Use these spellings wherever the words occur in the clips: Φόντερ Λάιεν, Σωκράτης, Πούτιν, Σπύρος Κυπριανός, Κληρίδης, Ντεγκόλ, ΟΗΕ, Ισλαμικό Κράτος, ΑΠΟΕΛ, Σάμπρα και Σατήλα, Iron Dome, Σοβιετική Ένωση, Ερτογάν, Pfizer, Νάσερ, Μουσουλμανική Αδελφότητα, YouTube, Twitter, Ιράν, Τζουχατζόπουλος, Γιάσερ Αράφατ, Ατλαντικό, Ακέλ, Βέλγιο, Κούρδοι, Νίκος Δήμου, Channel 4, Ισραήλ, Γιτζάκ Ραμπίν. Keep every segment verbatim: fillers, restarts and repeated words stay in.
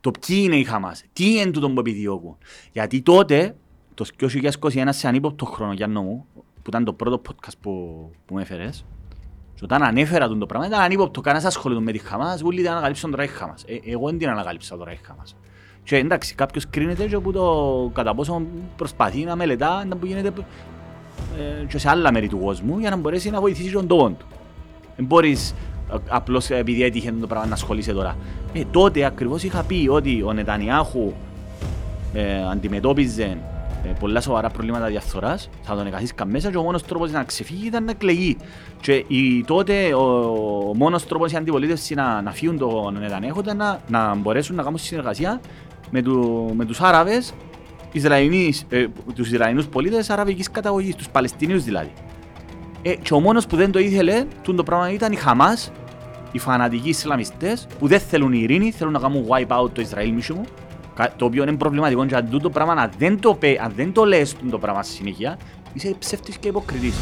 το ποιοι είναι η Χαμάς, τι είναι τούτο που επιδιώκουν. Γιατί τότε, το δύο χιλιάδες είκοσι ένα, σε ανύποπτο χρόνο, Γιάννο μου, που ήταν το πρώτο podcast που, που με έφερες, και όταν ανέφερα τον το πράγμα, ήταν ανύποπτο, κανένας ασχολούνται με τη Χαμάς, όλοι δεν ανακαλύψαν τώρα η Χαμάς. Ε, εγώ δεν την ανακαλύψα τώρα η Χαμάς. Και εντάξει, κάποιος κρίνεται και που το κατά πόσο προσπαθεί να μελετά να που γίνεται ε, και σε άλλα μέρη του κόσμου για να μπορέσει να βοηθήσει τον τόπο του. Δεν μπορείς απλώς επειδή έτυχε το πράγμα να ασχολείσαι τώρα. Ε, τότε ακριβώς είχα πει ότι ο Νετανιάχου ε, αντιμετώπιζε ε, πολλά σοβαρά προβλήματα διαφθοράς, θα τον εγκαθίσκα μέσα και ο μόνος τρόπος να ξεφύγει ήταν να εκλεγεί. Και η, τότε ο, ο μόνος τρόπος η αντιπολίτευση να, να φύγουν τον Νετανιάχου ήταν να, να μπορέσουν να κάνουν συνεργασία με, του, με τους Άραβες, ε, τους Ισραηλινούς πολίτες αραβικής καταγωγής, τους Παλαιστινίους δηλαδή. Ε, και ο μόνος που δεν το ήθελε, το πράγμα ήταν η Χαμάς, οι φανατικοί Ισλαμιστές που δεν θέλουν ειρήνη, θέλουν να κάνουν wipe out το Ισραήλ μίσου μου, το οποίο είναι προβληματικό και αν το πράγμα αν δεν το, πέ, αν δεν το λες το πράγμα στη συνέχεια, είσαι ψεύτης και υποκριτής.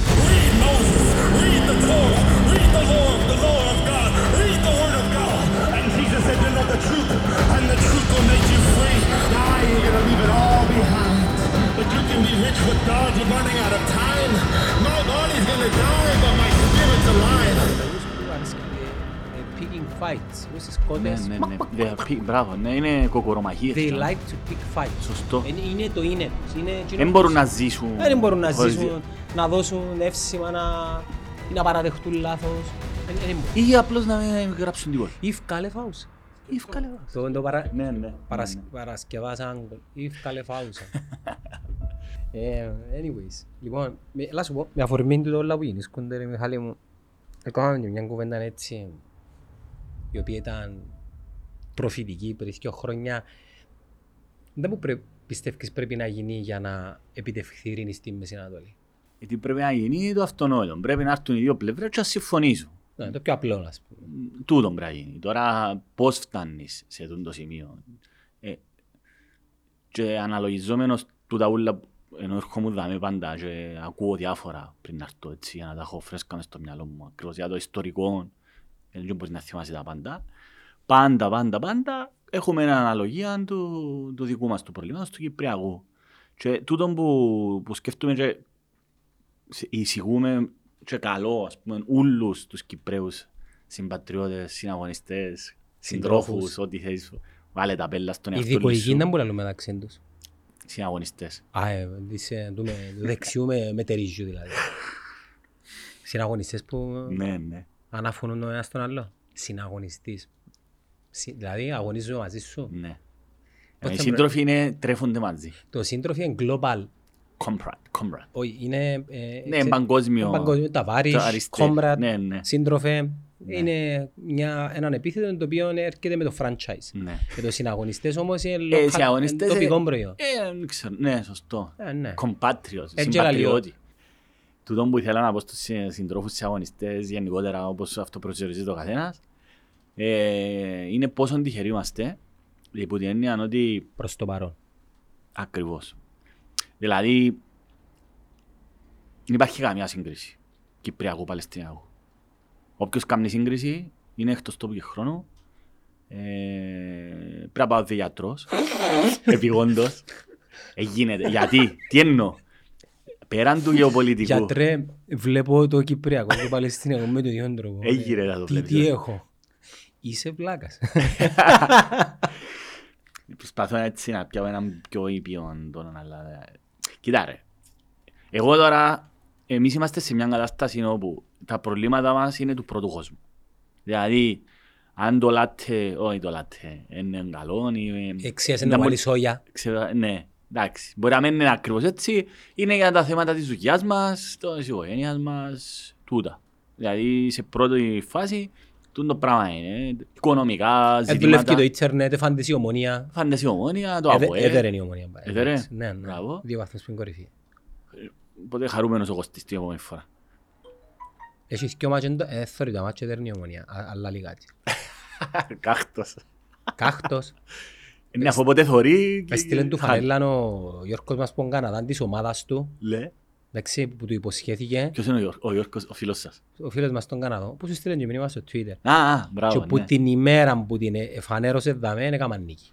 Fights, όσοι σκότες. Μπράβο, είναι κοκορομαχίες. They like to pick fights. Σωστό. Είναι το είναι. Δεν μπορούν να ζήσουν. Δεν μπορούν να ζήσουν, να δώσουν εύσημα, να παραδεχτούν λάθος. Ή απλώς να γράψουν τίποτα. Ή φκαλεφάουσαν. Ή φκαλεφάουσαν. Το παρασκευάσαν. Ή φκαλεφάουσαν. Anyways, λοιπόν, να σου πω, με αφορμή του όλα που γίνεις, κοντέρε Μιχάλη μου, έκαναμε μια κουβέντα έτσι, η οποία ήταν προφητική πριν δύο χρόνια. Δεν μου πρέ... πιστεύεις πρέπει να γίνει για να επιτευχθεί η ειρήνη στη Μέση Ανατολή. Γιατί πρέπει να γίνει το αυτονόητο. Πρέπει να έρθουν οι δύο πλευρές και να συμφωνήσουν. Ναι, το πιο απλό, α πούμε. Τούτον πρέπει να γίνει. Τώρα, πώς φτάνεις σε αυτό το σημείο. Ε, και αναλογιζόμενος του ταούλα, ενώ έρχομαι δάμε πάντα και ακούω διάφορα πριν να έρθω έτσι, για να τα έχω φρέσκα μες στο μυαλό μου, ακριβώς για το ιστορικό. Δεν μπορεί να θυμάσαι τα πάντα. Πάντα, πάντα, πάντα έχουμε έναν αναλογία του, του δικού μας του προβλήματος, του Κυπριακού. Και τούτο που, που σκέφτομαι και εισηγούμε και καλό, ας πούμε, όλους τους Κυπραίους συμπατριώτες, συναγωνιστές, συντρόφους, ό,τι θες, βάλε τα πέλα στον εαυτό σου. Η δικογική δεν μπορεί να λέμε μεταξύ τους. Συναγωνιστές. Α, ε, το δεξιού με, με τερίζιο δηλαδή. Συναγωνιστές που... Ναι, ναι. Αναφωνούν ο ένας στον άλλο. Συναγωνιστής. Συ, δηλαδή αγωνίζουν μαζί σου. Ναι. Οι σύντροφοι είναι, τρέφονται μαζί. Το σύντροφοι είναι global. Comrade. Όχι, είναι... Ε, ναι, ξε, παγκόσμιο. Παγκόσμιο, ταβάρις, comrade, ναι, ναι. Σύντροφε. Ναι. Είναι μια, έναν επίθετο το οποίο έρχεται με το franchise. Ναι. Και το συναγωνιστές όμως είναι ε, λοκαλ, τοπικό προϊόν. Ε, ναι, σωστό. Ε, ναι. Κομπάτριος, συμπατριώτη. Τούτο που ήθελα να πω στους συντρόφους, στους αγωνιστές, γενικότερα όπως αυτό προσδιορίζεται ο καθένας, ε, είναι πόσο τυχεροί είμαστε, υπό την έννοια ότι... Προς το παρόν. Ακριβώς. Δηλαδή, δεν υπάρχει καμία σύγκριση Κυπριακού-Παλαιστινιακού. Όποιος κάνει σύγκριση είναι εκτός τόπου και χρόνου. Ε, πρέπει να πάω γιατρός, επιγόντως. Ε, γίνεται. Γιατί, τι εννοώ. Πέραν του γεωπολιτικού. Γιατρέ, βλέπω το Κυπριακό και το Παλαιστινιακό με τον ίδιο τρόπο. Έγινε να το βλέπεις. Τι έχω. Είσαι πλάκας. Προσπαθώ έτσι να πιάω έναν πιο ήπιον τόνο. Κοίτα ρε. Εγώ τώρα, εμείς είμαστε σε μια κατάσταση όπου τα προβλήματα μας είναι του πρώτου κόσμου. Δηλαδή, αν το λάτε, όχι το λάτε, είναι καλό. Εξίας είναι πολύ σόγια. Ναι. Εντάξει, μπορεί να μην είναι ακριβώς έτσι, είναι για τα θέματα της δουλειάς μας, της οικογένειας μας, τούτα. Δηλαδή σε πρώτη φάση, τούτο πράγμα είναι, οικονομικά ζητήματα. Δουλεύει το ίντερνετ, φάντες η ομόνια. Φάντες η ομόνια, το ΑΠΟΕ. Έδερε η ομόνια. Έδερε, ναι, ναι, δύο βαθμούς πριν κορυφή. Οπότε χαρούμενος ο Κωστής την επόμενη φορά. Έχεις και ο μάτσο, ε, θωρεί τα μάτσο, έδερνει η ομόνια, αλλά λιγάκι. Κάκτος. Κάκτος. Ναι, αφού ποτέ θωρεί... Έστειλεν του φανέλαν ο Γιώργος μας που Καναδάν της ομάδας του. Λε. Εντάξει, που του υποσχέθηκε. Ποιος είναι ο Γιώργος, ο φίλος σας. Ο φίλος μας στον Καναδό, που σου στείλεν και μήνυμα στο Twitter. Α, μπράβο, ναι. Και που την ημέρα που την εφανέρωσε δαμέ, έκαμε νίκη.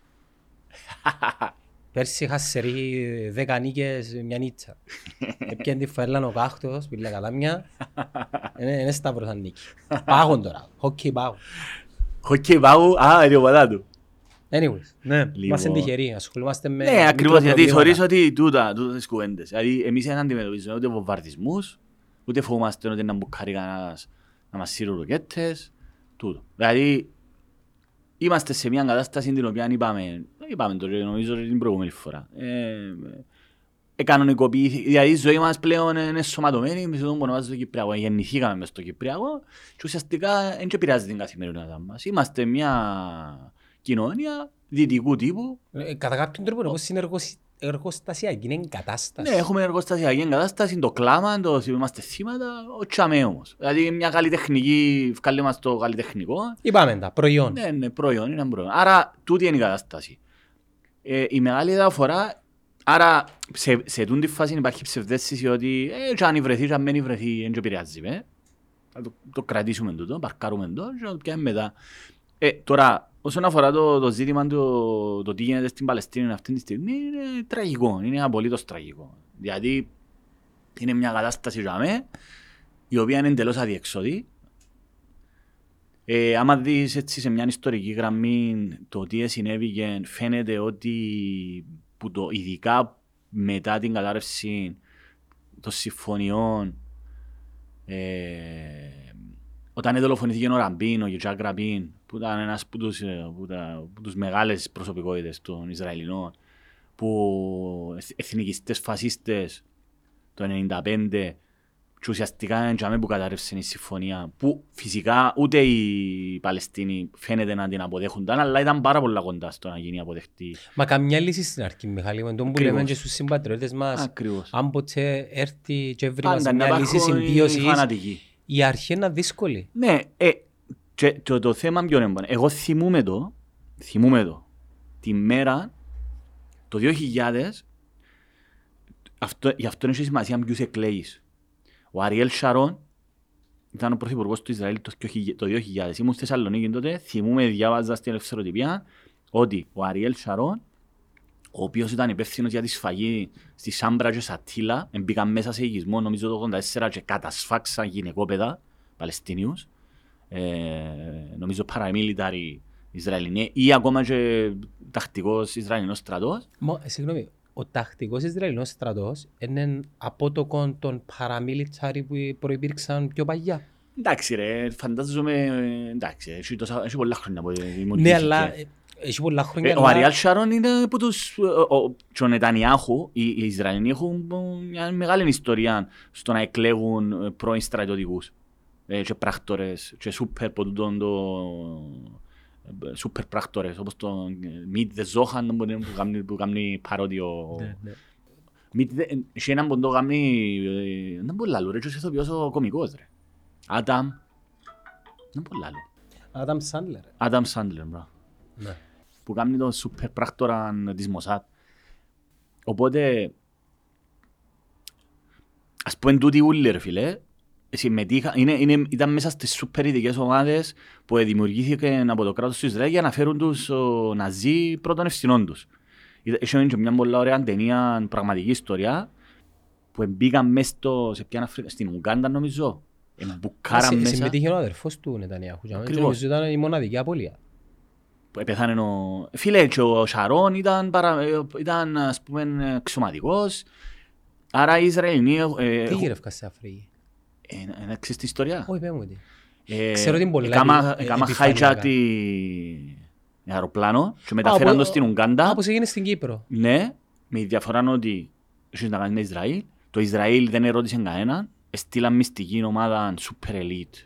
Πέρσι είχα σερί δέκα νίκες, μια νίτσα. Επιέν τη φέρλαν ο Κάκτος, πήλα καλά μια. Είναι σταύρωσαν νίκη. Πάγον τώρα, χοκκι πάγου. Χοκκι πάγου, α, είναι ομάδα του. Anyways, ναι, είμαστε τυχεροί, ασχολούμαστε με... Ναι, ακριβώς, γιατί θεωρείς ότι τούτα, τούτα τις κουβέντες. Δηλαδή, εμείς δεν αντιμετωπίζουμε ούτε βομβαρδισμούς, ούτε φοβούμαστε ότι να μπουκάρει κανένας να μας σύρουν ροκέτες, τούτο. Δηλαδή, είμαστε σε μια κατάσταση την οποία είπαμε, είπαμε το νομίζω την προηγούμενη φορά. Εκανονικοποιήθηκε, δηλαδή η ζωή μας πλέον είναι σωματωμένη, με τον πονομάζεται στο Κυπριακό, γεννηθήκαμε μες στο Κυπριακό και ουσιαστικά δεν πειράζει την καθημερινότητα μας. Είμαστε μια κοινωνία δυτικού τύπου. Κατά κάποιον τρόπο όπως είναι εργοστασιακή, είναι εγκατάσταση. Ναι, έχουμε εργοστασιακή εγκατάσταση, το κλάμα, το είμαστε θύματα, ο τσάμε όμως. Δηλαδή μια καλλιτεχνική, βγάλε μας το καλλιτεχνικό. Είπαμε τα, προϊόν. Ναι, ναι, προϊόν, είναι προϊόν. Άρα, τούτη είναι η κατάσταση. Ε, η μεγάλη διαφορά, άρα σε, σε τούτη φάση υπάρχει ψευδέστηση ότι ε, αν βρεθεί, αν μένει βρεθεί, δεν το πειράζει. Ε. Το, το κρατήσουμε τούτο, παρκάρουμε το και το πιάμε μετά. Ε, τώρα, όσον αφορά το, το ζήτημα του το τι γίνεται στην Παλαιστίνη αυτή τη στιγμή, είναι τραγικό, είναι απολύτως τραγικό. Δηλαδή, είναι μια κατάσταση για μέ, η οποία είναι εντελώς αδιεξόδη. Ε, άμα δεις έτσι σε μια ιστορική γραμμή το τι συνέβηκε, φαίνεται ότι που το, ειδικά μετά την κατάρρευση των συμφωνιών, ε, όταν δολοφονήθηκε ο Ραμπίν, ο Γιτζάκ Ραμπίν, που ήταν ένας από τους, τους μεγάλες προσωπικότητες των Ισραηλινών, που εθνικιστές φασίστες το χίλια εννιακόσια ενενήντα πέντε και ουσιαστικά είναι που κατάρρευσε η συμφωνία, που φυσικά ούτε οι Παλαιστίνοι φαίνεται να την αποδέχονταν, αλλά ήταν πάρα πολλά κοντά στο να γίνει αποδεχτή. Μα καμιά λύση στην αρχή, Μιχάλη, με τον που λέμε και στους συμπατριώτες μας, αν ποτέ έρθει και βρει μας μια λύση συμπίωσης, η αρχή είναι δύσκολη. Ναι, ε, και, και το θέμα ποιον έμπανε. Εγώ θυμούμαι το, θυμούμαι το, τη μέρα, το δύο χιλιάδες, αυτό, γι' αυτό είναι σημασία ποιους εκλέγεις. Ο Αριέλ Σαρών ήταν ο πρωθυπουργός του Ισραήλ το δύο χιλιάδες. Ήμουν στη Θεσσαλονίκη τότε, θυμούμαι, διάβαζα στην Ελευθεροτυπία, ότι ο Αριέλ Σαρών, ο οποίος ήταν υπεύθυνος για τη σφαγή στη Σάμπρα και Σατήλα, μπήκαν μέσα σε οικισμό, νομίζω το χίλια εννιακόσια ογδόντα τέσσερα και κατασφάξαν γυναικόπαιδα Παλαιστινίους, ε, νομίζω παραμίλιταροι Ισραηλινοί ή ακόμα και τακτικός Ισραηλινός στρατός. Μα, συγγνώμη, ο τακτικός Ισραηλινός στρατός είναι απότοκον των παραμίλιταροι που προϋπήρξαν πιο παλιά. Εντάξει ρε, φαντάζομαι, εντάξει, έχει πολλά χρόνια που δημιουργήθηκε. Ναι, αλλά... Ο Αριέλ Σαρών είναι από τους... Και ο Νετανιάχου, οι Ισραηλοί έχουν μια μεγάλη ιστορία στο να εκλέγουν πρώην στρατιωτικούς και πράκτορες και σούπερ πράκτορες όπως τον Μιτ Δε Ζόχαν που κάνει παρόδιο. Και έναν που το κάνει... Δεν μπορεί να λούρε και είσαι ο κωμικός ρε. Άνταμ... Δεν μπορεί να λούρε. Άνταμ Σάντλερ. Άνταμ Σάντλερ, μπράβο. Που κάνει τον σούπερ πράκτοραν της Μοσάτ. Οπότε, ας πούμε τούτοι ούλοι ρε φίλε, ήταν μέσα στις σούπερ ειδικές ομάδες που δημιουργήθηκαν από το κράτος του Ισραήλ για να φέρουν τους Ναζί πρώτων ευθυνών τους. Είχαν και μια πολλά ωραία ταινία, πραγματική ιστορία, που μπήκαν μέσα στην Ουγκάντα νομίζω. Συμμετείχε ο αδερφός του Νετανιάχου, ήταν η μοναδική απώλεια. Πέθανε ο φίλε και ο Σαρών ήταν, παρα... ήταν ας πούμε ξωματικός. Άρα οι Ισραηλοί... Ε, τι γύρευκα σε Αφρική. Ε, να ξέρεις την ιστορία. Όχι, πέμουν τι. Ε, ξέρω την πολλά. Κάμα χάιτσα τη αεροπλάνο και μεταφέραν το στην Ουγκάντα. Όπως έγινε στην Κύπρο. Ναι, με διαφορά ότι ίσως να κάνει με Ισραήλ. Το Ισραήλ δεν ερώτησε κανέναν. Στείλαν μυστική ομάδα super elite.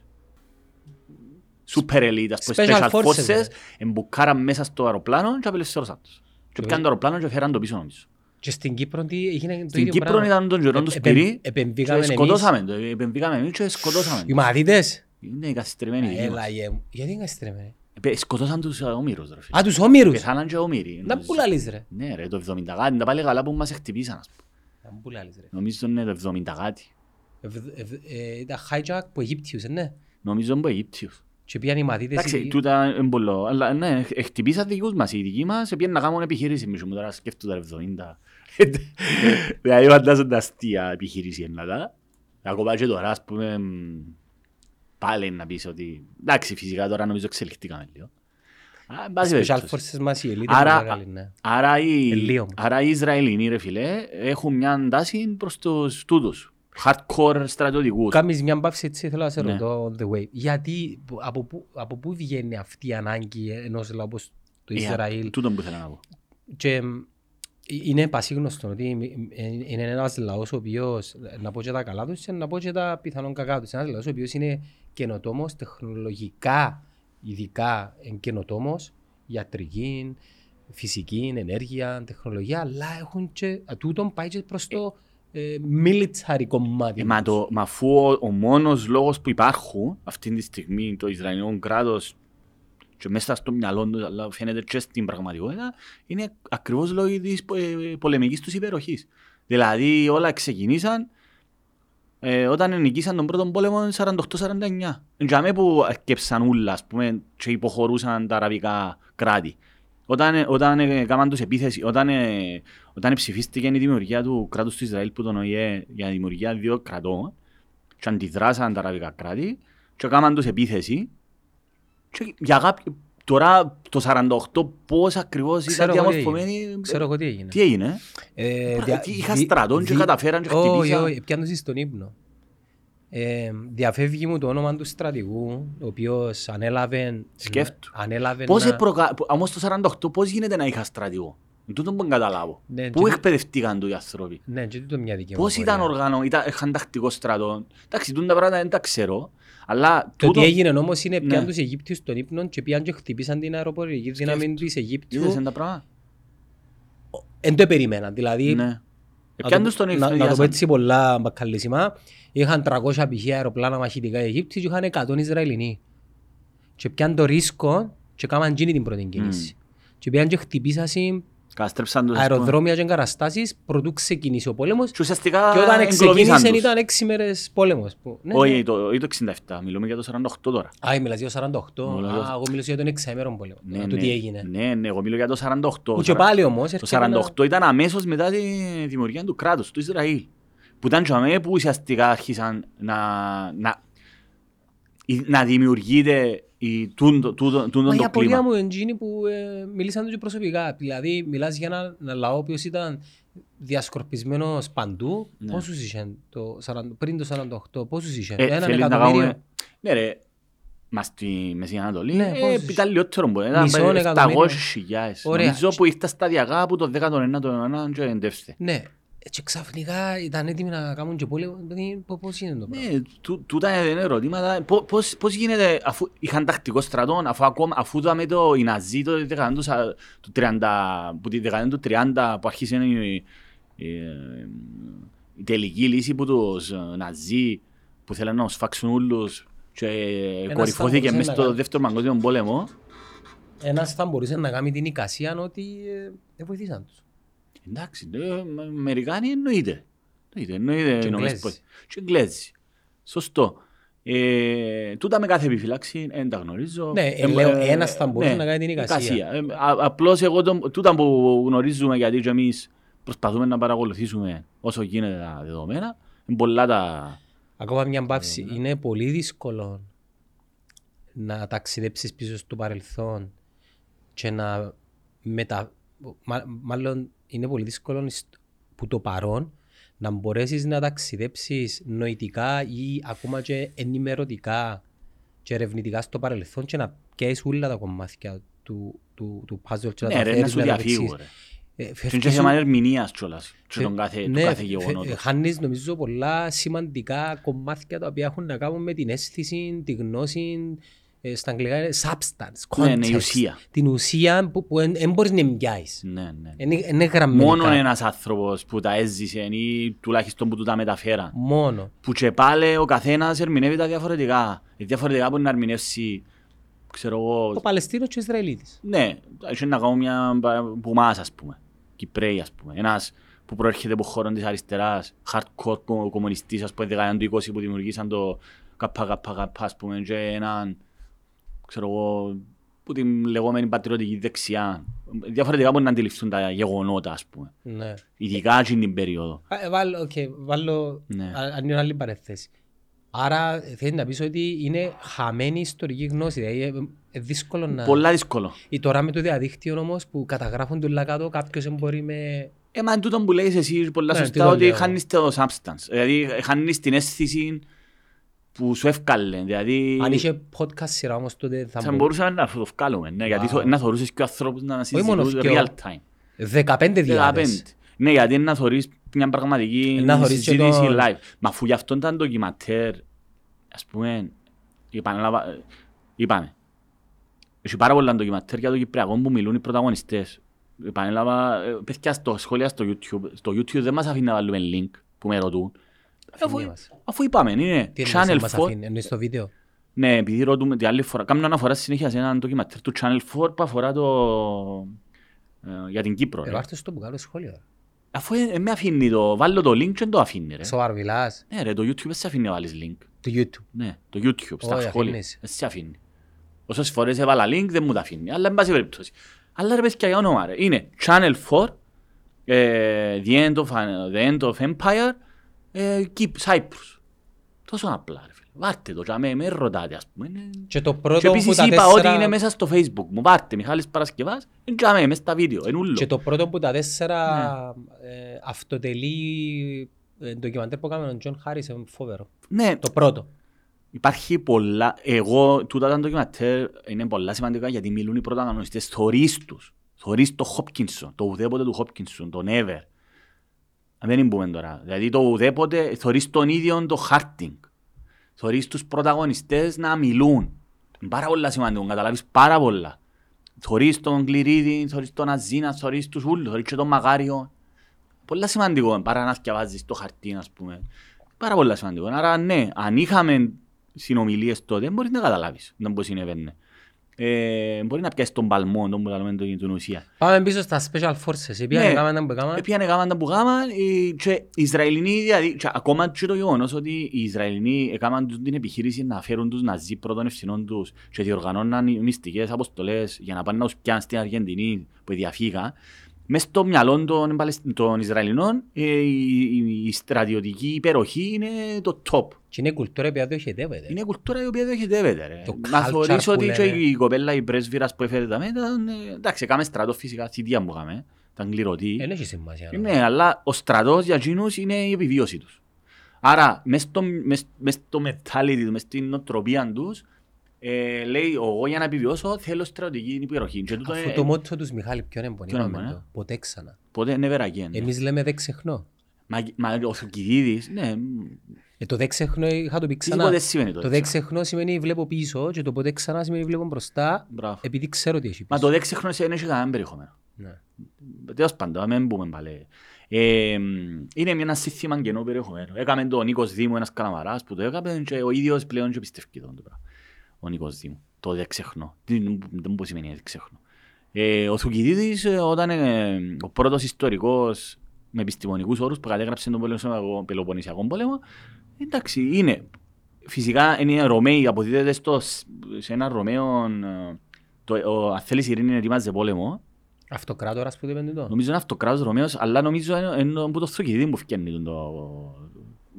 Super elite, special forces, εμπουκάραν μέσα στο αεροπλάνο και απελευθερώσαν τους. Και πήγαν το αεροπλάνο και φέραν το πίσω νομίζω. Και στην Κύπρο τι έγινε το ίδιο πράγμα. Στην Κύπρο ήταν τον γερόν του σπυρί και σκοτώσαμε το, επεμβήκαμε εμείς και σκοτώσαμε το. Οι μαθητές. Είναι οι καθυστερημένοι. Έλα, γιατί είναι καθυστερημένοι. Σκοτώσαν τους ομήρους. Α, τους ομήρους. Πεθάναν και ομήροι. Να πουλάλεις ρε. Ναι ρε, το εβδομήντα κάτι, τα πάλι καλά που μας χτυπήσαν. Να πουλάλεις ρε. Νομίζω είναι το εβδομήντα κάτι. Ήταν hijack από Αιγύπτιους, ναι. Νομίζω από Αιγύπτιους. Και πήγαν οι μαθήτες... Εντάξει, τούτα εμπολό, αλλά ναι, χτυπήσαν δικούς μας, οι δικοί μας, πήγαν να κάνουν επιχειρήσεις, μισό μου τώρα σκέφτονται τα εβδομήντα. Δηλαδή φαντάζονται αστεία επιχειρήσεις εννάτα. Ακόμα και τώρα, ας πούμε, πάλι να πεις ότι... Εντάξει, φυσικά τώρα νομίζω εξελιχτήκαμε λίγο. Special forces μας οι ελίτες είναι μεγάλη, ναι. Άρα οι Ισραηλινοί, ρε φίλε, έχουν μια τάση προς τους τούτους. Hardcore στρατιωτικούς. Κάμεις μια μπαύση έτσι, θέλω να σε ρωτώ on the way. Γιατί, από πού, από πού βγαίνει αυτή η ανάγκη ενός λαού όπως το Ισραήλ? Yeah, τούτον που θέλω να πω. Και είναι πασίγνωστο ότι είναι ένας λαός ο οποίος, να πω και τα καλά τους, να πω και τα πιθανόν κακά τους. Ένας λαός ο οποίος είναι καινοτόμος τεχνολογικά, ειδικά καινοτόμος, ιατρική, φυσική, ενέργεια, τεχνολογία, αλλά έχουν και, τούτον πάει και προς το... Ε, military κομμάτι. Ε, μα, το, μα αφού ο μόνος λόγος που υπάρχουν αυτή τη στιγμή το Ισραηλινό κράτος και μέσα στο μυαλό τους, αλλά φαίνεται και στην πραγματικότητα, είναι ακριβώς λόγω της ε, πολεμικής τους υπεροχής. Δηλαδή όλα ξεκινήσαν ε, όταν νικήσαν τον πρώτο πόλεμο σαράντα οκτώ σαράντα εννιά. Εντιαμέ που αρκέψαν ούλα, ας πούμε, και υποχωρούσαν τα αραβικά κράτη. Όταν, όταν, όταν, όταν ψηφίστηκε η δημιουργία του κράτους του Ισραήλ που τον ΟΗΕ για τη δημιουργία δύο κρατών και αντιδράσαν τα αραβικά κράτη και έκαναν τους επίθεση και για κάποιο, τώρα το σαράντα οκτώ πώς ακριβώς ήταν διαμορφωμένοι. Ξέρω τι έγινε. Τι έγινε. Ε, Πρα, δι, είχα στρατών δι, και καταφέραν και χτυπήσαν. Όχι, πιάνωσες στον ύπνο. Ε, διαφεύγει μου το όνομα του στρατηγού, ο οποίος ανέλαβε. Σκέφτου. Όμως προκα... το σαράντα οκτώ πώς γίνεται να είχα στρατηγό. Τούτον που καταλάβω. Ναι, πού εκπαιδευτήκαν του οι άνθρωποι. Ναι, και τούτον μια δικαιολογία. Πώς ήταν οργανωμένοι, ήταν... είχαν τακτικό στρατό. Εντάξει, τούτα πράγματα δεν τα ξέρω. Αλλά το τούτο... τι έγινε όμως είναι πιάνουν τους Αιγύπτιους των ύπνων και πιάνουν και χτυπήσαν την αεροπορική δύναμη της Αιγύπτιου. Εν το περίμεναν. Δηλαδή. Ναι. Να το πω έτσι πολλά μπακαλίσιμα, είχαν τριακόσια πηγαία αεροπλάνα μαχητικά οι Αιγύπτιοι και είχαν εκατό Ισραηλινοί. Και πιάνε το ρίσκο και κάναν γίνει την πρώτη κίνηση. Και πιάνε και χτυπήσαν αεροδρόμια και εγκαταστάσεις προτού ξεκινήσει ο πόλεμος. Και όταν ξεκίνησε ήταν έξι μέρες πόλεμος. Όχι, το εξήντα επτά, μιλούμε για το σαράντα οκτώ τώρα. Α, μιλάς για το σαράντα οκτώ, εγώ μιλώ για τον εξαήμερον πόλεμο. Ναι, εγώ μιλώ για το σαράντα οκτώ. Και πάλι όμως... Το σαράντα οκτώ ήταν αμέσως μετά τη δημιουργία του κράτους, του Ισραήλ. Που ήταν και που ουσιαστικά άρχισαν να δημιουργείται... Μα η απορία μου είναι που ε, μιλήσαν τους προσωπικά. Δηλαδή, μιλάς για ένα, ένα λαό που ήταν διασκορπισμένος παντού. Ναι. Πόσους είχαν το, πριν το σαράντα οκτώ, πόσους είχαν, ε, έναν εκατομμύριο. Να ναι, ρε, μα στη Μεσή Ανατολή ναι, ε, ήταν λιότερο μπορεί. Μισό εκατομμύριο. Νομίζω που ήρθα σταδιακά από το δέκατο ένατο αιώνα και εντεύθε. Ναι. Και ξαφνικά ήταν έτοιμοι να κάνουν και πόλεμο. Πώς γίνεται το πράγμα. Ναι, τούτα είναι ερωτήματα. Πώς γίνεται αφού είχαν τακτικό στρατό, αφού είδαμε το Ναζί το δεκαετία του τριάντα που άρχισε η τελική λύση που τους Ναζί που θέλαν να τους φάξουν όλους και κορυφώθηκε μέσα στο δεύτερο παγκόσμιο πόλεμο. Ένας θα μπορούσε να κάνει την εικασία ότι δεν βοηθήσαν τους. Εντάξει, οι Αμερικάνοι εννοείται. Εννοείται, εννοείται. Και Εγγλέζοι. Σωστό. Τούτα με κάθε επιφυλάξη δεν τα γνωρίζω. Ναι, ένας θα μπορούσε να κάνει την εικασία. Απλώς εγώ τούτα που γνωρίζουμε, γιατί και εμείς προσπαθούμε να παρακολουθήσουμε όσο γίνεται τα δεδομένα, είναι πολλά τα... Ακόμα μια μπαύση. Είναι πολύ δύσκολο να ταξιδέψεις πίσω στο παρελθόν και να μετα... Μάλλον... είναι πολύ δύσκολο που το παρόν να μπορέσεις να ταξιδέψεις νοητικά ή ακόμα και ενημερωτικά και ερευνητικά στο παρελθόν και να πιάσεις όλα τα κομμάτια του, του, του puzzle και να τα φέρεις να τα δεξίσεις. Είναι και θέμα ερμηνείας κιόλας και τον κάθε γεγονότο. Χάνεις νομίζω πολλά σημαντικά κομμάτια τα οποία έχουν να κάνουν με την αίσθηση, τη γνώση, στα αγγλικά είναι substance, context, την ουσία που δεν μπορείς να μοιάζεις. Είναι γραμμικά. Μόνο ένας άνθρωπος που τα έζησε ή τουλάχιστον που τα μεταφέραν. Μόνο. Που και πάλι ο καθένας ερμηνεύει τα διαφορετικά. Διαφορετικά μπορεί να ερμηνεύσει, ξέρω εγώ... Ο Παλαιστίνος και ο Ισραηλίτης. Ναι, έχει να κάνουν μια πουμάς, ας πούμε. Κυπρέοι, ας πούμε. Ένας που προέρχεται από χώρων της αριστεράς, hardcore κομμουνιστής, ας πούμε, δεκαετία του είκοσι που δημιουργήσαν το ΚΚΚ, ας πούμε, και έναν ξέρω εγώ, που την λεγόμενη πατριωτική δεξιά. Διαφορετικά μπορεί να αντιληφθούν τα γεγονότα, ας πούμε. Ναι. Ειδικά σε την περίοδο. Βάλω, okay, βάλω ναι. αν είναι άλλη παρέθεση. Άρα θέλει να πεις ότι είναι χαμένη ιστορική γνώση, δηλαδή δύσκολο να... Πολλά δύσκολο. Ή τώρα με το διαδίκτυο όμως που καταγράφουν τουλά κάτω, κάποιος μπορεί με... Ε, μα τούτο που λέγεις εσύ πολλά ναι, σωστά ότι χάνεις το substance, δηλαδή χάνεις την αίσθηση που σου εύκαλε, δηλαδή... Αν είχε podcast σειρά όμως τότε θα, θα μπορούσαμε να το βγάλουμε, ναι, wow. γιατί να θωρούσες και ο ανθρώπους να συζητούν real time. δεκαπέντε διάδες. Ναι, γιατί να θωρείς μια πραγματική συζήτηση το... live. Μα αφού γι' αυτό ήταν ντοκιματέρ, ας πούμε, είπαμε, είπαμε, έχει πάρα πολλά ντοκιματέρ για το Κυπριακό που μιλούν οι πρωταγωνιστές. Επανέλαβα, παιδιά στο σχόλια στο YouTube, στο YouTube δεν μας αφήνει να βάλουμε link που με ρωτούν. Αφού, αφού είπαμε, είναι τι Channel μας φορ... αφήνει, εννοείς το βίντεο. Ναι, επειδή ρωτούμε την άλλη φορά, κάνουν αναφορά συνέχεια σε έναν ντοκιματέρ του Channel φορ που αφορά το... Ε, για την Κύπρο. Εγώ άρθες το που κάνω σχόλιο. Αφού ε, με αφήνει το, βάλω το link και δεν το αφήνει ρε. Σοβαρ μιλάς. Ναι ρε, το YouTube δεν σε αφήνει να βάλεις link. Το YouTube. Ναι, το YouTube, στα oh, σχόλια. Δεν σε αφήνει. Όσες φορές έβαλα link δεν μου τα αφήνει, αλλά εν πάση περίπτωση. Αλλά ρε παιδιά για όνομα ρε, είναι Channel φορ, ε, The End of, the End of Empire, ε, Keep Cyprus. Τόσο απλά ρε φίλε. Βάρτε το, και με ρωτάτε ας πούμε. Και το πρώτο και επίσης που τα είπα τέσσερα... ότι είναι μέσα στο Facebook μου. Βάρτε Μιχάλης Παρασκευάς, είναι μέσα στα βίντεο. Και το πρώτο που τα τέσσερα ναι. ε, αυτοτελεί ε, ντοκιμαντέρ που έκαναν ο Τζον Χάρισεν φοβερό. Ναι. Το πρώτο. Υπάρχει πολλά, εγώ, τούτα τα ντοκιμαντέρ είναι πολλά σημαντικά γιατί μιλούν οι πρωταγωνιστές θωρείς τους. Θωρείς το Χόπκινσον, το ουδέποτε του Χόπκινσον, τον Εύερ. Δεν μπούμε τώρα. Δηλαδή το ουδέποτε θωρείς τον ίδιο το Χάρτινγκ. Θωρείς τους πρωταγωνιστές να μιλούν. Πάρα πολλά σημαντικό, καταλάβεις πάρα πολλά. Θωρείς τον Κληρίδη, θωρείς τον Αζίνα, θωρείς τους ούλους, θωρείς τον Μακάριο. Πολλά σημαντικό, παρά να σκευάζεις το χαρτί, ας πούμε. Πάρα πολλά σημαντικό. Άρα ναι, αν είχαμε συνομιλίες τότε, μπορείς να καταλάβεις πώς συνέβαινε. Ε, μπορεί να πιάσεις τον παλμό, τον παλμό για την ουσία. Πάμε πίσω στα special forces. Επίανε γάμαντα που γάμαν. Επίανε γάμαντα που γάμαν. Οι Ισραηλινοί, ακόμα και το γεγονός ότι οι Ισραηλινοί έκαναν την επιχείρηση να φέρουν τους Ναζί πρώτων ευθυνών τους και διοργανώναν μυστικές αποστολές για να πάνε να τους πιάνουν στην Αργεντινή που διαφύγα. Μες στο μυαλό των, των Ισραηλινών ε, η, η στρατιωτική υπεροχή είναι το top. Και είναι κουλτούρα η οποία διοχετεύεται. Είναι κουλτούρα η οποία διοχετεύεται. Να θεωρείς ότι και η κοπέλα, η πρέσβυρας που έφερε τα μέτρα, εντάξει, κάμε στρατό φυσικά, θητεία μου κάμε, ήταν κληρωτή. Δεν έχει σημασία. Ναι, αλλά ο στρατός για εκείνους είναι η επιβίωση τους. Άρα, μες στο mentality του, μες στην νοοτροπία τους, Ε, λέει, εγώ για να επιβιώσω θέλω στρατηγική υπεροχή. Αυτό το μότο τους, Μιχάλη, ποιον εμπονεύαμε. Ποτέ ξανά. Ποτέ never again. Εμείς λέμε δεν ξεχνώ. Μα, μα ο Θουκυδίδης, ναι. Ε, το δεν ξεχνώ είχα το πει ξανά. Το, το δεν ξεχνώ σημαίνει βλέπω πίσω και το ποτέ ξανά σημαίνει βλέπω μπροστά. Μπράβο. Επειδή ξέρω τι έχει πίσω. Μα το δεν ξεχνώ δεν έχει κανένα περιεχόμενο. Ναι. Τέλος πάντων, μην μπούμε πάλι. Ε, είναι ένα σύστημα κενό περιεχομένου. Έκαμε τον Νίκος Δήμου, ένας καλαμαράς που το έκαμε και ο ίδιος πλέον και πιστεύει τον το πράγμα. Ο Νίκος Δήμου, το δεν ξεχνώ. Δεν μου σημαίνει δεν ξεχνώ. Ο Θουκυδίδης, όταν ο πρώτος ιστορικός με επιστημονικούς όρους που κατέγραψε τον Πελοποννησιακό πόλεμο, εντάξει, είναι. Φυσικά είναι Ρωμαίοι, αποδίδεται σε έναν Ρωμαίο. Αν θέλεις ειρήνη, ετοιμάζεται πόλεμο. Αυτοκράτορας που δεν πέντε. Νομίζω είναι αυτοκράτορας Ρωμαίος, αλλά νομίζω είναι από το Θουκυδίδη που φτιάχνει το.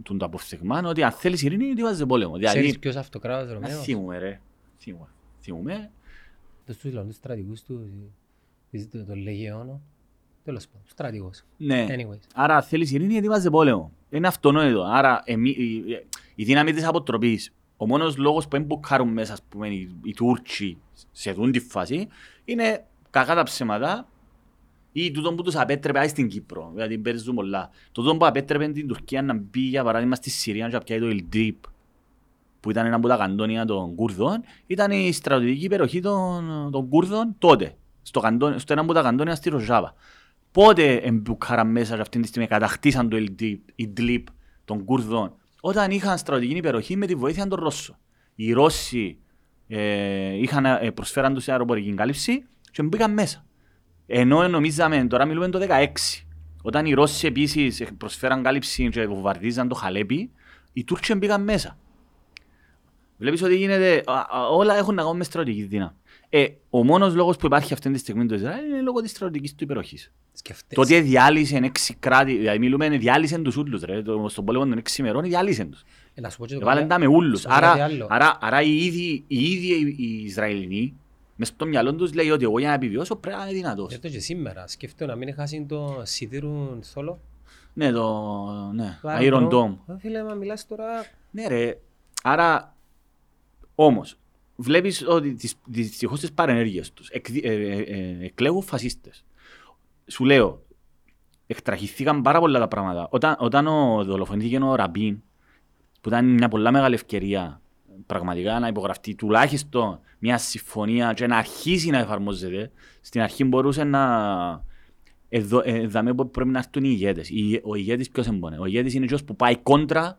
Τον το αποφθεγμάνο ότι αν θέλεις ειρήνη είναι ότι βάζεις πόλεμο. Ξέρεις ποιος αυτοκράτος Ρωμαίος. Θυμούμε ρε. Θυμούμε. Τους τους λαούς στρατηγούς του, τον Λεγεώνο. Τέλος πάντων, στρατηγός. Ναι. Άρα θέλεις ειρήνη είναι ότι βάζεις πόλεμο. Είναι αυτονόητο. Άρα η δύναμη της αποτροπής. Ο μόνος λόγος που εμποκάρουν μέσα οι Τούρκοι σε αυτή τη φάση είναι κακά τα ψέματα. Ή τούτο που τους απέτρεπε στην Κύπρο, γιατί παίζουν πολλά. Τούτο που απέτρεπε την Τουρκία να μπει για παράδειγμα στη Συρία και να πιάει το Ιλντίπ, που ήταν ένα από τα καντόνια των Κούρδων, ήταν η στρατιωτική υπεροχή των, των Κούρδων τότε, στο, καντόνι, στο ένα από τα καντόνια στη Ροζάβα. Πότε εμπουκάραν μέσα σε αυτήν τη στιγμή, κατακτήσαν το Ιλντίπ των Κούρδων, όταν είχαν στρατιωτική υπεροχή με τη βοήθεια των Ρώσων. Οι Ρώσοι ε, είχαν, ε, προσφέραν τους αεροπορική κάλυψη και μπήκαν μέσα. Ενώ νομίζαμε, τώρα μιλούμε το δύο χιλιάδες δεκαέξι, όταν οι Ρώσοι επίσης προσφέραν κάλυψη και βομβαρδίζαν το Χαλέπι, οι Τούρκοι μπήκαν μέσα. Βλέπεις ότι γίνεται, όλα έχουν να κάνουν με στρατηγική δύναμη. Ε, ο μόνος λόγος που υπάρχει αυτή τη στιγμή το Ισραήλ είναι λόγω της στρατηγικής του υπεροχής. Το ότι διάλυσαν έξι κράτη, δηλαδή μιλούμε, διάλυσαν τους ούλους. Στον πόλεμο των έξι ημερών διάλυσαν τους. Βάλαν τα με ούλους. Άρα οι ίδιοι οι Ισραηλινοί, μες στο μυαλό τους λέει ότι εγώ για να επιβιώσω πρέπει να είναι δυνατός. Γι' αυτό και σήμερα σκέφτομαι να μην χάσει το σιδήρου θόλο. Ναι, το Iron Dome. Φίλε, μα μιλάς τώρα... Ναι ρε, άρα όμως βλέπεις ότι δυστυχώς τις παρενέργειες τους εκλέγουν φασίστες. Σου λέω, εκτραχυθήκαν πάρα πολλά τα πράγματα. Όταν, όταν ο, δολοφονήθηκε ο Ραμπίν, που ήταν μια πολλά μεγάλη ευκαιρία πραγματικά να υπογραφτεί τουλάχιστον μια συμφωνία και να αρχίσει να εφαρμόζεται, στην αρχή μπορούσε να... Εδώ, εδώ πρέπει να έρθουν οι ηγέτες. Ο ηγέτης ποιος εμπονεί? Ο ηγέτης είναι ποιος που πάει κόντρα,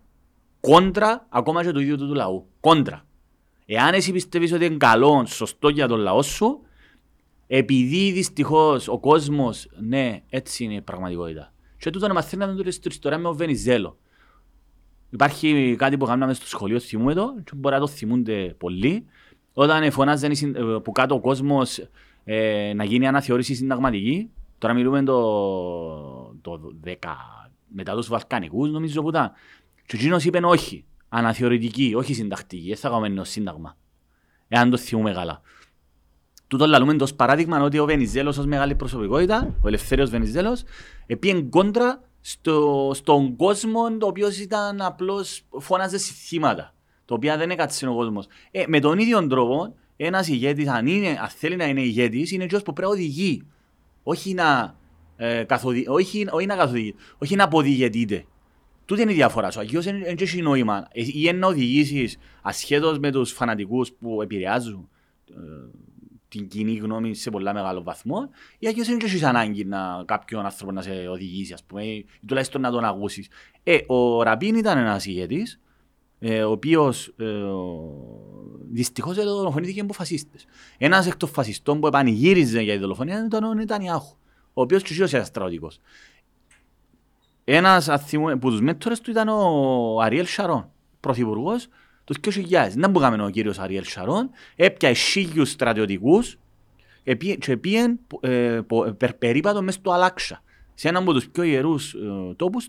κόντρα ακόμα και του ίδιου του λαού. Κόντρα. Εάν εσύ πιστεύεις ότι είναι καλό, σωστό για τον λαό σου, επειδή δυστυχώς ο κόσμος, ναι, έτσι είναι η πραγματικότητα. Και τούτο να μαθαίναμε την ιστορία με τον Βενιζέλο. Υπάρχει κάτι που κάναμε στο σχολείο, θυμούμε το, και μπορεί να το θυμούνται πολλοί. Όταν φωνάζαν που κάτω ο κόσμος ε, να γίνει αναθεώρηση συνταγματική, τώρα μιλούμε το, το δέκα, μετά τους Βαλκανικούς, νομίζω που ήταν. Και ο Τζίνος είπε όχι, αναθεωρητική, όχι συντακτική, θα κάνουμε ένα σύνταγμα. Εάν το θυμούμε καλά. Τούτο λαλούμε το παράδειγμα ότι ο Βενιζέλος ως μεγάλη προσωπικότητα, ο Ελευθέριος Βενιζέλος, επήγαινε κόντρα στο, στον κόσμο, το οποίο ήταν απλώς φώναζε συστήματα, το οποίο δεν έκατσε ο κόσμος. Ε, με τον ίδιο τρόπο, ένας ηγέτης, αν, είναι, αν θέλει να είναι ηγέτης, είναι εκείνος που πρέπει να οδηγεί, όχι να, ε, καθοδη, όχι, όχι να, καθοδη, όχι να αποδηγετείται. Τούτη είναι η διαφορά σου. Αγίως δεν έχει νόημα. Ε, ή να οδηγήσεις ασχέτως με τους φανατικούς που επηρεάζουν ε, την κοινή γνώμη σε πολλά μεγάλο βαθμό, ή αγίως δεν έχεις ανάγκη να, κάποιον άνθρωπο να σε οδηγήσει, ας πούμε, ή τουλάχιστον να τον ακούσεις. Ε, ο Ραμπίν ήταν ένας ηγέτης, ε, ο οποίος ε, δυστυχώς δολοφονήθηκε από φασίστες. Ένας εκ των φασιστών που επανηγύριζε για τη δολοφονία ήταν ο Νετανιάχου, ο οποίος και ουσίως ήταν στρατιώτικος. Ένας από τους μέντορες του ήταν ο Αριέλ Σαρών, πρωθυπουργός, τους δύο χιλιάδες. Να μπούγαμε ο κύριος Αριέλ Σαρών, έπιασε χίλιους στρατιωτικούς και πήγαινε περίπατο μέσα στο Αλ Άξα, σε έναν από τους πιο ιερούς τόπους,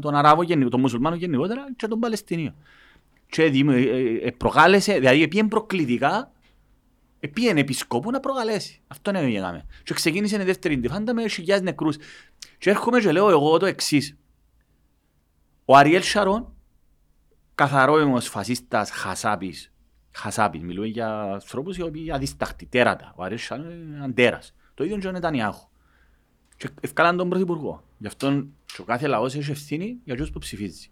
τον Αράβο, τον Μουσουλμάνο γενικότερα και τον Παλαιστινίο. Και προκάλεσε, δηλαδή πήγαινε προκλητικά, πήγαινε επισκόπου να προκαλέσει. Αυτό είναι έγινε. Και ξεκίνησε η Δεύτερη Ιντιφάντα με χιλιάδες νεκρούς. Και έρχομαι και λέω εγώ το εξής. Ο Αριέλ Σαρών, καθαρός φασίστας χασάπης, χασάπης, μιλούμε για ανθρώπους οι οποίοι αδίσταχτοι, τέρατα. Ο Αριέλ Σαρών είναι αντέρας. Το ίδιο και ο Νετανιάχου. Και ευκάλαν τον πρωθυπουργό. Γι' αυτόν και ο κάθε λαός έχει ευθύνη για τους που ψηφίζει.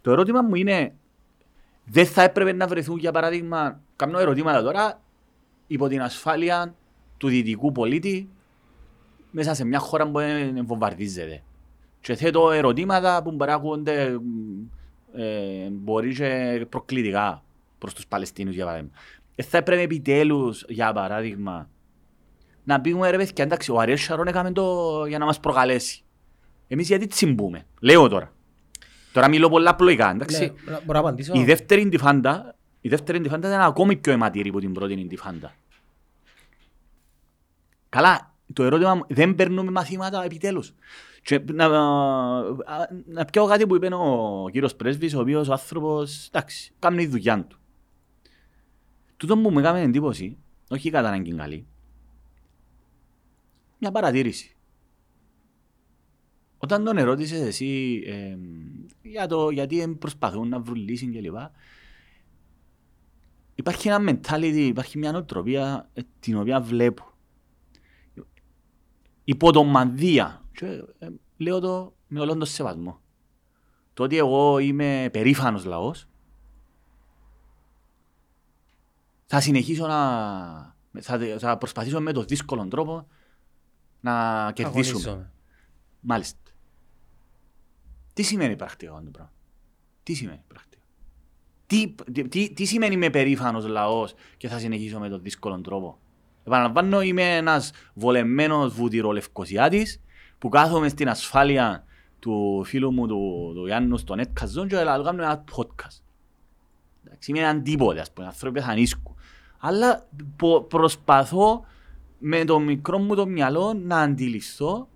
Το ερώτημα μου είναι, δεν θα έπρεπε να βρεθούν, για παράδειγμα, κάνω ερωτήματα τώρα, υπό την ασφάλεια του δυτικού πολίτη, μέσα σε μια χώρα που βομβαρδίζεται. Και θέτω ερωτήματα που μπορεί να ακούγονται ε, μπορεί και προκλητικά προς τους Παλαιστίνους, για παράδειγμα. Ε, θα έπρεπε επιτέλους, για παράδειγμα, να πήγουμε ρε παιδιά, εντάξει, ο Αριέλ Σαρών έκαμε το για να μας προκαλέσει. Εμείς γιατί τσιμπούμε, λέω τώρα. Τώρα μιλώ πολλά απλοϊκά, εντάξει. Ναι, η δεύτερη Ιντιφάντα, η δεύτερη Ιντιφάντα ήταν ακόμη πιο αιματήρη από την πρώτη Ιντιφάντα. Καλά. Το ερώτημα μου, δεν περνούμε μαθήματα επιτέλους. Και να, να πιάω κάτι που είπε ο κύριος πρέσβης, ο οποίος ο άνθρωπος, εντάξει, κάνει δουλειά του. Τούτο που μου έκανε εντύπωση, όχι κατά ανάγκη καλή, μια παρατήρηση. Όταν τον ερώτησες εσύ ε, για το γιατί προσπαθούν να βρουν λύση κλπ. Υπάρχει ένα mentality, υπάρχει μια νοοτροπία την οποία βλέπω. Υποτομανδία. Και, ε, λέω το με όλον τον σεβασμό. Το ότι εγώ είμαι περήφανος λαός, θα συνεχίσω να θα, θα προσπαθήσω με τον δύσκολο τρόπο να κερδίσουμε. Αγωνίζω. Μάλιστα. Τι σημαίνει πρακτικά αυτό το πράγμα? Τι σημαίνει πρακτικά? Τι, τι, τι σημαίνει είμαι περήφανος λαός και θα συνεχίσω με τον δύσκολο τρόπο? Επαναλαμβάνω, είμαι ένας βολεμένος βουτυρολευκοσιάτης που κάθομαι στην ασφάλεια του φίλου μου, του, του Γιάννου, στον Έτκαζόν και λαλγάμνω ένα podcast. Εντάξει, είμαι έναν τίποτε, ας πούμε, ανθρώπιες ανίσκου. Αλλά προσπαθώ με το μικρό μου το μυαλό να αντιληφθώ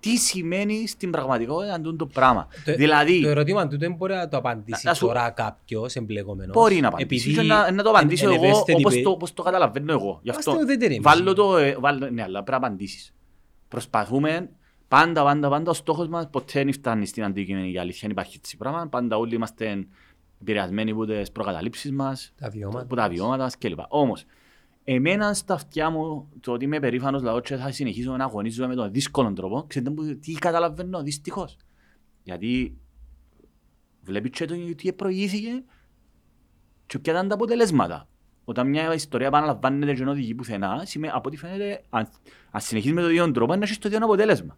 τι σημαίνει στην πραγματικότητα αντούν το πράγμα. Το, δηλαδή, το ερώτημα του δεν μπορεί να το απαντήσει να, τώρα να σου... κάποιο εμπλεγόμενο. Μπορεί να απαντήσει. Επειδή... Να, να το απαντήσω εν, εγώ όπως το, όπως το καταλαβαίνω εγώ. Γι' αυτό βάλω το. Ε, βάλω, ναι, αλλά πρέπει να απαντήσει. Προσπαθούμε πάντα, πάντα, πάντα. Ο στόχος μας ποτέ δεν φτάνει στην αντικειμενική αλήθεια. Δεν υπάρχει έτσι πράγμα. Πάντα όλοι είμαστε επηρεασμένοι από τις προκαταλήψεις μας, από τα βιώματα μας κλπ. Όμως, εμένα στα αυτιά μου, το ότι είμαι περήφανος λαός και θα συνεχίσω να αγωνίζομαι με τον δύσκολο τρόπο, ξέρετε τι καταλαβαίνω, δυστυχώς. Γιατί βλέπεις και το τι προηγήθηκε και ποια ήταν τα αποτελέσματα. Όταν μια ιστορία επαναλαμβάνεται και δεν οδηγεί πουθενά, σημαίνει, από ό,τι φαίνεται, αν, αν συνεχίσεις με τον ίδιο τρόπο, να έχεις το ίδιο αποτέλεσμα.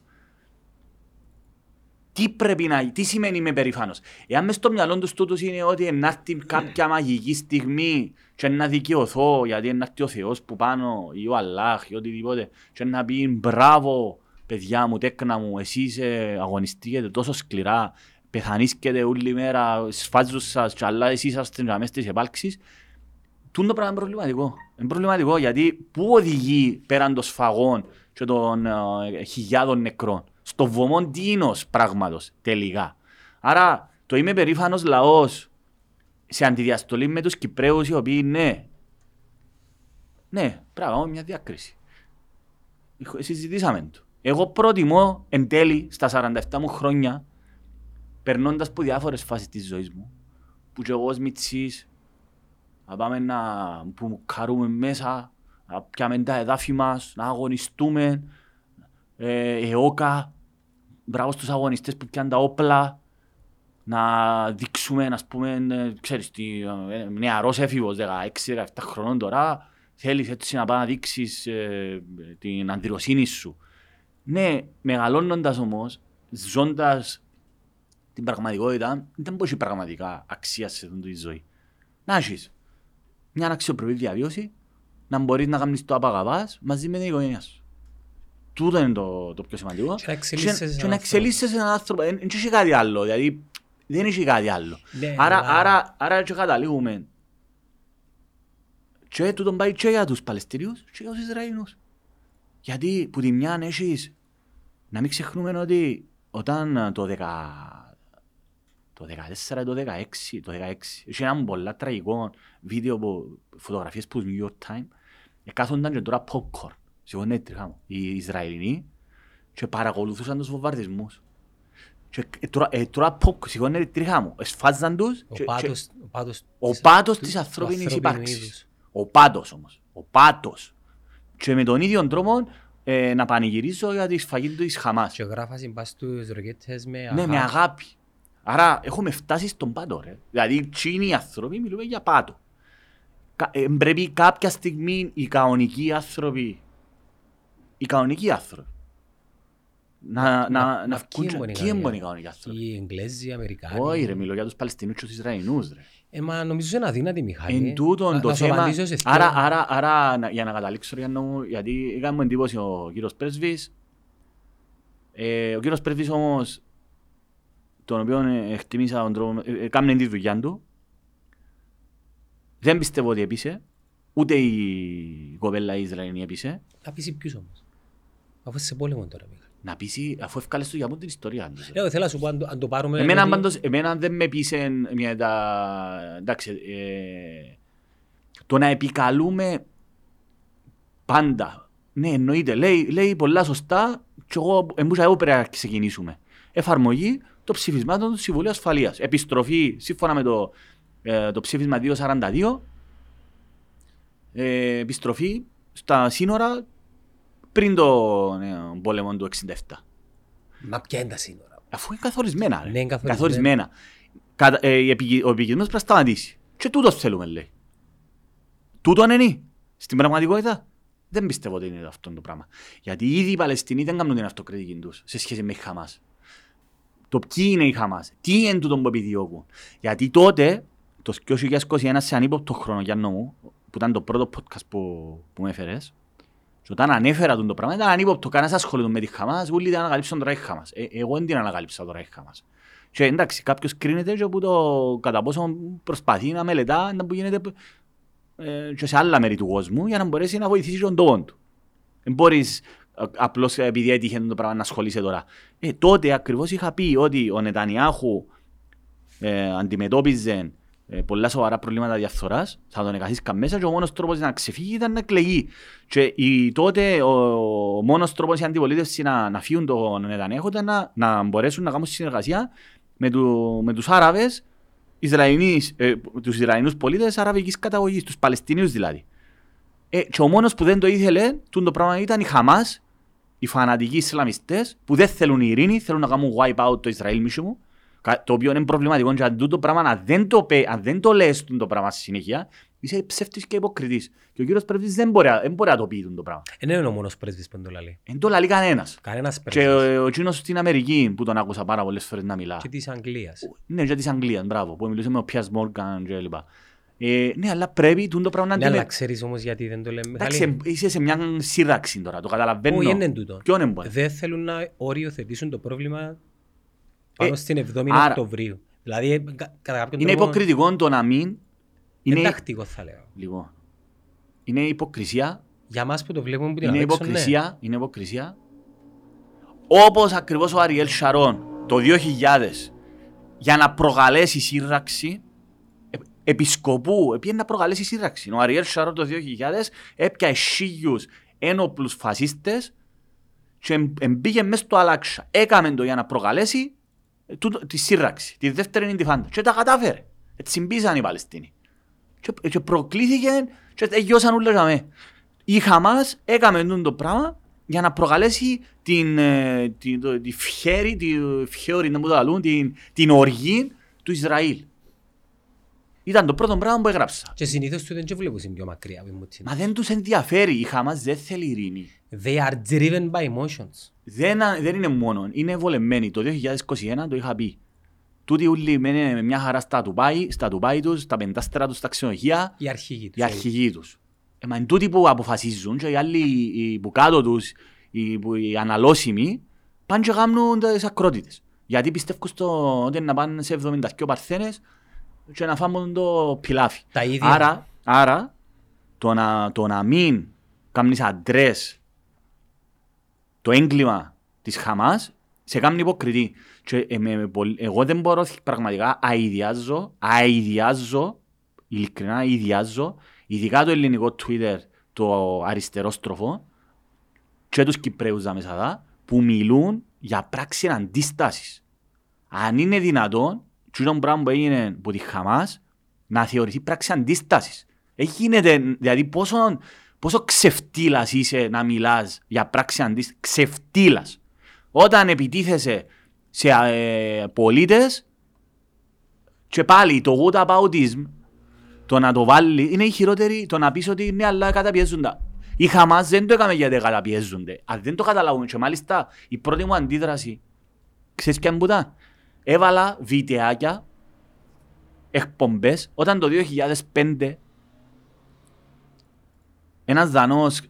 Τι πρέπει να, τι σημαίνει είμαι περήφανος. Εάν μες στο μυαλό τους τούτος είναι ότι να έρθει κάποια μαγική στιγμή και να δικαιωθώ γιατί να έρθει ο Θεός που πάνω ή ο Αλλάχ ή οτιδήποτε και να πει μπράβο παιδιά μου, τέκνα μου, εσείς ε, αγωνιστήκετε τόσο σκληρά, πεθανίσκετε όλη μέρα, σφάζουν σας και αλλά εσείς είσαστε να μες τις επάλξεις. Τούτο πράγμα είναι προβληματικό. Είναι προβληματικό γιατί πού οδηγεί πέραν των σφαγών και των ε, χιλιάδων νεκρών. Στο βωμόν τίνος πράγματος τελικά. Άρα το είμαι περήφανος λαός σε αντιδιαστολή με τους Κυπραίους οι οποίοι ναι, ναι, πράγμα, μια διάκριση. Συζητήσαμε το. Εγώ προτιμώ εν τέλει στα σαράντα επτά μου χρόνια, περνώντας από διάφορες φάσεις της ζωής μου, που και εγώ ως μητσής, να πάμε να που καρούμε μέσα, να πιάμε τα εδάφη μας, να αγωνιστούμε, ε, ΕΟΚΑ, μπράβο στους αγωνιστές που πιάνουν τα όπλα, να δείξουμε, να πούμε, ξέρεις, νεαρός έφηβος, δεκαέξι δεκαεπτά χρονών τώρα, θέλεις έτσι να πάει να δείξεις ε, την αντιρροσύνη σου. Ναι, μεγαλώνοντας όμως, ζώντας την πραγματικότητα, δεν μπορεί πραγματικά αξία σε αυτή τη ζωή. Να έχεις μια αξιοπρεπή διαβίωση, να μπορείς να κάνεις το απαγαπάς μαζί με την οικογένεια σου. Τούτο είναι το, το πιο σημαντικό. Και να εξελίσσεσαι έναν άνθρωπο. Δεν έχει κάτι άλλο. Δηλαδή, δεν έχει κάτι άλλο. Ναι, άρα, αλλά... άρα, άρα και καταλήγουμε. Και τούτον πάει και για τους Παλαιστινίους και για τους Ισραηλινούς. Γιατί που τη μια έχεις, να μην ξεχνούμε ότι όταν το, δέκα, το δεκατέσσερα, το δεκαέξι, το δεκαέξι, είχε έναν πολλά τραγικό βίντεο, που, φωτογραφίες που New York Times, κάθονταν και τώρα popcorn. Συγγνώμη, οι Ισραηλινοί και παρακολουθούσαν τους βομβαρδισμούς. Τώρα συγγνώμη, τρίχα μου, εσφάζαν τους. Ο πάτος της ανθρώπινης ύπαρξης. Ο πάτος όμως. Ο πάτος. Και με τον ίδιο τρόπο να πανηγυρίσω για τη σφαγή της Χαμάς. Και γράφασαν πας τους ροκέτες με αγάπη. Ναι, με αγάπη. Άρα έχουμε φτάσει στον πάτο. Δηλαδή, οι άνθρωποι μιλούμε για πάτο. Πρέπει κάποια στιγμή οι κανονικοί άνθρωποι. Οι κανονικοί άνθρωποι. Να, να, να, να βγουν και έμπονοι οι κανονικοί άνθρωποι. Οι Εγγλέζοι, οι Αμερικάνοι. Όχι ρε, μιλώ για τους Παλαιστινούς και τους Ισραηλινούς ρε. Ε, μα νομίζω είναι αδύνατη Μιχάλη. Εν τούτον το θέμα. Άρα, άρα, άρα, για να καταλήξω, για να μου, γιατί έκαμε εντύπωση ο κύριος Πρέσβης. Ε, ο κύριος Πρέσβης όμως, τον οποίο εκτιμήσα τον τρόπο, έκαμε τη δουλειά του. Δεν πιστεύω ότι έπεισε. Ούτε η κοπέλα η Ισραηλινή έπεισε. Να πείσει ποιους όμως. Αφού είσαι σε πόλεμο τώρα. Να πείσει, αφού ευκάλεσαι για πού την ιστορία. Λέω, θέλω να σου πω αν, αν το πάρουμε... Εμένα, ότι... πάντως, εμένα δεν με πείσε μια τα... Εντάξει, ε, το να επικαλούμε πάντα. Ναι, εννοείται. Λέει, λέει πολλά σωστά και εγώ εμπούσα πρέπει να ξεκινήσουμε. Εφαρμογή των ψηφισμάτων του Συμβουλίου Ασφαλείας. Επιστροφή σύμφωνα με το, ε, το ψήφισμα διακόσια σαράντα δύο. Ε, επιστροφή στα σύνορα πριν τον ναι, πόλεμο του εξήντα επτά. Μα ποια είναι τα σύνορα. Αφού είναι καθορισμένα. Ναι, είναι καθορισμένα. καθορισμένα. Κατα, ε, ο επικοινωνισμός πρέπει να σταματήσει. Και τούτος θέλουμε, λέει. Τούτον είναι. Στην πραγματικότητα δεν πιστεύω ότι είναι αυτό το πράγμα. Γιατί ήδη οι Παλαιστινοί δεν κάνουν την αυτοκριτική τους σε σχέση με η Χαμάς. Το ποιοι είναι η Χαμάς. Τι είναι τούτον που επιδιώκουν. Γιατί τότε, το δύο χιλιάδες είκοσι ένα σε ανύποπτο χρόνο για νόμου, που ήταν το πρώτο podcast που, που με έφερες και όταν ανέφερα τον το πράγμα ήταν ανύποπτο, κανένας ασχολούνται με τη Χαμάς, όλοι ήταν ανακαλύψαν τώρα η Χαμάς. Ε, εγώ δεν την ανακαλύψα τώρα η Χαμάς. Και εντάξει, κάποιος κρίνεται και που το κατά πόσο προσπαθεί να μελετά να που γίνεται ε, και σε άλλα μέρη του κόσμου για να μπορέσει να βοηθήσει τον τόπο του. Δεν μπορείς απλώς επειδή έτυχε το πράγμα να ασχολείσαι τώρα. Ε, τότε ακριβώς είχα πει ότι ο Νετανιάχου ε, αντιμετώπιζε ε, πολλά σοβαρά προβλήματα διαφθοράς, θα τον εγκαθίσκα μέσα και ο μόνος τρόπος να ξεφύγει ήταν να εκλεγεί. Και η, τότε ο, ο μόνος τρόπος η αντιπολίτευση να, να φύγουν τον Νετανιάχου ήταν να, να μπορέσουν να κάνουν συνεργασία με, του, με τους Άραβες, ε, τους Ισραηλινούς πολίτες αραβικής καταγωγής, τους Παλαιστινίους δηλαδή. Ε, και ο μόνος που δεν το ήθελε, το πράγμα ήταν η Χαμάς, οι φανατικοί Ισλαμιστές, που δεν θέλουν ειρήνη, θέλουν να κάνουν wipe out το Ισραήλ μίσου μου, το οποίο είναι προβληματικό. Και αν το πράγμα, αν δεν το, αν δεν το λες το πράγμα στη συνέχεια, είσαι ψεύτης και υποκριτής. Και ο κύριος πρέσβης δεν μπορεί, δεν μπορεί να το πει το πράγμα. Δεν είναι ο μόνος πρέσβης που το λέει. Δεν το λέει κανένας. Κανένας πρέσβης. Και ο, ο Κίνος στην Αμερική που τον άκουσα πάρα πολλές φορές να μιλά. Και της Αγγλίας. Ναι, και της Αγγλίας, μπράβο, που μιλούσε με ο Πιας Μόργαν κλπ. Ε, ναι, αλλά πρέπει τούτο πράγμα να... Ναι, αλλά ξέρεις όμως γιατί δεν το λέμε. Εντάξει, είσαι σε μια σύραξη τώρα, το καταλαβαίνω. Όχι, είναι τούτο. Ποιον εμπορεί. Δεν θέλουν να οριοθετήσουν το πρόβλημα πάνω ε, στην εβδόμη Οκτωβρίου. Δηλαδή, κα, κατά κάποιον είναι τρόπο... υποκριτικό το να μην... Είναι τακτικό θα λέω. Λοιπόν, είναι υποκρισία. Για μας που το βλέπουμε που την είναι αλέξω, υποκρισία, ναι. Είναι υποκρισία. Όπως ακριβώς ο Αριέλ Σαρών το δύο χιλιάδες για να προκαλέσει σύραξη επισκοπού, επειδή να προκαλέσει σύραξη. Ο Αριέλ Σαρών το δύο χιλιάδες έπιασε χίλιους ένοπλους φασίστες και μπήκε μέσα στο Αλ Άξα. Έκαμε το για να προκαλέσει τη σύραξη, τη δεύτερη Ιντιφάντα. Και τα κατάφερε. Έτσι μπήσαν οι Παλαιστίνοι. Και, και προκλήθηκε και γιώσαν ούλες για μέ. Η Χαμάς έκαμε το πράγμα για να προκαλέσει την, την, την, την φιέρη, την, φιέρη, να μου το λαλούν, την, την οργή του Ισραήλ. Ήταν το πρώτο πράγμα που έγραψα. Και συνήθως του δεν και βλέπουν πιο μακριά. Μα δεν τους ενδιαφέρει. Η Χαμάς δεν θέλει ειρήνη. They are driven by emotions. Δεν, δεν είναι μόνο. Είναι βολεμένοι. Το δύο χιλιάδες είκοσι ένα το είχα πει. Τούτοι ούλοι μένουν με μια χαρά στα Ντουμπάι, στα Ντουμπάι τους, στα πεντάστερα τους, στα ξενοδοχεία. Οι αρχηγοί τους. Οι αρχηγοί τους. Ε, μα είναι τούτοι που αποφασίζουν και οι άλλοι οι, που κάτω τους, οι, που, οι αναλώσιμοι, πάνε και κάνουν τις ακρότητες. Γιατί πιστεύουν στο, ότι να πάνε σε εβδομήντα δύο παρθένες και να φάμε το πιλάφι. Άρα, άρα το, να, το να μην κάνεις αντρές το έγκλημα της Χαμάς σε κάνει υποκριτή. Και, ε, με, με, εγώ δεν μπορώ πραγματικά, αηδιάζω, αηδιάζω, ειλικρινά αηδιάζω, ειδικά το ελληνικό Twitter, το αριστερόστροφο και τους Κυπρέους αμεσαδά, που μιλούν για πράξη αντίστασης. Αν είναι δυνατόν, το πράγμα που έγινε από τη Χαμάς να θεωρηθεί πράξη αντίστασης. Γίνεται, δηλαδή πόσο, πόσο ξεφτύλας είσαι να μιλάς για πράξη αντίστασης. Ξεφτύλας. Όταν επιτίθεσαι σε ε, πολίτες και πάλι το what about this, το να το βάλει, είναι η χειρότερη το να πεις ότι ναι αλλά καταπιέζονται. Η Χαμάς δεν το έκαμε γιατί καταπιέζονται. Αν δεν το καταλάβουμε και μάλιστα η πρώτη μου αντίδραση, ξέρεις ποια μπουτά. Έβαλα βιτεάκια, εκπομπές, όταν το δύο χιλιάδες πέντε ένας Δανός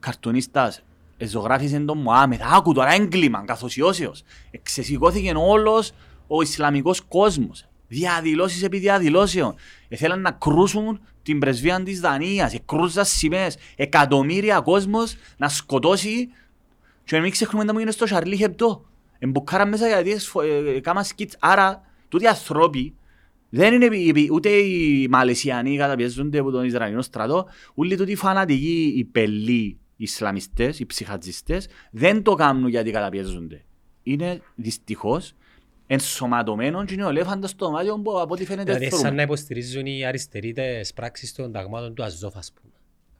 καρτουνίστας ζωγράφισε τον Μωάμεθ. Άκου τώρα έγκλημα, καθοσιώσεως. Εξεσηκώθηκε όλος ο Ισλαμικός κόσμος. Διαδηλώσεις επί διαδηλώσεων. Θέλαν να κρούσουν την πρεσβεία της Δανίας. Εκρούσαν σημαίες. Εκατομμύρια κόσμος να σκοτώσει. Και μην ξεχνούμε να μου γίνει στο Σαρλί Χεπτό. Εμποκάρα μέσα γιατί κάμα σκίτς. Άρα, τούτοι ανθρώποι δεν είναι ούτε οι Μαλαισιανοί καταπιέζονται από τον Ισραηλινό στρατό, ούτε τούτοι φανατικοί οι πελοί Ισλαμιστές, οι ψυχατζιστές, δεν το κάνουν γιατί καταπιέζονται. Είναι δυστυχώς ενσωματωμένο και είναι ο ελέφαντας στο δωμάτιο από ό,τι φαίνεται. Δηλαδή, σαν να υποστηρίζουν οι αριστερίτες πράξεις των ταγμάτων του Αζόφ, ας πούμε.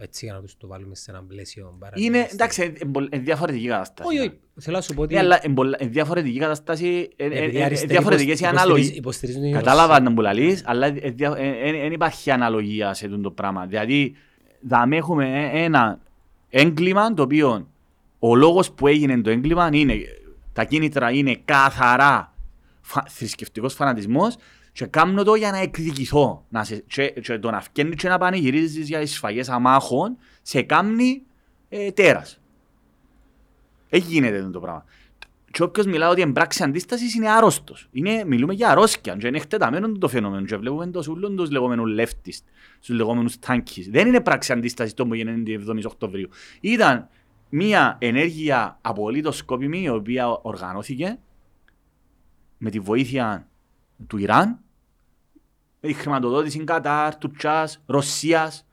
Έτσι για να τους το βάλουμε σε έναν πλαίσιο παραδείγμα. Είναι, εντάξει, διαφορετική κατάσταση. Όχι, όχι, θέλω να σου πω ότι... Διαφορετική κατάσταση, διαφορετικές οι ανάλογοι. Κατάλαβα να μου λαλείς, αλλά δεν υπάρχει αναλογία σε αυτό το πράγμα. Δηλαδή, θα έχουμε ένα έγκλημα το οποίο ο λόγος που έγινε το έγκλημα είναι τα κίνητρα είναι καθαρά θρησκευτικός φανατισμός. Και κάνω το για να εκδικηθώ. Να σε, και, και το να φκένει και να πανηγυρίζεις για τις σφαγές αμάχων σε κάνει ε, τέρας. Έχει γίνεται το πράγμα. και όποιος μιλά ότι εμπράξει αντίστασης είναι άρρωστος. Είναι, μιλούμε για αρρώσκια, και είναι εκτεταμένο το φαινόμενο και βλέπουμε το σούλον τους λεγόμενους leftist, τους λεγόμενους τάνκης. Δεν είναι πράξη αντίστασης το που γίνεται την εβδόμη Οκτωβρίου. Ήταν μια ενέργεια απολύτως σκόπιμη, η οποία οργανώθηκε με τη βοήθεια του Ιράν, με τη χρηματοδότηση Κατάρ, Τουρκίας, Ρωσίας.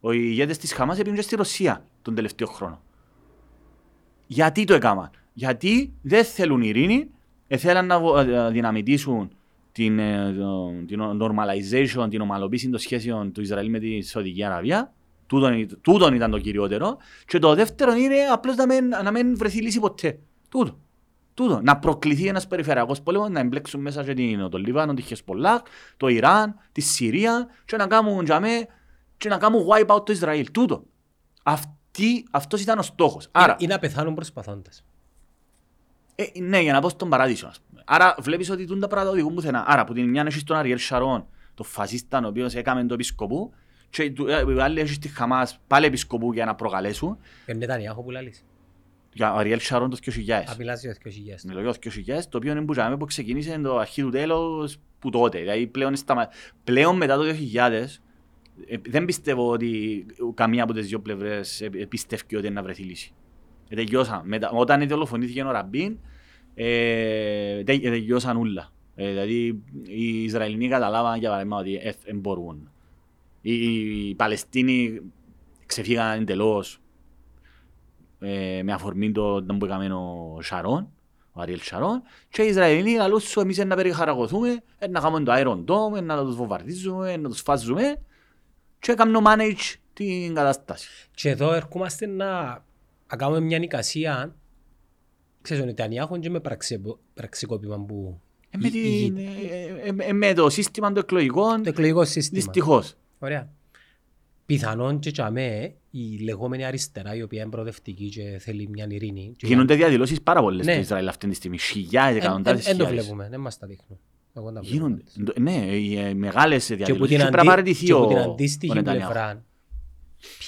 Οι ηγέτες της Χαμάς έπιναν και στη Ρωσία τον τελευταίο χρόνο. Γιατί το έκαναν? Γιατί δεν θέλουν ειρήνη, θέλαν να δυναμητήσουν την, την normalization, την ομαλοποίηση των σχέσεων του Ισραήλ με τη Σαουδική Αραβία. Τούτον, τούτον ήταν το κυριότερο. Και το δεύτερο είναι απλώς να μην, να μην βρεθεί λύση ποτέ. Τούτο. Τούτο. Να προκληθεί ένας περιφερειακός πόλεμος, να εμπλέξουν μέσα και την, το Λιβάνο, τη Χεσπολάχ, το Ιράν, τη Συρία και να κάνουν, τζαμέ, και να κάνουν wipe out το Ισραήλ. Τούτο. Αυτή, αυτός ήταν ο στόχος. Άρα, είναι να πεθάνουν προσπαθώντας. Ε, ναι, για να πω στον παράδεισο. Άρα βλέπεις ότι τούν τα πράγματα οδηγούν πουθενά. Άρα που την μια έχεις τον Αριέλ Σαρών, τον φασίστα, ο οποίος έκαμε τον επισκοπού, και οι άλλοι έχεις τη Χαμάς πάλι επισκοπού για να προκαλέσουν. Και Νετανιάχου που λαλείς. Για Αριέλ Σαρών το δύο χιλιάδες. Απειλάς για το δύο χιλιάδες. Με το δύο χιλιάδες, το οποίο είναι που ξεκίνησε το αρχή του τέλος που τότε. Δηλαδή πλέον, σταμα... πλέον μετά το δύο χιλιάδες, δεν πιστεύω ότι καμία από τις δύο πλευρές πιστεύει ότι είναι να βρεθεί λύση. Μετα... Όταν δολοφονήθηκε ο Ραμπίν, ε... τελειώσαν όλα. Ε, δηλαδή οι Ισραηλοί καταλάβαν για παράδειγμα ότι δεν μπορούν. Οι Παλαιστίνοι ξεφύγαν εντελώς ε... με αφορμή τον που έκαμε ο Σαρών, ο Αριέλ Σαρών, και οι Ισραηλοί λαλούν σου εμείς να περιχαρακωθούμε, να κάνουμε το Iron Dome, να τους βομβαρδίζουμε, να τους φάζουμε και έκαμε manage την κατάσταση. Και εδώ ερχόμαστε να... Αν κάνουμε μια νοικασία, ξέρεις ο Νετανιάχου και με πραξικόπημα που... Ε, με, την, ε, ε, με το σύστημα των εκλογικών, το εκλογικό σύστημα. Δυστυχώς. Ωραία. Πιθανόν και τσαμέ η λεγόμενη αριστερά, η οποία είναι προοδευτική και θέλει μια ειρήνη. Γίνονται για... διαδηλώσεις πάρα πολλές, ναι, στο Ισραήλ αυτή τη στιγμή. Χιλιάδες, εκατοντάδες χιλιάδες. Δεν το βλέπουμε, δεν μας τα δείχνουν. Γίνονται, ναι, οι μεγάλες διαδηλώσεις. Και από την αντίστοιχη πλευρά.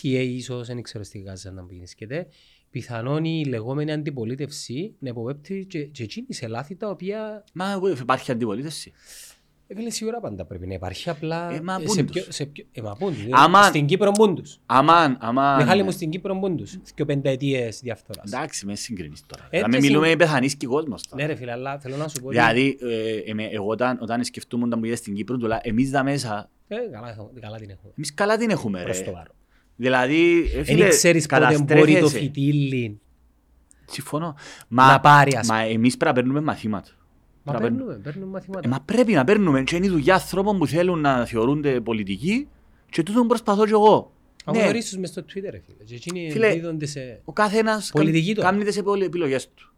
Ποιοι ίσως, δεν ξέρω στη Γάζα να βρίσκεται, πιθανόν η λεγόμενη αντιπολίτευση να υποπέπτει και, και εκείνη σε λάθη τα οποία... Μα υπάρχει αντιπολίτευση. Βέβαια σίγουρα πάντα πρέπει να υπάρχει, απλά... Ε, μα πούντους. Ποιο... Ποιο... Ε, μα πούντους. Αμάν... Στην Κύπρο πούντους. Αμάν, αμάν. Μιχάλη μου, στην Κύπρο πούντους. Και πενταετίες διαφθοράς. Εντάξει, με συγκρίνεις τώρα. Ε, με μιλούμε συν... πεθανείς και κόσμος τώρα. Ναι ρε φίλε, αλλά θέλω να σου πω... Δηλαδή, εγώ όταν σκεφτούμε όταν πήγα στην Κύπρο, εμείς τα μέσα... Εμείς καλά την έχουμε ρε. Δηλαδή, δεν ξέρεις πότε μπορεί το φυτίλι να πάρει. Μα εμείς πρέπει να παίρνουμε μαθήματα. Μα, να παίρνουμε, παίρνουμε μαθήματα. Ε, μα πρέπει να παίρνουμε. Και είναι η δουλειά ανθρώπων που θέλουν να θεωρούνται πολιτικοί και τούτον προσπαθώ και εγώ. Αγωνωρίσους ναι. Μες στο Twitter, φίλε. Φίλε, σε... ο καθένας κάνετε σε επιλογές του.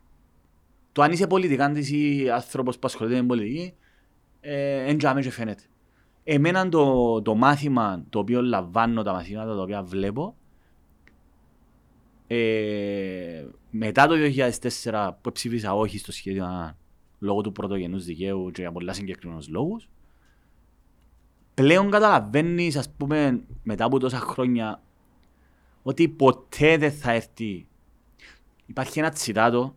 Το αν είσαι πολιτικάντης ή άνθρωπος που ασχολείται με πολιτική, εν τζάμε και φαίνεται. Εμένα το, το μάθημα το οποίο λαμβάνω, τα μαθήματα τα οποία βλέπω, ε, μετά το δύο χιλιάδες τέσσερα που ψήφισα όχι στο σχέδιο α, λόγω του πρωτογενούς δικαίου και για πολλά συγκεκριμένους λόγους, πλέον καταλαβαίνεις, ας πούμε, μετά από τόσα χρόνια ότι ποτέ δεν θα έρθει. Υπάρχει ένα τσιτάτο,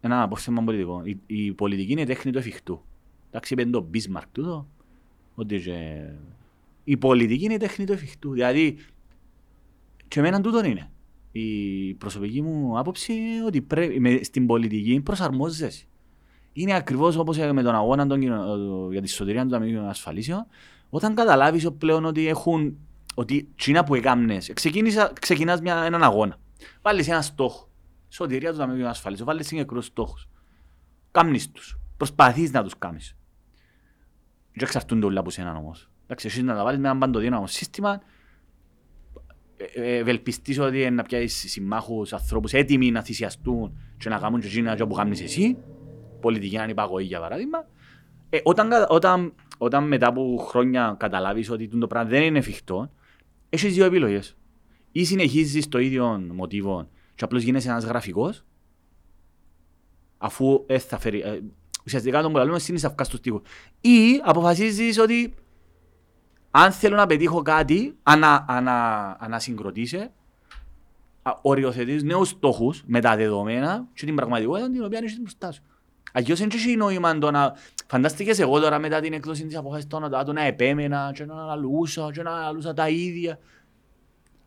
ένα απόφθεμα πολιτικό. Η, η πολιτική είναι η τέχνη του εφικτού. Εντάξει, είπε το Bismarck τούτο. Ότι και... η πολιτική είναι η τέχνη του εφικτού. Δηλαδή, και εμένα τούτον είναι. Η προσωπική μου άποψη είναι ότι πρέ... με... στην πολιτική προσαρμόζεσαι. Είναι ακριβώς όπως με τον αγώνα τον... για τη σωτηρία των ταμείων ασφαλίσεων. Όταν καταλάβεις πλέον ότι έχουν. Ότι τσίνα που έκαμνες. Ξεκίνησα... Ξεκινάς μια... έναν αγώνα. Βάλεις ένα στόχο. Σωτηρία των ταμείων ασφαλίσεων. Βάλεις συγκεκριμένους στόχους. Κάμνεις τους. Προσπαθείς να τους κάνεις. Δεν εξαρτούνται όλα από σένα όμως. Εντάξει, εσείς να τα βάλεις με έναν παντοδύναμο σύστημα, ευελπιστείς ότι να πιάσεις συμμάχους, ανθρώπους έτοιμοι να θυσιαστούν και να κάνουν και εκείνα που κάνεις εσύ, πολιτική ανυπαγωγή για παράδειγμα. Ε, όταν, όταν, όταν μετά από χρόνια καταλάβεις ότι το πράγμα δεν είναι εφικτό, έχεις δύο επιλογές. Ή συνεχίζεις το ίδιο μοτίβο και απλώς γίνεσαι ένας γραφικός, αφού ε, θα φέρει... Ε, ουσιαστικά τον πολλαλούμε είναι σαυκάς του τείχου. Ή αποφασίζεις ότι αν θέλω να πετύχω κάτι, ανα, ανα, ανασυγκροτήσε, οριοθετείς νέους στόχους με τα δεδομένα και την πραγματικότητα την οποία έχεις μπροστά σου. Αγιώς δεν έχει νόημα το να... Φαντάστηκες εγώ τώρα μετά την εκδόση της αποφάσης των ΝΑΤΟ να επέμενα και να αναλούσα και να αναλούσα τα ίδια.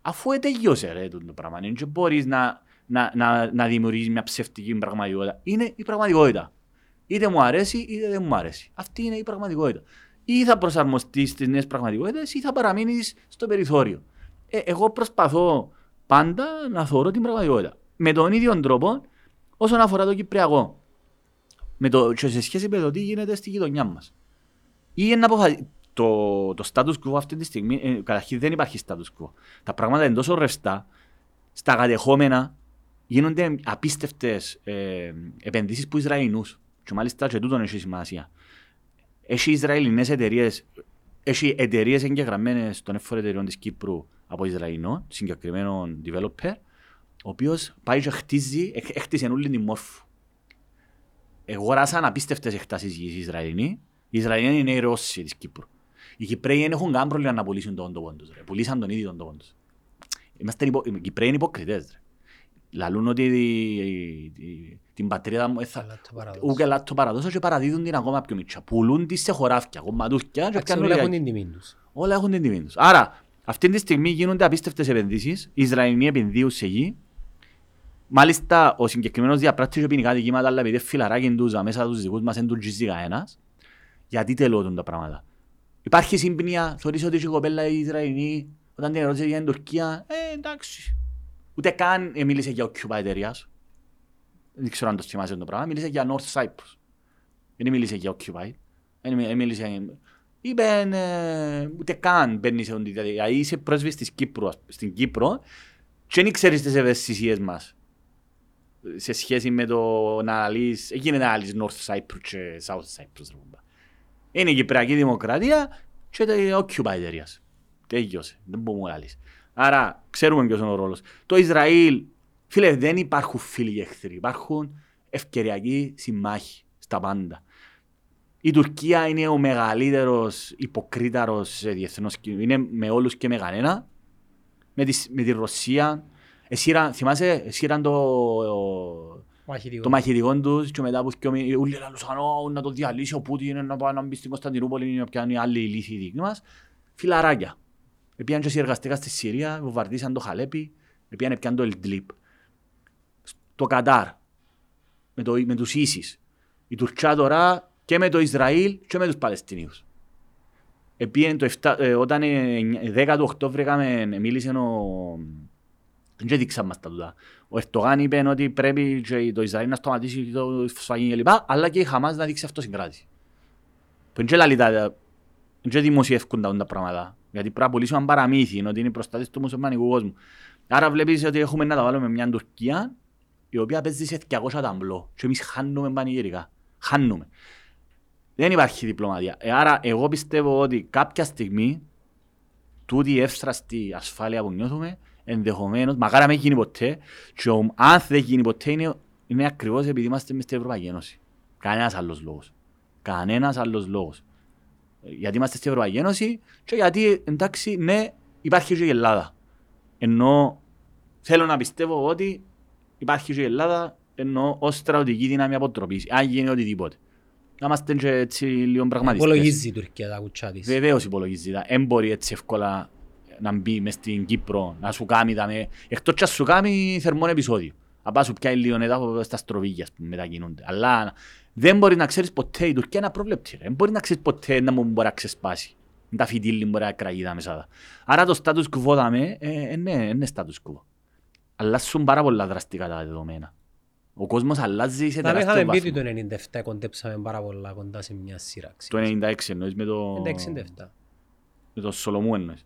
Αφού ετεγιώσε ρε το πράγμα, δεν μπορείς να, να, να, να δημιουργήσεις μια ψευτική πραγματικότητα. Είναι η πραγματικότητα. Είτε μου αρέσει είτε δεν μου αρέσει. Αυτή είναι η πραγματικότητα. Ή θα προσαρμοστείς στις νέες πραγματικότητες ή θα παραμείνεις στο περιθώριο. Ε, εγώ προσπαθώ πάντα να θεωρώ την πραγματικότητα. Με τον ίδιο τρόπο όσον αφορά το Κυπριακό. Με το, και σε σχέση με το τι γίνεται στη γειτονιά μας. Ή να αποφα... το, το status quo αυτή τη στιγμή, ε, καταρχήν δεν υπάρχει status quo. Τα πράγματα είναι τόσο ρευστά, στα κατεχόμενα γίνονται απίστευτες ε, επενδύσεις που Ισραηλινούς. Και μάλιστα και τούτον έχει σημασία. Έχει Ισραηλινές εταιρείες, έχει εταιρείες εγγεγραμμένες των εφορετηριών της Κύπρου από Ισραηλινών, συγκεκριμένων developer, ο οποίος πάει και χτίζει, χτίζει όλη τη μόρφου. Εγόρασαν απίστευτες εκτάσεις γης Ισραηλινοί. Οι Ισραηλινοί είναι οι Ρώσοι της Κύπρου. Οι Κυπραίοι δεν έχουν καν πρόβλημα να πουλήσουν τον τόπο τους. Πουλήσαν τον ίδιο τον τόπο τους. Υπο... Οι Κυπραίοι είναι υποκριτές. Λαλούν ότι την πατρίδα μου ούτε αλλά το παραδώσω και παραδίδουν την ακόμα πιο μίτσα. Πουλούν τις σε χωράφια, κομματούχια. Όλα έχουν την τιμή τους. Όλα έχουν την τιμή τους. Άρα αυτή τη στιγμή γίνονται απίστευτες επενδύσεις. Οι Ισραηλινοί επενδύουν σε γη. Μάλιστα, ο συγκεκριμένος διαπράττει ποινικά δικήματα, αλλά επειδή φιλαράκι τους αμέσα τους δικούς μας δεν τους γίζει κανένας. Γιατί τελειώνουν τα πράγματα. Υπάρχει σύμπνοια, θεωρείς ότι η κοπέλα η Ισραηλινή, όταν την ερώτησε για την Τουρκία, ε, εντάξει. Ούτε καν μίλησε για Occupy εταιρεία. Δεν ξέρω αν το θυμάσαι το πράγμα. Μίλησε για North Cyprus. Δεν μίλησε για Occupy. Δεν μίλησε. Είπε, ε, ούτε καν μπαίνει σε οντιδία. Δηλαδή είσαι πρέσβης της Κύπρου, στην Κύπρο και δεν ξέρεις τις ευαισθησίες μας. Σε σχέση με το να λύσεις, εκεί είναι να λύσεις North Cyprus και South Cyprus. Είναι η Κυπριακή Δημοκρατία και το Occupy εταιρείας. Τέλειωσε, δεν μπορούμε να λύσεις. Άρα ξέρουμε ποιος είναι ο ρόλος. Το Ισραήλ, φίλε, δεν υπάρχουν φίλοι και εχθροί, υπάρχουν ευκαιριακοί συμμάχοι στα πάντα. Η Τουρκία είναι ο μεγαλύτερος υποκρίταρος σε διεθνώς, είναι με όλους και με κανένα, με τη, με τη Ρωσία. Εσύραν, θυμάσαι, εσύραν το, το μαχητικό τους και μετά που όλοι λαλούσαν να το διαλύσει ο Πούτιν, να πάει να μπει στην Κωνσταντινούπολη να πιάνει άλλη λύθη δική μας. Φιλαράκια. Επιάνε και συνεργαστικά στη Συρία, βομβαρδίσαν το Χαλέπι, επιάνε πιάνε το Ελντλίπ. Στο Κατάρ, με, το, με τους Ίσις. Η Τουρκία τώρα και με το Ισραήλ και με τους Παλαιστινίους. Επιάνε το εφτά, όταν δέκα του Οκτώβρη μίλησε ο... Δεν δείξαμε μας τα τούτα. Ο Ερτογάν είπε ότι πρέπει το Ισραήλ να σταματήσει το σφαγή κλπ. Αλλά και η Χαμάς να δείξει αυτοσυγκράτηση. Δεν δημοσιεύκουν τα πράγματα. Γιατί πρέπει να πουλήσουν παραμύθι, είναι ότι είναι προστάτες του μουσουλμανικού κόσμου. Άρα βλέπεις ότι έχουμε να τα βάλουμε μια Τουρκία η οποία παίζει σε διακόσια ταμπλό. Και εμείς χάνουμε πανηγυρικά. Χάνουμε. Δεν υπάρχει διπλωματία. Άρα εγώ πιστεύω ότι κάποια στιγμή τούτη η εύστραστη ασφάλεια που νιώθουμε. Ενδεχομένως, μακάρα με γίνει ποτέ, και ο, αν δεν γίνει ποτέ είναι, είναι ακριβώς επειδή είμαστε μες στην Ευρωπαϊκή Ένωση. Κανένας άλλος λόγος. Κανένας άλλος λόγος. Γιατί είμαστε στην Ευρωπαϊκή Ένωση και γιατί, εντάξει, ναι, υπάρχει και η Ελλάδα. Ενώ θέλω να πιστεύω ότι υπάρχει και η Ελλάδα, ενώ ως στρατιωτική δύναμη αποτροπής, αν γίνει οτιδήποτε. Να είμαστε και έτσι λίγο πραγματιστές. Υπολογίζει η Τουρκία τα κουτσά της. Βεβαίως υπολογίζει τα. Εν μπορεί έτσι εύκολα να μπει μες στην Κύπρο, να σου κάνει τα με... Εκτός και να σου κάνει θερμόν επεισόδιο. Απά σου πιάει λίγο νετά στα στροβίγια που μετακινούνται. Αλλά δεν μπορεί να ξέρεις ποτέ, η Τουρκία είναι απρόβλεπτη. Δεν μπορεί να ξέρεις ποτέ να μου μπορεί να ξεσπάσει. Τα φιτίλια μπορεί να κραγεί τα μέσα. Άρα το status quo τα με, ε, ναι, είναι status quo. Αλλάσουν πάρα πολλά δραστικά τα δεδομένα. Ο κόσμος αλλάζει σε τεράστιο βαθμό. Να είχαμε πει ότι το ενενήντα επτά κοντέψαμε πάρα πολλά κοντά σε μια σύραξη. Το ενενήντα έξι εννοείς με το... ενενήντα έξι ενενήντα επτά. Με το Σολομού εννοείς.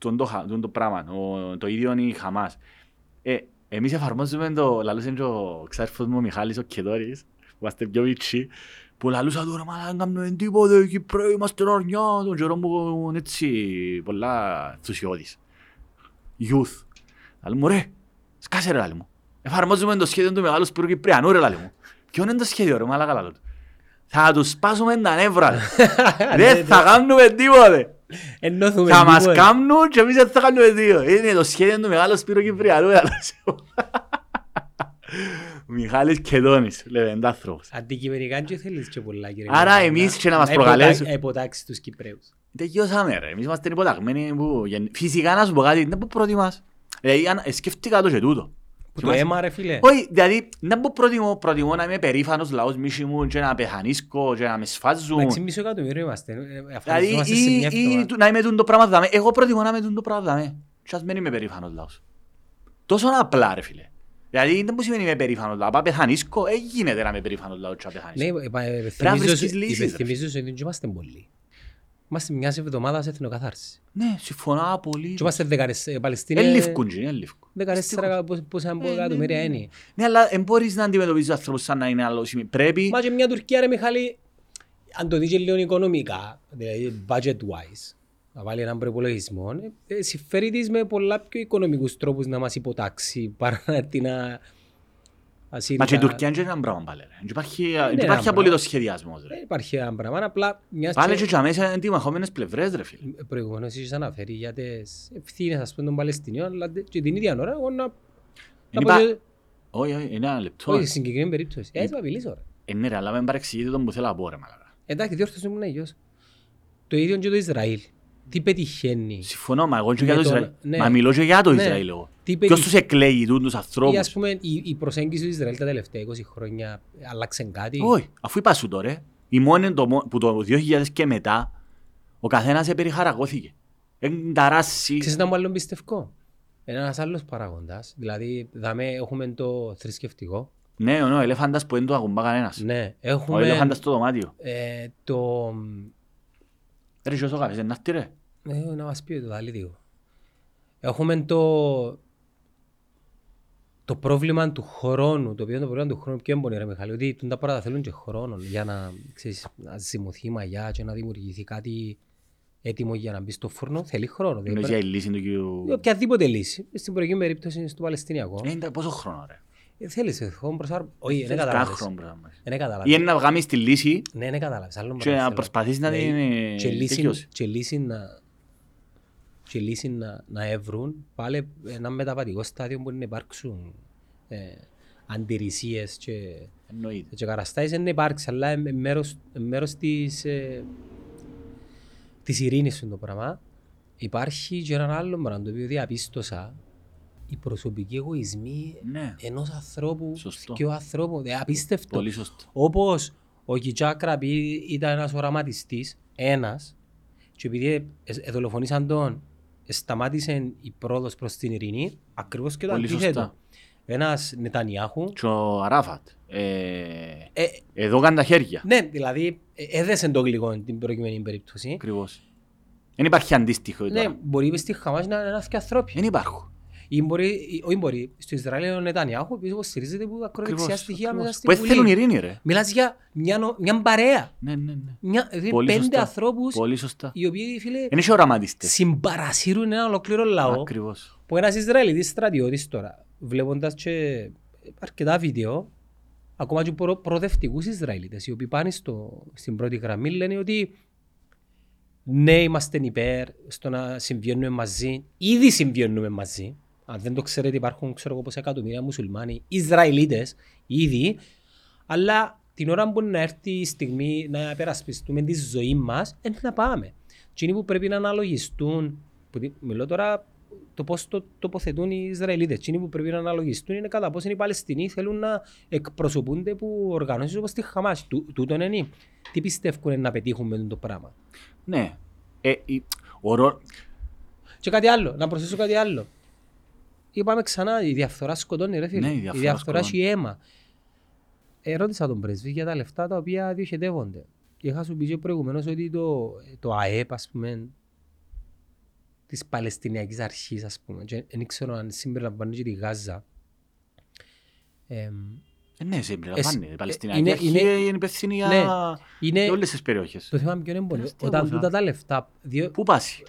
τον το, το πράγμα, το, το ίδιο είναι η Χαμάς. Ε, Εμείς εφαρμόζουμε το λαλούσαν και ο ξάρφος μου ο Μιχάλης ο Κεδόρης, που είμαστε πιο βίτσι, που λαλούσα τώρα μάλλον να κάνουμε τίποτα, εκεί πρέπει είμαστε νορνιά, τον καιρό μου έτσι πολλά ενθουσιώδης. Youth. Λαλούν μου ρε, σκάσε ρε λαλή μου. Εφαρμόζουμε το σχέδιο του μεγάλου σπύρου Κυπριανού ρε λαλή μου. Ποιο είναι το σχέδιο ρε μάλακα λαλό του. Θα τους σπάσουμε τα νεύρα. Δεν θα κάνουμε τίποτα. Θα μας κάνουν και εμείς δεν θα κάνουμε τίποτα. Είναι το σχέδιο του μεγάλου Σπύρου Κυπριανού. Μιχάλης Κεδόνης, λεβεντάνθρωπος. Αντικυπριακά και θέλεις και πολλά κύριε. Άρα εμείς και να μας προκαλέσουν. Υποτάξει τους Κυπραίους. Τελειώσαμε ρε, εμείς είμαστε υποταγμένοι. Φυσικά να σου πω κάτι, δεν προτιμάς. Δηλαδή σκέφτηκα το και τούτο. Το αίμα ρε φίλε. Όχι, δηλαδή δεν προτιμώ, προτιμώ να είμαι περήφανος λαός μίσοι μου και να πεθανίσκω και να με σφάζουν. Εντάξει, μισό εκατομμύριο είμαστε. Δηλαδή ή να είμαι το πράγμα δάμε. Εγώ προτιμώ να είμαι το πράγμα δάμε. Και ας μην είμαι περήφανος λαός. Τόσο απλά ρε φίλε. Δηλαδή δεν σημαίνει είμαι περήφανος λαός. Πα πεθανίσκω, ε, γίνεται να είμαι περήφανος λαός και να πεθανίσκω. Πρέπει να βρίσκεις λύσεις. Υπενθυμίζω ότι είμαστε πολλοί. Είμαστε μιας εβδομάδας εθνοκαθάρσης. Ναι, συμφωνά πολύ. Και είμαστε δεκαρες... Παλαιστίνη... Ελήφκουν και, ελήφκουν. Δεκαρεστήρα πόσα εκατομμύρια είναι. Ναι, αλλά δεν μπορείς να αντιμετωπίζεις άνθρωπος σαν να είναι άλλο σημείο. Πρέπει... Μα και μια Τουρκία, ρε Μιχάλη, αν το δεις και λίγο οικονομικά, δηλαδή budget-wise, να βάλει έναν προϋπολογισμό, ε, συμφέρει της με πολλά πιο οικονομικούς τρόπους να μας υποτάξει παρά να... Ασύρικα... Μα και η Τουρκία είναι ένα πράγμα πάλι. Δεν υπάρχει απολύτως σχεδιασμός. Δεν υπάρχει ένα πράγμα, απλά... Πάλι και και μέσα είναι τιμαχόμενες πλευρές ρε φίλε. Προηγουμένως είσαι αναφέρει για τις ευθύνες ας πούμε των Παλαιστινίων, αλλά και την ίδια ώρα εγώ να... Όχι, όχι, είναι ένα λεπτό. Όχι, συγκεκριμένη περίπτωση. Έτσι θα απειλήσω ρε. Είναι ρε, αλλά με παρεξηγείτε τον που θέλω να πω ρε μαλάκα. Εντάξει, διόρθωσε μου να γιος. Το ίδιο και το Ισραήλ. Τι πετυχαίνει. Συμφωνώ, μα εγώ και για το Ισραήλ. Ναι. Μα μιλώ και για το ναι. Ισραήλ εγώ. Πετυχ... Ποιος τους εκλέγει τους ανθρώπους. Ή ας πούμε η, η προσέγγιση του Ισραήλ τα τελευταία είκοσι χρόνια αλλάξε κάτι. Όχι, αφού είπα σου τώρα, η μόνη το, που το δύο χιλιάδες και μετά ο καθένας περιχαρακώθηκε. Ενταράσει. Ξέρεις ένα άλλο πιστευκό. Ένας άλλος παραγόντας. Δηλαδή, δαμε, έχουμε το θρησκευτικό. Ναι, ο ελέφαντας που δεν το ακουμπά κανένας. Ναι, έχουμε, ο ελέφαντας στο δωμάτιο. Ε, το... Ρε και όσο κάπες, ενάρτη ρε. Ναι, να μας πει το δαλίτικο. Έχουμε το... το πρόβλημα του χρόνου, το οποίο είναι το πρόβλημα του χρόνου πιο έμπονη ρε Μιχάλη, ότι τα πράγματα θέλουν και χρόνο για να, ξέρεις, να ζυμωθεί η μαγιά και να δημιουργηθεί κάτι έτοιμο για να μπει στο φούρνο, θέλει χρόνο. Είναι για η λύση του κύριου... Οποιαδήποτε λύση, στην προηγούμενη περίπτωση είναι στο Παλαιστινιακό. Είναι πόσο χρόνο ρε. Θέλεις, εγώ προσάρ... Όχι, δεν καταλάβεις. Ή να βγάλεις τη λύση και να προσπαθείς να την τελειώσεις. Και λύση να εύρουν πάλι ένα μεταβατικό στάδιο που να υπάρξουν αντιρρησίες και καταστάσεις δεν υπάρξει, αλλά μέρος της ειρήνης του πράγμα. Υπάρχει και έναν άλλο πράγμα το οποίο διαπίστωσα. Οι προσωπικοί εγωισμοί ναι. ενός ανθρώπου σωστό. Και ο ανθρώπου. Απίστευτο. Όπως ο Γιτζάκ Ραμπίν ήταν ένας οραματιστής, ένας, και επειδή δολοφονήσαν τον, σταμάτησε η πρόοδος προς την ειρήνη, ακριβώς και το αντίθετο. Ένας Νετανιάχου. Και ο Αράφατ. Ε, ε, εδώ κάνει τα χέρια. Ναι, δηλαδή έδεσε το γλυκό την προηγούμενη περίπτωση. Ακριβώς. Δεν υπάρχει αντίστοιχο. Ναι, τώρα. Μπορεί στη Χαμάς να είναι ένας και ανθρώπι. Δεν υπάρχουν. Ή μπορεί, ή μπορεί, στο Ισραήλ ο Νετανιάχου στηρίζεται από ακροδεξιά στοιχεία μέσα στη Βουλή. Που θέλουν ειρήνη ρε. Μιλάς για μια, μια παρέα. Ναι, ναι, ναι. Μια, πέντε σωστά. Ανθρώπους οι οποίοι φίλε, συμπαρασύρουν ένα ολοκληρό λαό. Ακριβώς. Που ένας Ισραηλίτης στρατιώτης τώρα, βλέποντας και αρκετά βίντεο, ακόμα και προ, προοδευτικούς Ισραηλίτες, οι οποίοι πάνε στο, στην πρώτη γραμμή λένε ότι ναι, είμαστε υπέρ στο να συμβιώνουμε μαζί, ήδη συμβιώνουμε μαζί. Αν δεν το ξέρετε, υπάρχουν ξέρω εγώ πόσα εκατομμύρια μουσουλμάνοι, Ισραηλίτες ήδη, αλλά την ώρα που να έρθει η στιγμή να περασπιστούμε τη ζωή μας, δεν να πάμε. Τι είναι που πρέπει να αναλογιστούν, που, μιλώ τώρα το πώς το τοποθετούν οι Ισραηλίτες, τι είναι που πρέπει να αναλογιστούν είναι κατά πόσο οι Παλαιστινοί θέλουν να εκπροσωπούνται που οργανώσεις όπως τη Χαμάς. Του, τούτον είναι. Τι πιστεύουν να πετύχουν με το πράγμα. Ναι. Ε, η, ορο... Και κάτι άλλο, να προσθέσω κάτι άλλο. Είπαμε ξανά, η διαφθορά σκοτώνει ρε φίλε, ναι, η διαφθορά, η διαφθορά έχει αίμα. Ερώτησα τον πρέσβη για τα λεφτά τα οποία διοχετεύονται. Και είχα σου πει και προηγουμένως ότι το, το ΑΕΠ ας πούμε της Παλαιστινιακής Αρχής ας πούμε, δεν ξέρω αν σήμερα πάνε και τη Γάζα, Ναι, συμπεριλαμβάνει. Η Παλαιστινιακή Αρχή είναι υπεύθυνη για όλες τις περιοχές. Το θέμα ποιο είναι πολύ. Όταν τούτα τα λεφτά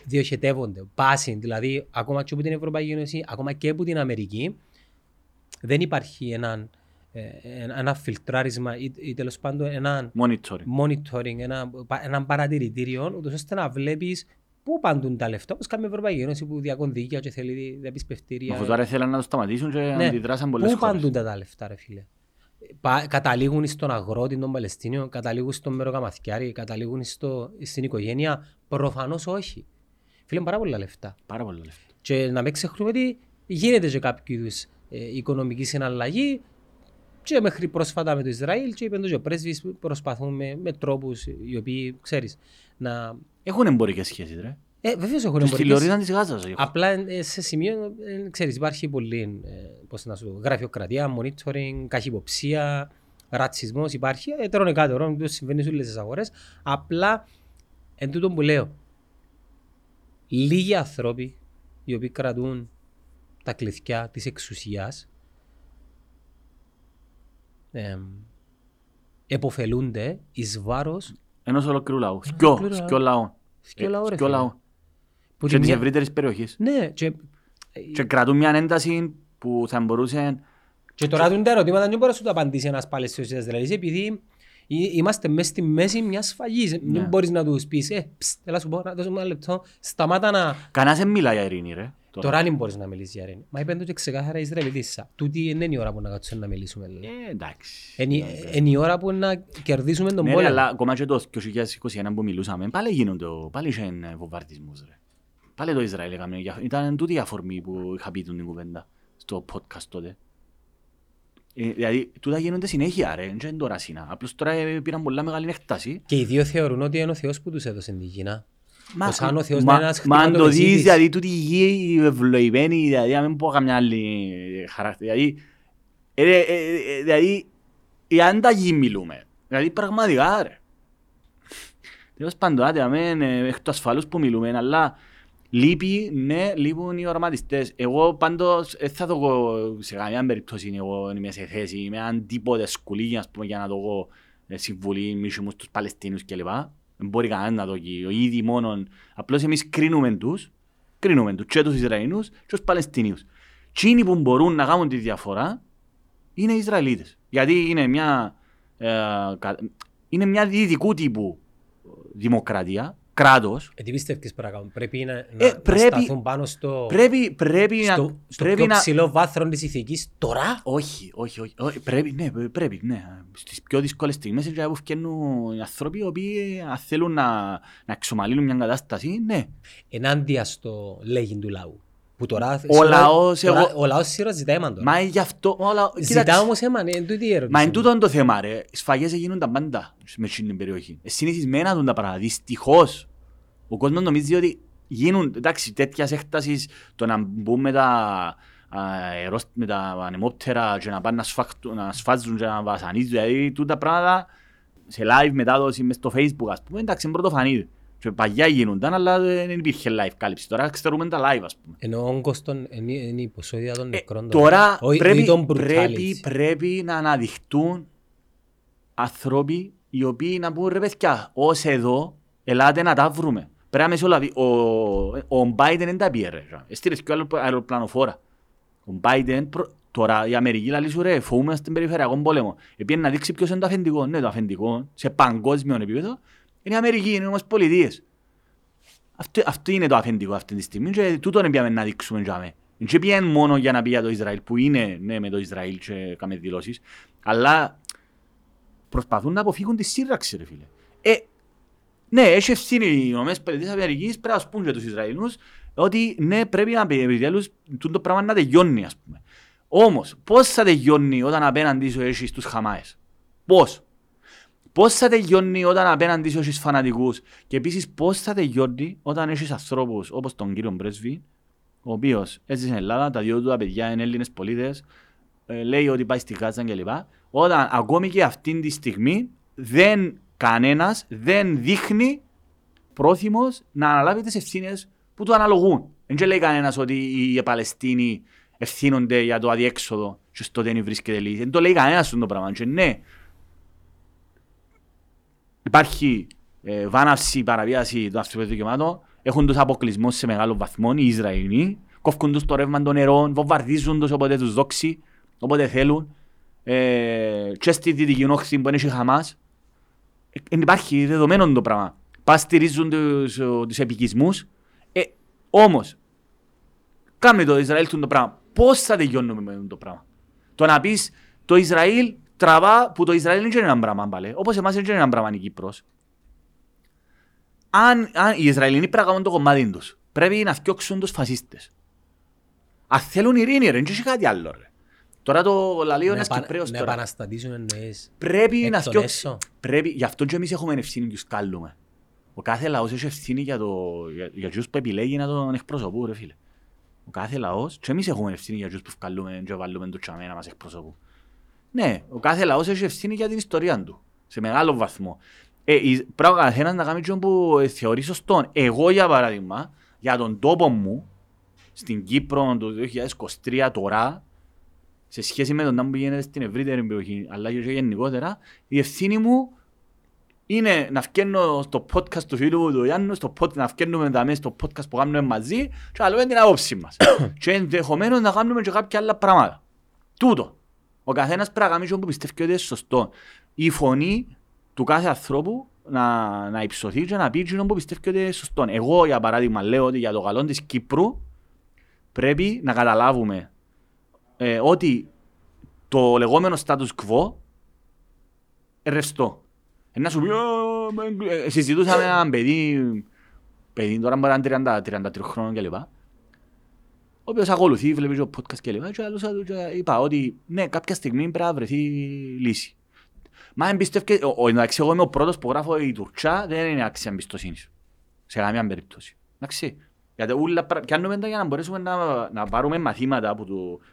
διοχετεύονται, πάση, δηλαδή ακόμα και από την Ευρωπαϊκή Ένωση, ακόμα και από την Αμερική, δεν υπάρχει έναν ένα φιλτράρισμα ή τέλος πάντων ένα monitoring, ένα, ένα παρατηρητήριο, ούτως ώστε να βλέπεις πού παντούν τα λεφτά, όπως κάνουμε η Ευρωπαϊκή Ένωση που διακονδύκια και θέλει διαπισπευτήρια. Μα φωτάρα θέλαν να το σταματήσουν και ναι, αντιδράσαν πολλές χώρες. Πού παντούν τα, τα λεφτά ρε φίλε. Καταλήγουν στον αγρότη των Παλαιστίνιων, καταλήγουν στον μεροκαμαθιάρι, καταλήγουν στο, στην οικογένεια. Προφανώς όχι. Φίλε, πάρα πολλά λεφτά. Πάρα πολλά λεφτά. Και να μην ξεχνούμε ότι γίνεται και κάποιο είδους ε, οικονομική συναλλαγή. Και μέχρι πρόσφατα με το Ισραήλ και είπαν το πρέσβης προσπαθούν με, με τρόπους οι οποίοι, ξέρεις, να... Έχουν εμπορικές σχέσεις, ρε. Ε, Βεβαίως έχουν εμπορικές. Στη λωρίδα της Γάζας. Απλά ε, σε σημείο, ε, ξέρεις, υπάρχει πολύ, ε, πώς να σου πω, γραφειοκρατία, monitoring, καχυποψία, ρατσισμός υπάρχει. Ε, τρώνε κάτω, ρώνε, το συμβαίνει σε όλες τις αγορές. Απλά, εν τούτο που λέω, λίγοι άνθρωποι οι οποίοι κρατούν τα κλειδιά της εξουσίας, Ε, εποφελούνται εις βάρος ενός ολοκληρού λαού. Σκιό λαό. Σκιό λαό. Και της ευρύτερης περιοχής. Ναι. Και, και κρατούν μια ένταση που θα μπορούσε. Και τώρα δουν τα ερωτήματα, δεν μπορείς να το απαντήσει ένας Παλαιστινιακός Ισραηλής, επειδή είμαστε μέσα στη μέση μιας φαγής. Δεν ναι. μπορείς να τους πεις, ε, πστ, έλα σου πω, να δώσουμε ένα λεπτό, σταμάτα να... Κανάς δεν μιλά για ειρήνη, ρε. Τώρα αν μπορείς να μιλήσεις για ειρήνη. Μα είπαν τότε ξεκάθαρα Ισραηλίτισσα. Τούτη είναι η ώρα που να κάτσουμε να μιλήσουμε. Ε, εντάξει. Είναι η ώρα που να κερδίσουμε τον πόλεμο. Ναι, αλλά ακόμα και το δύο χιλιάδες είκοσι ένα που μιλούσαμε, πάλι γίνονται, πάλι είχαν βομβαρδισμούς. Πάλι το Ισραήλ έκαμε. Ήταν τούτη η αφορμή που είχα πει την κουβέντα στο podcast τότε. Δηλαδή, τούτα γίνονται συνέχεια, ρε. Δεν τώρα σύνα. Απλώς τώρα πήραν πολλά μεγάλη έκταση. Και οι δύο θεωρούν ότι είναι ο Θεός που τους έδωσε την Κίνα. Μα αν το δεις, δηλαδή, τούτη η γη ευλογημένη, δηλαδή, να μην πω καμιά άλλη χαρακτήρα. Δηλαδή, η ανταγή μιλούμε. Δηλαδή, πραγματικά, ρε. Τέλος πάντων, εκ του ασφαλούς που μιλούμε, αλλά λείπει, ναι, λείπουν οι οραματιστές. Εγώ πάντως, θα το πω σε καμία περίπτωση, εγώ είμαι σε θέση, είμαι έναν τίποτε σκουλή, για να το πω συμβουλή μίσου μου στους Παλαιστίνους κλπ. Μπορεί κανένας να το γίνει, ο ίδιος μόνον. Απλώς εμείς κρίνουμε τους, κρίνουμε τους και τους Ισραηλινούς και τους Παλαιστινίους. Εκείνοι που μπορούν να κάνουν τη διαφορά είναι οι Ισραηλίτες. Γιατί είναι μια, ε, είναι μια διεδικού τύπου δημοκρατία, κράτος. Ε, τι πιστεύεις πράγμα, πρέπει να, να, ε, πρέπει, να σταθούν πάνω στο, πρέπει, πρέπει στο, να, στο πρέπει πιο να... ψηλό βάθρο της ηθικής τώρα. Όχι, όχι, όχι, όχι πρέπει, ναι, πρέπει, ναι. Στις πιο δύσκολες στιγμές είναι που φτιάχνουν οι άνθρωποι οι οποίοι θέλουν να, να εξομαλύνουν μια κατάσταση, ναι. Ενάντια στο λέγειν του λαού. Που τώρα, ο λαός εγώ... σειρά ζητάει εμάν τώρα. Μα γι' αυτό... Λαό... Ζητά όμως εμάν, εν τούτη ερώτηση. Μα εν τούτο είναι το θέμα, ρε. Σφαγές γίνουν τα πάντα με την περιοχή. Συνηθισμένα δουν τα πράγματα. Δυστυχώς. Ο κόσμος νομίζει ότι γίνουν εντάξει, τέτοιας έκτασης το να μπουν με τα, με τα ανεμόπτερα και να πάνε να, σφαχτουν, να σφάζουν και να βασανίζουν. Δηλαδή τούτα πράγματα σε live μετάδοση μες στο Facebook ας πούμε, εντάξει, πρωτοφανή. Και παγιά γίνονταν, αλλά δεν υπήρχε live κάλυψη. Τώρα ξέρουμε τα live, ας πούμε. Ενώ ο όγκος είναι η ποσότητα των νεκρών. Ε, τώρα ο, πρέπει, ο, πρέπει, πρέπει να αναδειχτούν άνθρωποι οι οποίοι να πούν ρε παιδιά, ως εδώ, ελάτε να τα βρούμε. Πρέπει να μεσολαβεί. Ο, ο Μπάιντεν δεν τα πιέρε. Στήρες και ο αεροπλανοφόρα. Ο Μπάιντεν, τώρα η Αμερική λέει σου ρε, φοβούμαστε τον περιφερειακό πόλεμο. Επειδή να δείξει ποιος είναι το αφεντικό. Ναι, το αφεντικό σε παγκόσμιο επίπεδο. Είναι η Αμερική, είναι όμως πολιτείες. Αυτό, αυτό είναι το αφεντικό αυτή τη στιγμή και τούτο είναι πια να δείξουμε για μένα. Και πια είναι μόνο για να πει για το Ισραήλ που είναι ναι, με το Ισραήλ και κάμε δηλώσεις. Αλλά προσπαθούν να αποφύγουν τη σύραξη ρε φίλε. Ε, ναι, έχει ευθύνη οι Ηνωμένες Πολιτείες Αμερικής πρέπει να σπούν για τους Ισραηλινούς ότι ναι πρέπει να πει επιτέλους το πράγμα να τελειώνει ας πούμε. Όμως πώς θα τελειώνει όταν απέναντι σου έχεις τους Χαμάες. Πώς. Πώς θα τελειώνει όταν απέναντι σου έχεις φανατικούς και επίσης πώς θα τελειώνει όταν έχεις ανθρώπους όπως τον κύριο πρέσβη, ο οποίος έτσι στην Ελλάδα, τα δύο του τα παιδιά είναι Έλληνες πολίτες, ε, λέει ότι πάει στη Γάζα κλπ. Όταν ακόμη και αυτή τη στιγμή δεν, κανένας δεν δείχνει πρόθυμος να αναλάβει τις ευθύνες που του αναλογούν. Δεν λέει κανένας ότι οι Παλαιστίνοι ευθύνονται για το αδιέξοδο και στο δεν βρίσκεται λύση. Δεν το λέει κανένας στον το πράγμα. Και ναι, υπάρχει ε, βάναυση, παραβίαση των αυτοπαιδευτικών δικαιωμάτων, έχουν τους αποκλεισμούς σε μεγάλο βαθμό οι Ισραηλοί, κόφκουν τους το ρεύμα των νερών, βομβαρδίζουν τους όποτε τους δόξει, όποτε θέλουν. Ε, και στη δυτική όχθη που είναι η Χαμάς, δεν υπάρχει δεδομένο το πράγμα. Πας στηρίζουν τους, τους επικισμούς, ε, όμως, κάνε το Ισραήλ το πράγμα. Πώς θα τελειώνουμε με το πράγμα? Το να πεις το Ισραήλ τραβά, που το Ισραήλ δεν είναι ένα πράγμα, πάλι. Όπως εμάς δεν είναι ένα πράγμα η Κύπρος. Αν, αν οι Ισραηλινοί πρέπει να κάνουν το κομμάτι τους, πρέπει να φτιάξουν τους φασίστες. Αν θέλουν ειρήνη, δεν έχει κάτι άλλο. Ρε. Τώρα το λαλείο είναι Κυπρέος. Να επαναστατήσουν εννοείς. Πρέπει να φτιάξουν. Γι' αυτό και εμείς έχουμε ευθύνη και τους κάλλουμε. Ο κάθε λαός έχει ευθύνη για τους που επιλέγει να τον εκπροσωπούν, ρε φίλε. Ο κάθε λαός, και εμείς έχουμε ευθύνη για τους που βγάλουμε και βάλουμε το τσαμέ να μας εκπροσωπούν. Ναι, ο κάθε λαός έχει ευθύνη για την ιστορία του, σε μεγάλο βαθμό. Ε, πρέπει ο καθένας να κάνει τον που θεωρεί σωστόν. Εγώ, για παράδειγμα, για τον τόπο μου, στην Κύπρο το είκοσι είκοσι τρία τώρα, σε σχέση με τον τόπο που γίνεται στην ευρύτερη περιοχή, αλλά και γενικότερα, η ευθύνη μου είναι να βγαίνω στο podcast του φίλου μου του Ιάννου, στο pod, να βγαίνουμε τα μέσα στο podcast που κάνουμε μαζί και να λέμε την άποψη μας. Και ενδεχομένως να κάνουμε και κάποια άλλα πράγματα. Τούτο. Ο καθένας πρέπει να κάνει που πιστεύει ότι είναι σωστό. Η φωνή του κάθε ανθρώπου να, να υψωθεί και να πει και που πιστεύει ότι είναι σωστό. Εγώ, για παράδειγμα, λέω ότι για το καλό της Κύπρου πρέπει να καταλάβουμε ε, ότι το λεγόμενο status quo ρευστό. Να σου πει, συζητούσα με έναν παιδί, παιδί τώρα μπορεί να είναι τριάντα τρία χρόνων κλπ. Ο οποίος ακολουθεί, βλέπει το podcast κλπ. Και άλλος είπα ότι ναι, κάποια στιγμή πρέπει να βρεθεί λύση. Μα εμπιστεύκε, εντάξει, εγώ είμαι ο πρώτος που γράφω η τουρκιά, δεν είναι άξια εμπιστοσύνης. Σε καμία περίπτωση. Εντάξει, γιατί ούλα πιάνουμε τα για να μπορέσουμε να, να πάρουμε μαθήματα από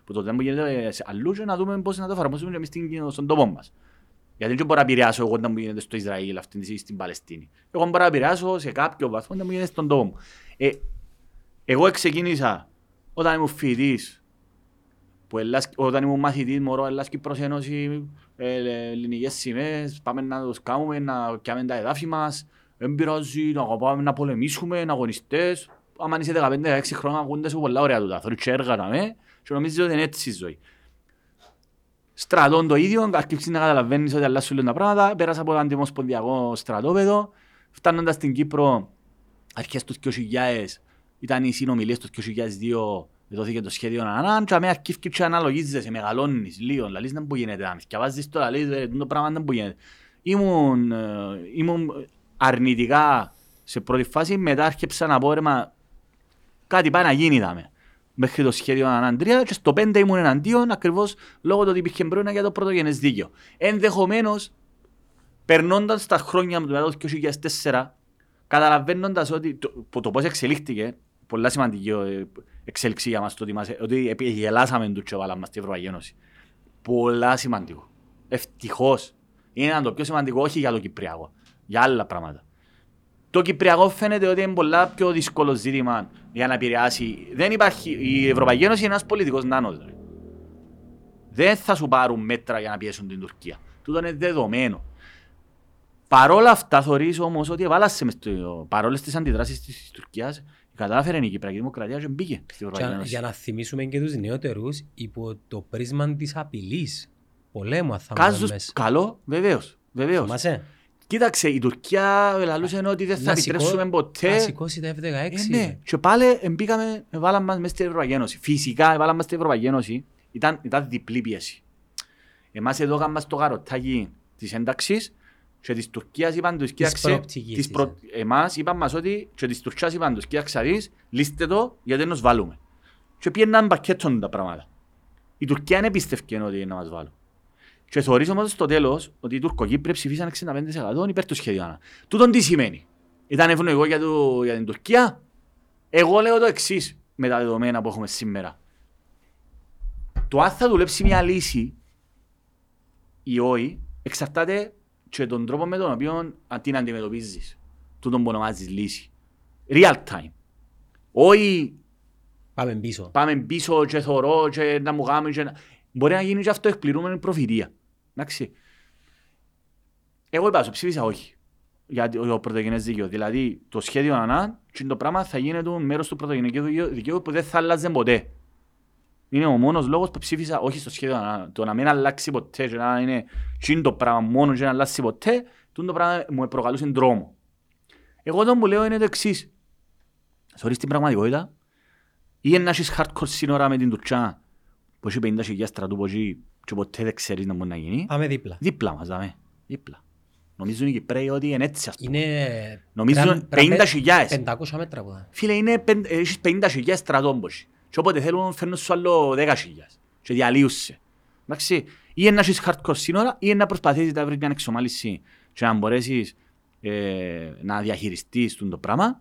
το, το τέμπο γίνεται σε αλλού και να δούμε πώς να το εφαρμόσουμε και εμείς στον τόπο μας. Γιατί δεν μπορώ να επηρεάσω εγώ όταν μου γίνεται στο Ισραήλ αυτή ή στην Παλαιστίνη. Εγώ μπορώ να επηρεάσω σε κάποιο βαθμό όταν μου γίνεται στον τόπο μου. Ε, εγώ ξεκίνησα όταν ήμουν φοιτητής, όταν ήμουν μαθητής, μωρό, Ελλάσκη προς Ένωση, ελληνικές σημαίες, πάμε να τους κάνουμε, να πιάμε τα εδάφη μας, δεν πειράζει, να αγαπάμε, να πολεμήσουμε, να αγωνιστές. Αν είσαι δεκαπέντε δεκαέξι χρόνια ακούγονται σου πολλά ωραία τούτα, θέλεις και έργα να με και νομίζεις ότι είναι έτσι η ζωή. Στρατών το ίδιο, αρχίσεις να καταλαβαίνεις ότι αλλάζουν λίγο τα πράγματα. Πέρασα από το αντιμοσπονδιακό στρατόπεδο. Φτάνοντας στην Κύπρο, αρχές του δύο χιλιάδες, ήταν οι συνομιλίες του δύο χιλιάδες δύο, δόθηκε το σχέδιο Ανάν. Και αμέσως αρχίσεις και αναλογίζεσαι, μεγαλώνεις λίγο. Λαλείς να που γίνεται, και βάζεις το λαλείς, το πράγμα να που γίνεται. Ήμουν, ήμουν αρνητικά σε πρώτη φάση, μετά άρχισα να πω, κάτι πάει να γίνει, δάμε. Μέχρι το σχέδιο αναντρία και στο πέντε ήμουν εναντίον ακριβώς λόγω του ότι υπήρχε μπρόνα για το πρωτογενές δίκαιο. Ενδεχομένως, περνώντας τα χρόνια μου το δύο χιλιάδες τέσσερα, καταλαβαίνοντας ότι το, το πώς εξελίχθηκε, πολλά σημαντική εξέλιξη για μας, το ότι, μας, ότι γελάσαμε του τσεβάλα μας στην Ευρωπαϊκή Ένωση. Πολλά σημαντικό. Ευτυχώς. Είναι το πιο σημαντικό, όχι για το Κυπριακό, για άλλα πράγματα. Το Κυπριακό φαίνεται ότι είναι πολλά πιο δύσκολο ζήτημα για να επηρεάσει. Δεν υπάρχει, η Ευρωπαϊκή Ένωση είναι ένας πολιτικός νάνος. Δεν θα σου πάρουν μέτρα για να πιέσουν την Τουρκία. Τούτο είναι δεδομένο. Παρόλα αυτά, θεωρείς όμως ότι έβαλασε μες το. Παρόλες τις αντιδράσεις της Τουρκίας, κατάφερε η Κυπριακή Δημοκρατία και μπήκε στην Ευρωπαϊκή Ένωση. Για να θυμίσουμε και τους νεότερους, υπό το πρίσμα της απειλής πολέμου, θα μιλάμε μέσα. Καλό, βεβαίως. Κοίταξε, η Τουρκία λαλούσε ότι δεν θα επιτρέψουμε ποτέ. Να σηκώσει τα εφ δεκαέξι. Ε, ναι. Και πάλι μπήκαμε, βάλαμε μας μέσα στην Ευρωπαϊκή Ένωση. Φυσικά, βάλαμε μας στην Ευρωπαϊκή Ένωση. Ήταν, ήταν διπλή πίεση. Εμάς εδώ κάναμε το καροτάκι της ένταξης και της Τουρκίας είπαν τους κοίταξε. Προ... Εμάς είπαν μας ότι και της Τουρκίας είπαν τους κοίταξε δεις, λύστε το γιατί δεν τους βάλουμε. Και πήγαιναν πακέτον τα πράγματα. Η Τουρκία δεν πίστευκε ότι να μας βάλουν. Και θεωρείς όμως στο τέλος ότι οι Τουρκοκύπροι ψηφίσαν εξήντα πέντε τοις εκατό υπέρ του σχεδιάνα. Τούτον τι σημαίνει? Ήταν ευνοϊκό για, το, για την Τουρκία? Εγώ λέω το εξής με τα δεδομένα που έχουμε σήμερα. Το αν θα δουλέψει μια λύση ή όχι εξαρτάται και τον τρόπο με τον οποίο την αντιμετωπίζεις. Τούτον που ονομάζεις λύση. Real time. Όχι πάμε πίσω, πάμε πίσω και θωρώ και να μου κάνουμε και να... Μπορεί να γίνει και αυτό εκπληρούμενη προφητεία. Εντάξει. Εγώ είπα, σου ψήφισα όχι. Για το πρωτογενές δίκαιο. Δηλαδή, το σχέδιο ανά, το πράγμα θα γίνεται μέρος του πρωτογενικού δικαίου που δεν θα αλλάζει ποτέ. Είναι ο μόνος λόγος που ψήφισα όχι στο σχέδιο ανά. Το να μην αλλάξει ποτέ, και να είναι το πράγμα μόνο και να αλλάξει ποτέ, το πράγμα μου προκαλούσε τρόμο. Εγώ τον που λέω είναι το εξής. Σε ορίστη πραγματικότητα, ή να έχεις hardcore σύνορα με την Τουρκία, που έχει πενήντα χιλιάδες στρατού, και ποτέ δεν ξέρεις να μπορεί να γίνει. Πάμε δίπλα. Δίπλα μας, δάμε. Δίπλα. Νομίζουν οι Κυπρέοι ότι είναι έτσι, ας πούμε. Είναι... Νομίζουν πενήντα χιλιάδες. πεντακόσια μέτρα που δάμε. Φίλε, είναι πενήντα χιλιάδες στρατών, και όποτε θέλουν φέρνουν σου άλλο δέκα χιλιάδες. Και διαλύουσαι. Εντάξει, ή να έχεις hardcore σύνορα, ή να προσπαθήσεις να βρεις μια εξομάλυση και να μπορέσεις ε, να διαχειριστείς το πράγμα.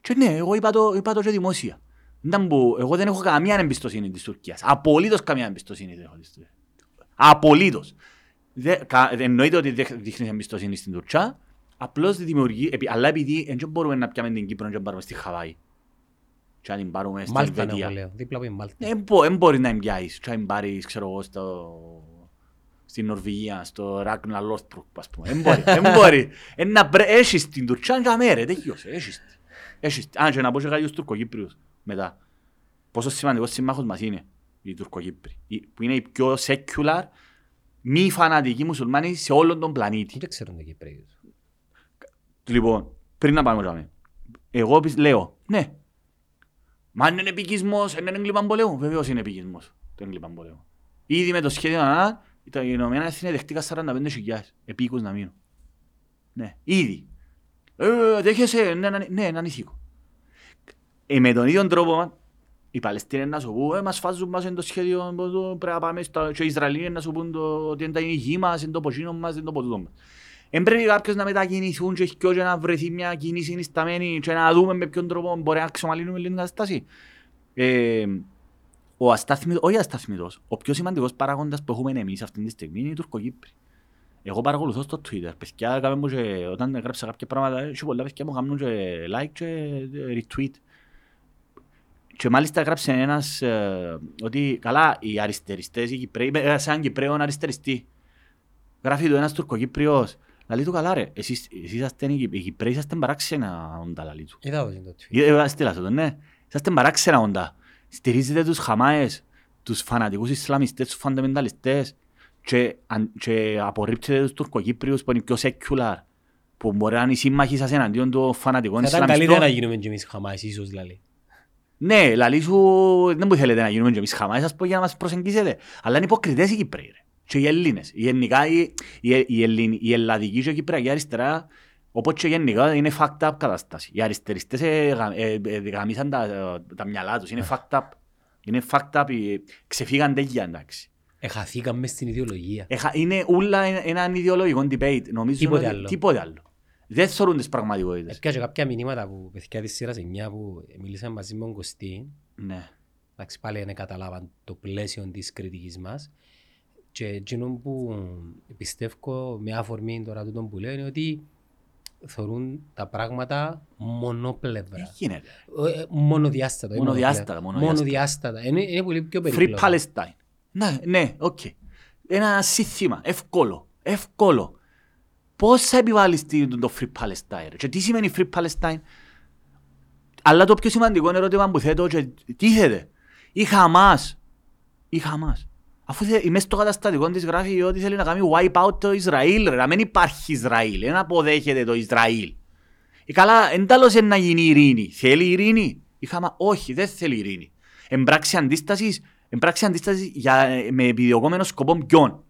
Και ναι, εγώ είπα το, είπα το και δημόσια. Που, εγώ δεν έχω καμία εμπιστοσύνη της Τουρκίας. Απολύτως καμία εμπιστοσύνη δεν έχω της Τουρκίας. Απολύτως. Δε, κα, εννοείται ότι δεν δείχνεις εμπιστοσύνη στην Τουρκία. Απλώς δημιουργεί, επί, αλλά επειδή δεν μπορούμε να πιάμε την Κύπρο και να πάρουμε στη Χαβάη. Και να την πάρουμε στην Ελβετία. Δίπλα από την Μάλτα. Δεν μπορείς να εμπιάσεις. Και να την πάρεις, ξέρω εγώ, στο... στην Νορβηγία, στο Ράγνα Λόρθπρουκ, ας πούμε. Δεν μπορεί. Έχεις την Τουρκία για μέρες, τέχιος, έχεις. Αν και να πω και κάτι στους Τουρκοκύπριους μετά. Πόσο σημαντικός συμμάχος μας είναι οι Τουρκοκύπροι, που είναι οι πιο secular, μη φανατικοί μουσουλμάνοι σε όλον τον πλανήτη. Δεν ξέρουν οι Κύπροι. Λοιπόν, πριν να πάμε τώρα, εγώ λέω, ναι, μα είναι επικισμός, είναι έγκλημα πολέμου. Βεβαίως είναι επικισμός το έγκλημα πολέμου. Ήδη με το σχέδιο να τα Ηνωμένα Έθνη δεχτήκα σαράντα πέντε χιλιάδες επίκους να μείνουν. Ναι, ήδη. Ε, δέχεσαι, ναι, ναι, ναι, έναν ηθίκο. Ε, με τον ίδιο τρόπο, οι Παλαιστίνοι να σου πούν, ε, μας φάζουν μας εν το σχέδιο, πρέπει να πάμε στο Ισραήλ να σου πούν ότι είναι η γη μας, είναι το ποτσίνο μας, είναι το ποτούτο μας. Εν πρέπει κάποιος να μετακινηθούν και να βρεθεί μια κοινή συνισταμένη και να δούμε με ποιον τρόπο μπορεί να αξιομαλύνουμε την κατάσταση. Ε, Ο αστάθμητος, όχι αστάθμητος, ο πιο σημαντικός παράγοντας που έχουμε εμείς αυτή τη στιγμή είναι οι Τουρκοκύπροι. Εγώ παρακολουθώ στο Twitter, παιδιά, και, όταν γράψα κάποια πράγματα, είχε πολλά παιδιά μου κάνουν και like και retweet. Και μάλιστα γράψε ένας ε, ότι καλά οι αριστεριστές, οι Κυπρέοι, σαν Κυπρέων αριστεριστή. Γράφει του ένας Τουρκοκύπριος, λαλί του καλά ρε, εσείς, εσείς είσαστε, οι Κυπρέοι είσαστε παράξενα όντα, λαλί του. Είδα όχι το tweet. Στείλα το, ναι. Είσαστε παράξενα όντα. Στηρίζετε τους Χαμάες, τους φανατικούς Ισλαμιστές, τους φανταμενταλιστές και, και απορρίπτετε τους Τουρκοκύπριους που είναι πιο secular, που μπορεί να είναι σύμμαχοι σας εναντίον των φανατικών Ισλαμιστών. Θα ήταν καλύτερα να γίνουμε και εμείς Χαμάες, ίσως λαλή. Ναι, λαλή σου δεν μου θέλετε να γίνουμε και εμείς Χαμάες, ας πω για να μας προσεγγίσετε. Αλλά είναι υποκριτές οι Κύπροι ρε. Και οι Έλληνες. Γενικά η, η, η, Ελλην, η ελλαδική και η Κύπριακή αριστερά. Οπότε και γενικά είναι fucked up κατάσταση. Οι αριστεριστές ε, ε, ε, γαμίσαν τα, ε, τα μυαλά τους. Είναι fucked up. Είναι fucked up. Ε, ξεφύγαν τέτοια εντάξει. Εχαθήκαν μες στην ιδεολογία. Εχα, είναι όλα έναν ιδεολογικό debate. Νομίζω τίποτε, ότι, άλλο. τίποτε άλλο. Δεν θωρούν τις πραγματικότητες. Έπιασε κάποια μηνύματα που παιδιά της σειράς εννιά που μιλήσαμε μαζί με τον Κωστή. Ναι. Εντάξει πάλι δεν καταλάβαν το πλαίσιο της κριτικής μας. Και εκείνο που πιστεύω με αφορμή τώρα τούτον που λέω είναι ότι θεωρούν τα πράγματα μονοπλευρά. Τι γίνεται. Μονοδιάστατα. Μονοδιάστατα. Μονοδιάστατα. Είναι, είναι πολύ πιο περίπλοκο. Free Palestine. Ναι, ναι, οκ. Okay. Ένα σύστημα. Εύκολο. Εύκολο. Πώς θα επιβάλλεις το Free Palestine. Και τι σημαίνει Free Palestine. Αλλά το πιο σημαντικό ερώτημα που θέτω και τίθεται. Η Χαμάς. Η Χαμάς. Αφού μέσα στο καταστατικό της γράφει ότι θέλει να κάνει wipe out το Ισραήλ, ρε, να μην υπάρχει Ισραήλ, δεν αποδέχεται το Ισραήλ. Ε, καλά, εν τέλος να γίνει ειρήνη. Θέλει ειρήνη. Είχαμε, όχι, δεν θέλει ειρήνη. Εμπράξει αντίστασης, εμπράξει αντίστασης για, με επιδιωκόμενο σκοπό ποιον.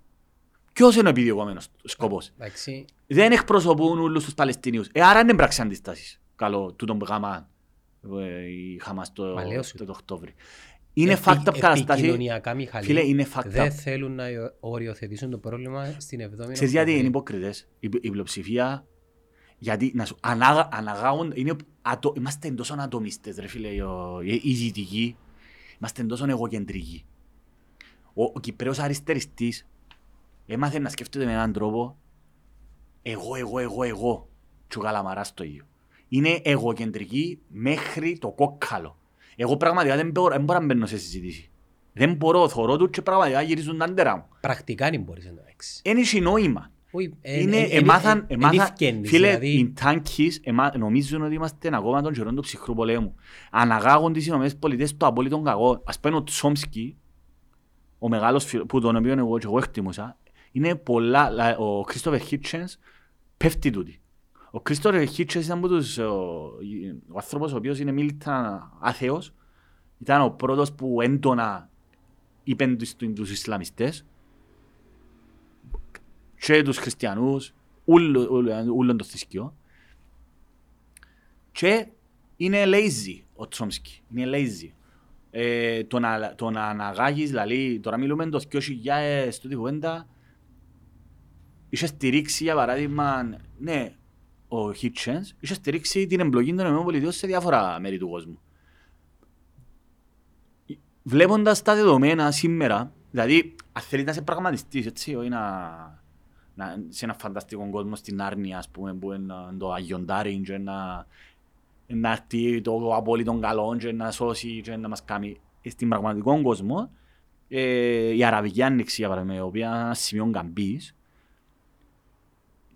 Ποιος είναι ο επιδιωκόμενος σκοπός. Εντάξει. Δεν εκπροσωπούν όλους τους Παλαιστινίους. Ε, άρα είναι εμπράξει αντίστασης. Καλό, τούτον που είχαμε το Οκτώβριο. Είναι Επι, fact-up κατάσταση. Φίλε, είναι fact-up. Δεν θέλουν να οριοθετήσουν το πρόβλημα στην εβδομήντα. Ξέρεις γιατί είναι υποκριτές. Η, η πλειοψηφία. Γιατί να σου ανά, αναγάγουν. Είναι, ατο, είμαστε τόσο ατομιστές, ρε φίλε. Οι δυτικοί. Είμαστε τόσο εγωκεντρικοί. Ο, ο Κυπρέος αριστεριστής έμαθε να σκέφτεται με έναν τρόπο. Εγώ, εγώ, εγώ, εγώ. Τσουκαλαμαρά στο ίδιο. Είναι εγωκεντρικοί μέχρι το κόκκαλο. Εγώ πραγματικά δεν μπορώ να μπαίνω σε συζήτηση. Δεν μπορώ, θωρώ του και πραγματικά γυρίζουν τα αντέρα μου. Πρακτικά δεν μπορείς να το έξεις. Ένιχει νόημα. Εμάθαν, φίλε, οι τάνκεις νομίζουν ότι είμαστε ακόμα των γερών του ψυχρού πολέμου. Αναγάγουν τις Ηνωμένες Πολιτείες το απόλυτο κακό. Ας πένω ο Τσόμσκι, ο μεγάλος φίλος, που τον οποίο εγώ, εγώ εκτιμούσα, είναι πολλά, ο Κριστόφερ Χίτσενς πέφτει τούτη. Ο Κριστόφερ Χίτσενς ήταν τους, ο, ο άνθρωπος ο οποίος είναι μίλητα άθεος, ήταν ο πρώτος που έντονα είπαν τους Ισλαμιστές και τους χριστιανούς, ούλον το θρησκείο. Και είναι lazy ο Τσόμσκι, είναι lazy. Ε, το να, το να αναγάγεις, δηλαδή, τώρα μιλούμε το δύο χιλιάδες στο δύο χιλιάδες πέντε, είχε στηρίξει, για παράδειγμα, ναι, ο Χίτσενς, είχε στηρίξει την εμπλοκή των ΗΠΑ σε διάφορα μέρη του κόσμου. Βλέποντας τα δεδομένα σήμερα, δηλαδή, αν θέλεις να σε πραγματιστείς, έτσι, όχι να, να, σε ένα φανταστικό κόσμο στην Άρνη, ας πούμε, που είναι το Αγιοντάριν και να, να έρθει το απόλυτο καλό και να σώσει και να μας κάνει. Στην πραγματικό κόσμο, ε, η Αραβική Άνοιξη, για παράδειγμα, η οποία είναι ένα σημείο καμπής,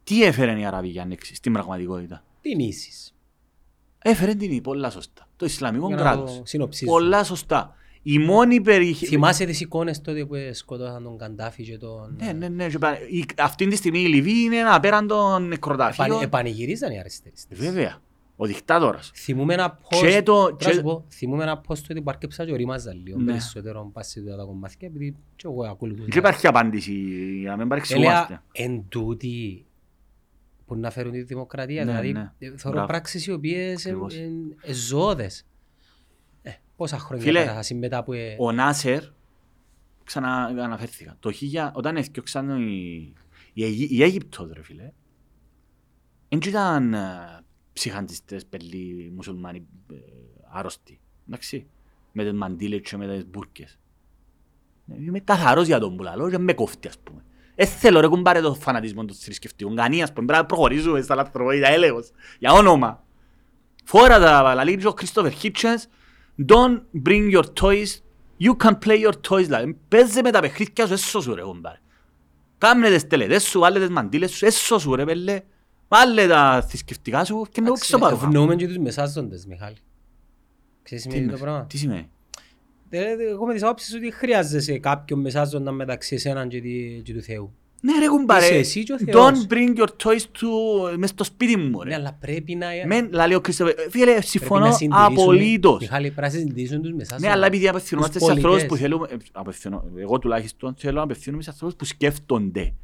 τι έφερε η Αραβική Άνοιξη στην πραγματικότητα? Την ίσης. Έφερε την ίσης, πολλά σωστά. Το Ισλαμικό κράτος. Πολλά σωστά. Η μόνη περιοχή. Θυμάσαι τις εικόνες τότε που σκοτώσαν τον Καντάφη και τον. Ναι, ναι, ναι. Αυτή τη στιγμή η Λιβύη είναι ένα πέραν των νεκροταφείων. Επανηγυρίζαν οι αριστερές. Βέβαια. Ο δικτάτορας. Θυμούμε ένα post τότε που αρκέψα και ορίμαζα λίγο. Περισσότερο πάση τα κομμάτια. Επειδή και εγώ ακολουθούσα. Δεν υπάρχει απάντηση για να μην παρεξηγούμαστε. Εν τούτη που να φέρουν τη δημοκρατία. Δηλαδή θεωρώ πράξεις οι οποίες είναι ζώδες. Πόσα χρόνια φίλε, κατάσταση μετά που... Ε... Ο Νάσερ, ξανααναφέρθηκα, το χίλια, όταν έφυγε ξανά η, η, η Αίγυπτος, ρε φίλε, δεν ήταν uh, ψυχαντιστές, πελοί, μουσουλμάνοι, ε, άρρωστοι, εντάξει, με τις μαντήλες και με τις μπουρκες. Είμαι καθαρός για τον πουλαλό και με κόφτει, ας πούμε. Δεν θέλω ρε κουμπάρε το φανατισμό των θρησκευτικών, κανεί, ας πούμε, πρέπει να προχωρήσουμε στα λατροπολίδια, έλεγχος, για όνομα. Φόρα τα λαλίτζο, Κριστόφερ Χίτσενς. Don't bring your toys, you can play your toys. Παίζε με τα παιχνίδια σου, έσω σου ρε κομπάρε. Κάμνε τις τελετές σου, βάλε τις μαντήλες σου, έσω σου ρε πέλε. Βάλε τα θρησκευτικά σου και να έξω πάρω. Ευνοούμεν και τους μεσάζοντες, Μιχάλη. Ξέρεις σημαίνει το πράγμα. Τι σημαίνει? Εγώ με τις άποψεις ότι χρειάζεσαι κάποιον μεσάζοντα μεταξύ εσέναν και του Θεού. Ναι ρε κουμπάρε, don't bring your toys to, μες στο σπίτι μου ρε. Ναι, αλλά πρέπει να... Μεν, λαλεί ο Κριστόφερ, φίλε, συμφωνώ απολύτως. Μιχάλη, πρέπει να συντηρήσουν τους μεσάς. Ναι, αλλά επειδή απευθυνόμαστε σε ανθρώπους που θέλουμε... Εγώ τουλάχιστον θέλω να απευθύνομαι σε ανθρώπους που σκέφτονται.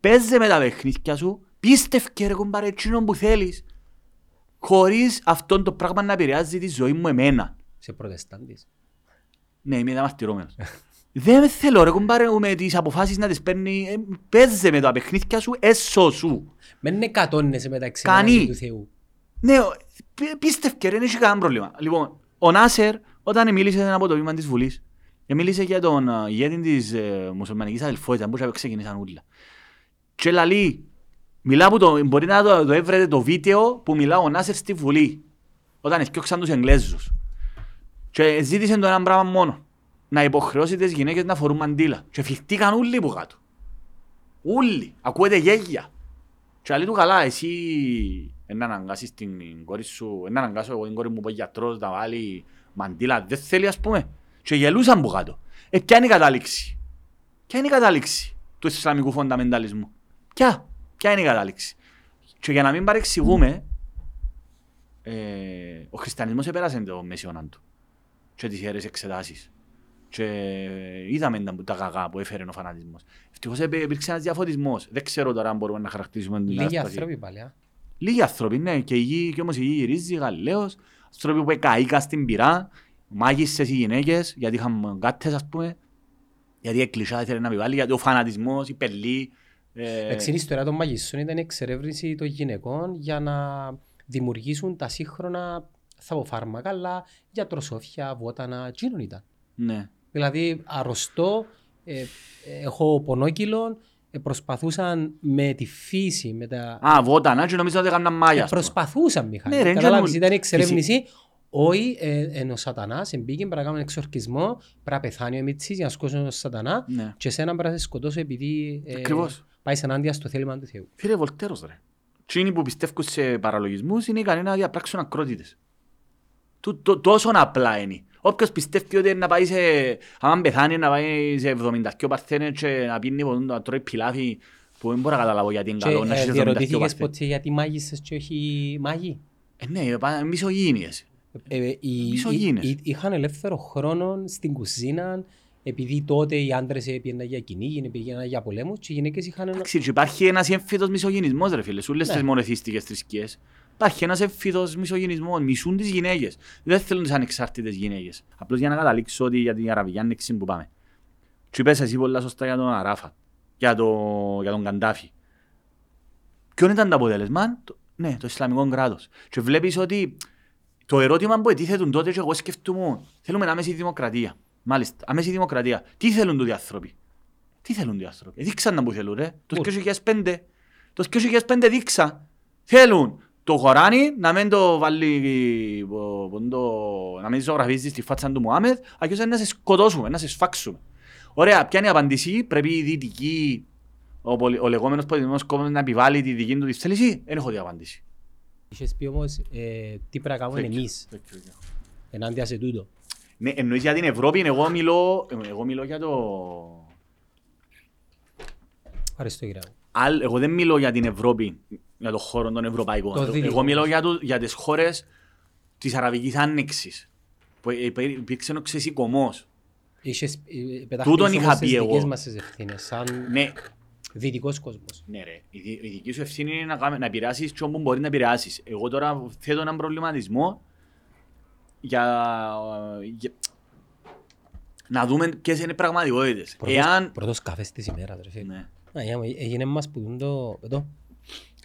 Παίζε με τα παιχνίδια σου, πίστευκε ρε κουμπάρε, εκείνον που θέλεις. Χωρίς αυτό το πράγμα να επηρεάζει τη ζωή μου εμένα. Σε προτεστάντης. Ναι, είμαι δαμαστηρώμενος. Δεν θέλω ρε κουμπάρε με τις αποφάσεις να τις παίρνει, παίζε με τα παιχνίδια σου, έσω σου. Μεν κατώνεσαι μεταξύ του Θεού. Ναι, πίστευκε ρε, δεν έχει κανένα πρόβλημα. Λοιπόν, ο Νάσερ όταν μίλησε σε ένα αποδομήμα της Βουλής, μίλησε για τον ηγέτη της ε, μουσουλμανικής αδελφότητας, μπορούσε να ξεκινήσαν ούλα. Και λαλεί, μιλά που το, μπορεί να το, το έβρετε το βίντεο που μιλά ο Νάσερ στη Βουλή, όταν εθιώξαν τους Εγγλέζους. Και ζήτησε το ένα πράγμα μόνο. Να υποχρεώσει τις γυναίκες να φορούν μαντήλα. Και φυκτήκαν όλοι που κάτω. Όλοι. Ακούετε γέγια. Και λέει του καλά, εσύ να αναγκάσεις την κόρη σου, να αναγκάσω εγώ την κόρη μου που γιατρός να βάλει μαντήλα. Δεν θέλει ας πούμε. Και γελούσαν που κάτω. Ε, ποια είναι η κατάληξη? Ποια είναι η κατάληξη του Ισλαμικού φονταμενταλισμού? Ποια? Ποια είναι η κατάληξη? Και για να μην παρεξηγούμε, ε, ο χριστιανισμός επέρασε το μεσαιώναν του. Και τις ιερές εξετάσεις. Και είδαμε τα κακά που έφερε ο φανατισμός. Ευτυχώς υπήρξε ένας διαφωτισμός. Δεν ξέρω τώρα αν μπορούμε να χαρακτηρίσουμε την κατάσταση. Λίγοι άνθρωποι πάλι. Λίγοι άνθρωποι, ναι. Και, η γη, και όμως η γη γυρίζει, Γαλλαίος. Άνθρωποι που καήκαν στην πυρά, μάγισσες οι γυναίκες, γιατί είχαν γάτες, ας πούμε. Γιατί η εκκλησιά ήθελε να επιβάλλει, γιατί ο φανατισμός, η πελή. Ε... Εξήν η ιστορία των μαγισσών ήταν η εξερεύνηση των γυναικών για να δημιουργήσουν τα σύγχρονα θαυοφάρμακα, αλλά γιατροσόφια, βότανα, τζίνον ήταν. Ναι. Δηλαδή αρρωστώ, ε, έχω πονόκυλο, ε, προσπαθούσαν με τη φύση, με τα... Α, βότανα και νομίζω ότι έκαναν μάγια. Ε, προσπαθούσαν, Μιχάλη. Ναι, καταλάβεις, ήταν εξερεύνηση Όχι, ενώ ο Σατανάς εμπήκε να κάνουμε εξορκισμό, πρέπει να πεθάνει ο Μιτσής για να σκοτώσουν τον Σατανά και σένα πρέπει να σε σκοτώσω επειδή ε, πάει ενάντια στο θέλημα του Θεού. Φίλε, Βολτέρος ρε. Τσίνοι που πιστεύουν σε παραλογισμούς είναι ικανοί να διαπράξουν ακρότητες. Τόσο απλά είναι. Όποιος πιστεύει ότι να πάει σε, αν πεθάνει να πάει σε εβδομήντα δύο παρθένες και να πίνει να τρώει πιλάφι που δεν μπορώ να καταλάβω γιατί είναι καλό να είσαι εβδομήντα δύο παρθένες. Διερωτήθηκες ποτέ γιατί μάγισσες και όχι μάγοι? Ναι, μισογύηνιες. Ε, οι, οι, είχαν ελεύθερο χρόνο στην κουζίνα επειδή τότε οι άντρες πήγαιναν για κυνήγι, πήγαιναν για πολέμους και οι γυναίκες είχαν... Εντάξει, υπάρχει ένας έμφυτος μισογυνισμός ρε φίλε, σου λες τις μονεθίστικες θρησκείες. Υπάρχει ένας έμφυτος μισογυνισμός, μισούν τις γυναίκες. Δεν θέλουν τις ανεξάρτητες γυναίκες. Απλώς για να καταλήξω ότι για την αραβική άνοιξη που πάμε. Του είπες εσύ πολλά σωστά για τον Αράφα, για, το, για τον Καντάφη. Ποιον ήταν το αποτέλεσμα? Ναι, το Ισλαμικό κράτος. Και βλέπεις ότι το ερώτημα που ετίθετουν τότε και εγώ σκεφτούμουν, θέλουμε άμεση δημοκρατία. Μάλιστα, άμεση δημοκρατία. Τι θέλουν τούτοι άνθρωποι? Τι θέλουν τούτοι άνθρωποι? Δείξαν να που θέλουν ρε. Το δύο χιλιάδες πέντε. Το δύο χιλιάδες πέντε δείξα. Θέλουν το Κοράνι να μην το βάλει, να μην ζωγραφίζει στη φάτσα του Μωάμεθ, αγιώς να σε σκοτώσουμε, να σε σφάξουμε. Ωραία, ποια είναι η απάντηση? Πρέπει η δυτική, ο, ο λεγόμενος πολιτισμός κόμμα να επιβάλλει τη δική του τη θέληση. Δεν έχω την απάντηση. Είχες πει όμως ε, τι πρέπει να κάνουμε εμείς ενάντια σε τούτο. Ναι, εννοείς για την Ευρώπη, εγώ μιλώ, εγώ μιλώ για το... Ευχαριστώ κύριε. Άλλ, εγώ δεν μιλώ για την Ευρώπη, για το χώρο των Ευρωπαϊκών. Το εγώ εγώ μιλώ για, το, για τις χώρες της Αραβικής Άνοιξης, που υπήρξε ο ξεσηκωμός. Είχες πεταχθείς όμως τις δικές μας ευθύνες, σαν... Ναι. Δυτικός κόσμος. Ναι ρε, η, η δική σου ευθύνη είναι να, να επηρεάσεις και όπου μπορεί να επηρεάσεις. Εγώ τώρα θέτω έναν προβληματισμό για, για να δούμε ποιες είναι πραγματικότητες. Πρώτος, εάν... πρώτος καφές της ημέρας ρε φίλε. Έγινε μας που δουν το πετώ.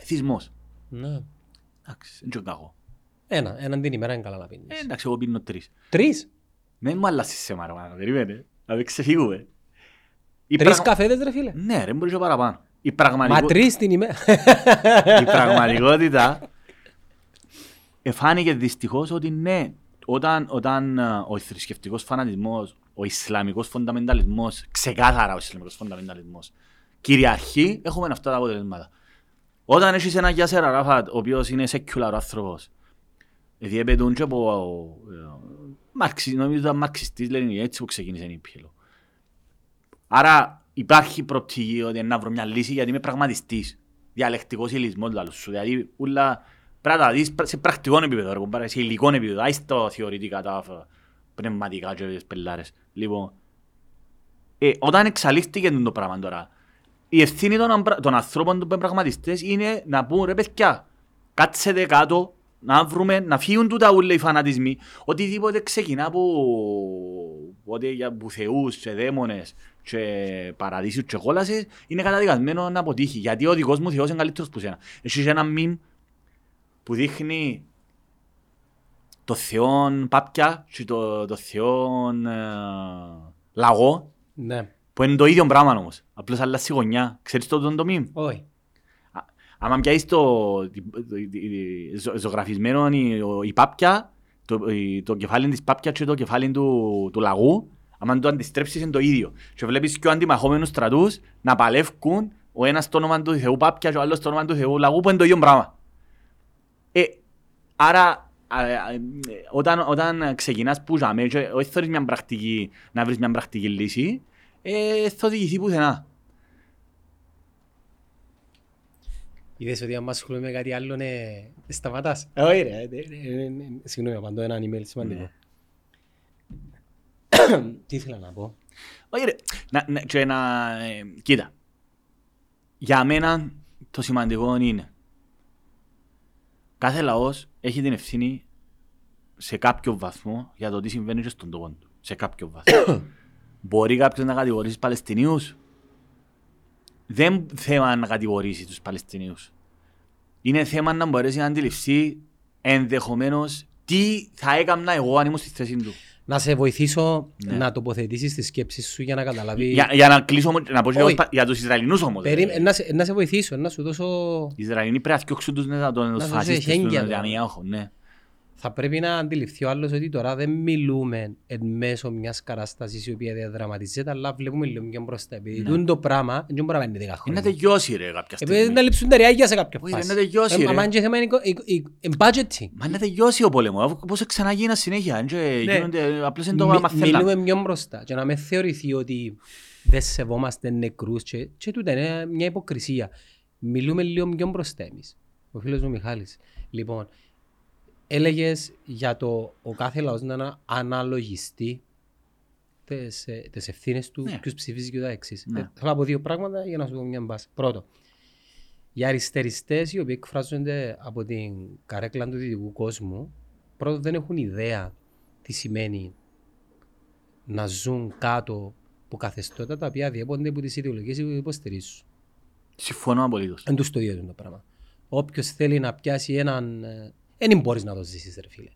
Θυσμός. Ναι. Εντάξει, δεν τσοκάγω. Ένα, έναν την ημέρα είναι καλά να πίνεις. Εντάξει, εγώ πίνω τρεις. Τρεις? Ναι, μου αλλάσεις σε μάρα, περιμένε, να ξεφύγουμε. Τρεις πραγμα... καφέδες ρε φίλε. Ναι ρε, μπορείς και παραπάνω. Η πραγματικο... Μα τρεις την ημέρα. Η πραγματικότητα εφάνηκε δυστυχώς ότι ναι, όταν, όταν ο θρησκευτικός φανατισμός, ο Ισλαμικός φονταμενταλισμός, ξεκάθαρα ο Ισλαμικός φονταμενταλισμός, κυριαρχεί, έχουμε αυτά τα αποτελέσματα. Όταν έχεις ένα Γιάσερ Αράφατ, ο οποίος είναι secular άνθρωπος, διέπαιτουν και από... Νομίζω ήταν μαρξιστής, λένε έτσι που ξεκίνησε η πύλο. Άρα υπάρχει προοπτική ότι να βρω μια λύση γιατί είμαι πραγματιστής. Διαλεκτικός υλισμός του άλλου σου. Δηλαδή ούλα πρέπει να δεις σε πρακτικό επίπεδο, σε υλικό επίπεδο. Άις το θεωρητικά, τα πνευματικά και τις πελάρες. Λοιπόν, ε, όταν εξαλείφθηκε το πράγμα τώρα, η ευθύνη των, των ανθρώπων που είναι πραγματιστές είναι να πούν ρε παιδιά, κάτσετε κάτω, να βρούμε, να φύγουν τούτα ούλα οι φανατισμοί. Οτιδήποτε ξεκινά από, από θεούς και δαίμονες και παραδείσιους και κόλασες είναι καταδικασμένο να αποτύχει. Γιατί ο δικός μου θεός είναι καλύτερος που σένα. Έχεις ένα μιμ που δείχνει το θεό πάπια και το, το θεό ε, λαγό. Ναι. Που είναι το ίδιο πράγμα όμως. Απλώς αλλάζει γωνιά. Ξέρεις το, το, το μιμ? Όχι. Άμα πιάσεις το ζωγραφισμένο η πάπια, το, το κεφάλι της πάπια και το κεφάλι του, του λαγού, άμα το αντιστρέψεις είναι το ίδιο. Και βλέπεις και ο αντιμαχόμενους στρατούς να παλεύκουν ο ένας στο όνομα του Θεού πάπια και ο άλλος στο όνομα του Θεού λαγού που είναι το ίδιο πράγμα. Ε, άρα α, α, όταν, όταν ξεκινάς που ζαμε, όχι θέλεις μια πρακτική, να βρεις μια πρακτική λύση, ε, θα οδηγηθεί πουθενά. Είδες ότι αν ασχολούμαι με κάτι άλλο, ε, σταματάς. Όχι ρε, ε, ε, ε, συγγνώμη, απαντώ έναν email σημαντικό. Τι ήθελα να πω? Όχι ρε, να, να, και να, ε, κοίτα. Για μένα το σημαντικό είναι κάθε λαός έχει την ευθύνη σε κάποιο βαθμό για το τι συμβαίνει και στον τόπο του. Σε κάποιο βαθμό. Μπορεί κάποιος να κατηγορήσει Παλαιστινίους. Δεν θέμα να κατηγορήσει τους Παλαιστινίους. Είναι θέμα να μπορέσει να αντιληφθεί ενδεχομένως τι θα έκανα εγώ αν ήμουν στη θέση του. Να σε βοηθήσω ναι. να τοποθετήσεις τη σκέψη σου για να καταλάβει. Για, για να κλείσω να πω για, για τους Ισραηλινούς όμως. Περί... Να, σε, να σε βοηθήσω, να σου δώσω. Οι Ισραηλινοί πρέπει να φτιάξουν τους νεατόνους φασίστες του Νετανιάχου. Ναι. θα πρέπει να αντιληφθεί ο άλλος ότι τώρα δεν μιλούμε εν μέσω μιας κατάστασης η οποία διαδραματίζεται, αλλά βλέπουμε λίγο πιο μπροστά. Επειδή ναι. το πράγμα δεν μπορεί να είναι δέκα χρόνια. Είναι να τελειώσει ρε κάποια στιγμή. Επειδή να λείψουν τα ριάγια σε κάποια φάση. Είναι να τελειώσει ρε. Αμάν και θέμα είναι budgeting. Μα να τελειώσει ο πόλεμος, πώς ξανά γίνα συνέχεια. Απλώς είναι το μαθέλα. Μιλούμε πιο μπροστά και να με θεωρηθεί ότι δεν σεβόμαστε νεκρούς και τούτα είναι μια υποκρισία. Μιλούμε λίγο πιο μπροστά εμείς. Ο φίλος μου Μιχάλης. Λοιπόν, έλεγες για το ο κάθε λαός να αναλογιστεί τις, τις ευθύνες του, ναι. ποιους ψηφίζει και τα εξής. Ναι. Θέλω από δύο πράγματα για να σου πω μια μπάση. Πρώτο, οι αριστεριστές οι οποίοι εκφράζονται από την καρέκλα του δυτικού κόσμου, πρώτον δεν έχουν ιδέα τι σημαίνει να ζουν κάτω από καθεστώτα τα οποία διέπονται από τις ιδεολογίες που υποστηρίζουν. Συμφωνώ απολύτως. Δεν τους το ίδιο το πράγμα. Όποιος θέλει να πιάσει έναν. Δεν μπορείς να το ζήσεις ρε φίλε.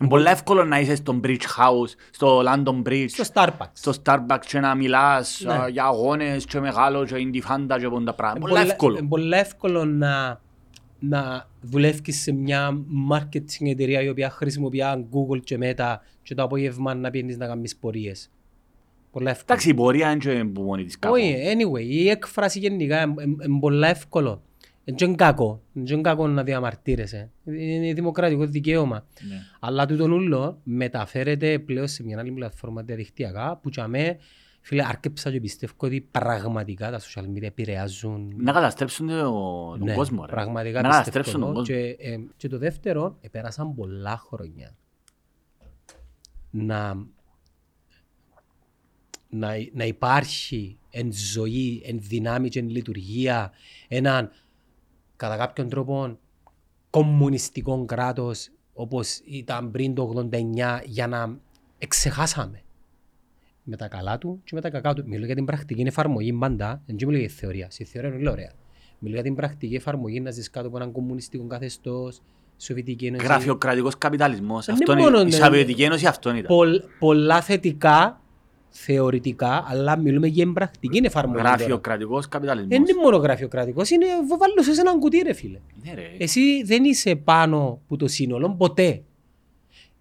Είναι πολύ εύκολο να είσαι στο Bridge House, στο London Bridge, στο Starbucks, στο Starbucks και να μιλάς ναι. για αγώνες και μεγάλο και Ιντιφάντα και πόντα πράγματα. Είναι πολύ εύκολο. Είναι πολύ εύκολο να, να δουλεύεις σε μια marketing εταιρεία η οποία χρησιμοποιεί Google και Meta και το απόγευμα να πιένεις να κάνεις πορείες. Εντάξει, η πορεία είναι και που μόνη της κάπου. Όχι, anyway, η έκφραση γενικά είναι πολύ εύκολο. Είναι κακό, είναι κακό να διαμαρτύρεσαι. Είναι δημοκρατικό δικαίωμα. Ναι. Αλλά τούτο νουλό μεταφέρεται πλέον σε μια άλλη πλατφόρμα διαδικτυακά που για μέ, φίλε, αρκέψα και πιστεύω ότι πραγματικά τα social media επηρεάζουν. Να καταστρέψουν τον ναι, κόσμο. Ρε. Πραγματικά να καταστρέψουν τον κόσμο. Και, ε, και το δεύτερο, επέρασαν πολλά χρόνια να, να, να υπάρχει εν ζωή, εν δυνάμει και εν λειτουργία έναν κατά κάποιον τρόπο κομμουνιστικό κράτος όπως ήταν πριν το ογδόντα εννιά για να εξεχάσαμε με τα καλά του και με τα κακά του. Μιλώ για την πρακτική εφαρμογή πάντα, δεν μιλώ για τη θεωρία. Στη θεωρία είναι ωραία. Μιλώ για την πρακτική εφαρμογή να ζεις κάτω από έναν κομμουνιστικό καθεστώς, Σοβιετική Ένωση. Γραφειοκρατικός καπιταλισμός. Αυτό είναι, η Σοβιετική Ένωση αυτόν ήταν. Πο, πολλά θετικά. Θεωρητικά, αλλά μιλούμε για πρακτική εφαρμογή. Γραφειοκρατικός καπιταλισμός. Δεν είναι μόνο γραφειοκρατικός, είναι βοβάλλουσες έναν κουτί ρε φίλε. Ναι, ρε. Εσύ δεν είσαι πάνω που το σύνολο ποτέ.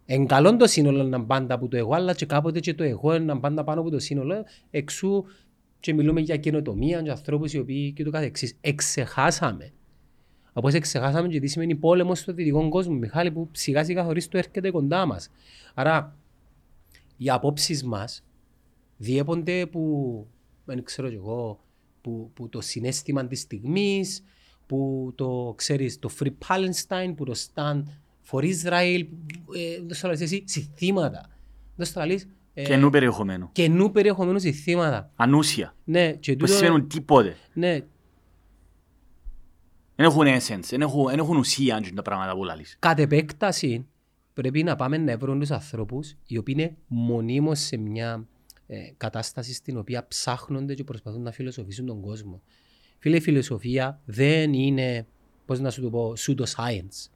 Εν καλό το σύνολο να πάντα που το εγώ, αλλά και κάποτε και το εγώ να πάντα πάνω που το σύνολο. Εξού και μιλούμε για καινοτομία, για ανθρώπους οι οποίοι και το καθεξής. Εξεχάσαμε. Από όσο εξεχάσαμε και τι σημαίνει πόλεμος στο δυτικό κόσμο, Μιχάλη, που σιγά σιγά χωρίς το έρχεται κοντά μας. Άρα, οι απόψεις μας διέπονται που, δεν ξέρω κι εγώ, που, που το συναίσθημα της στιγμής, που το, ξέρεις, το Free Palestine, που το Stand for Israel, ε, δώσε το εσύ, συστήματα. Δώσε το λες, ε, καινού περιεχομένου. Καινού περιεχομένου συστήματα. Ανούσια. Ναι. Και τούτο, που σημαίνουν τίποτε. Ναι. Δεν έχουν essence, δεν έχουν, έχουν ουσία αν και τα πράγματα που λαλείς. Κατ' επέκταση πρέπει να πάμε να βρουν τους ανθρώπους οι οποίοι είναι μονίμως σε μια κατάσταση στην οποία ψάχνονται και προσπαθούν να φιλοσοφήσουν τον κόσμο. Φίλε, η φιλοσοφία δεν είναι, πώς να σου το πω, pseudo-science.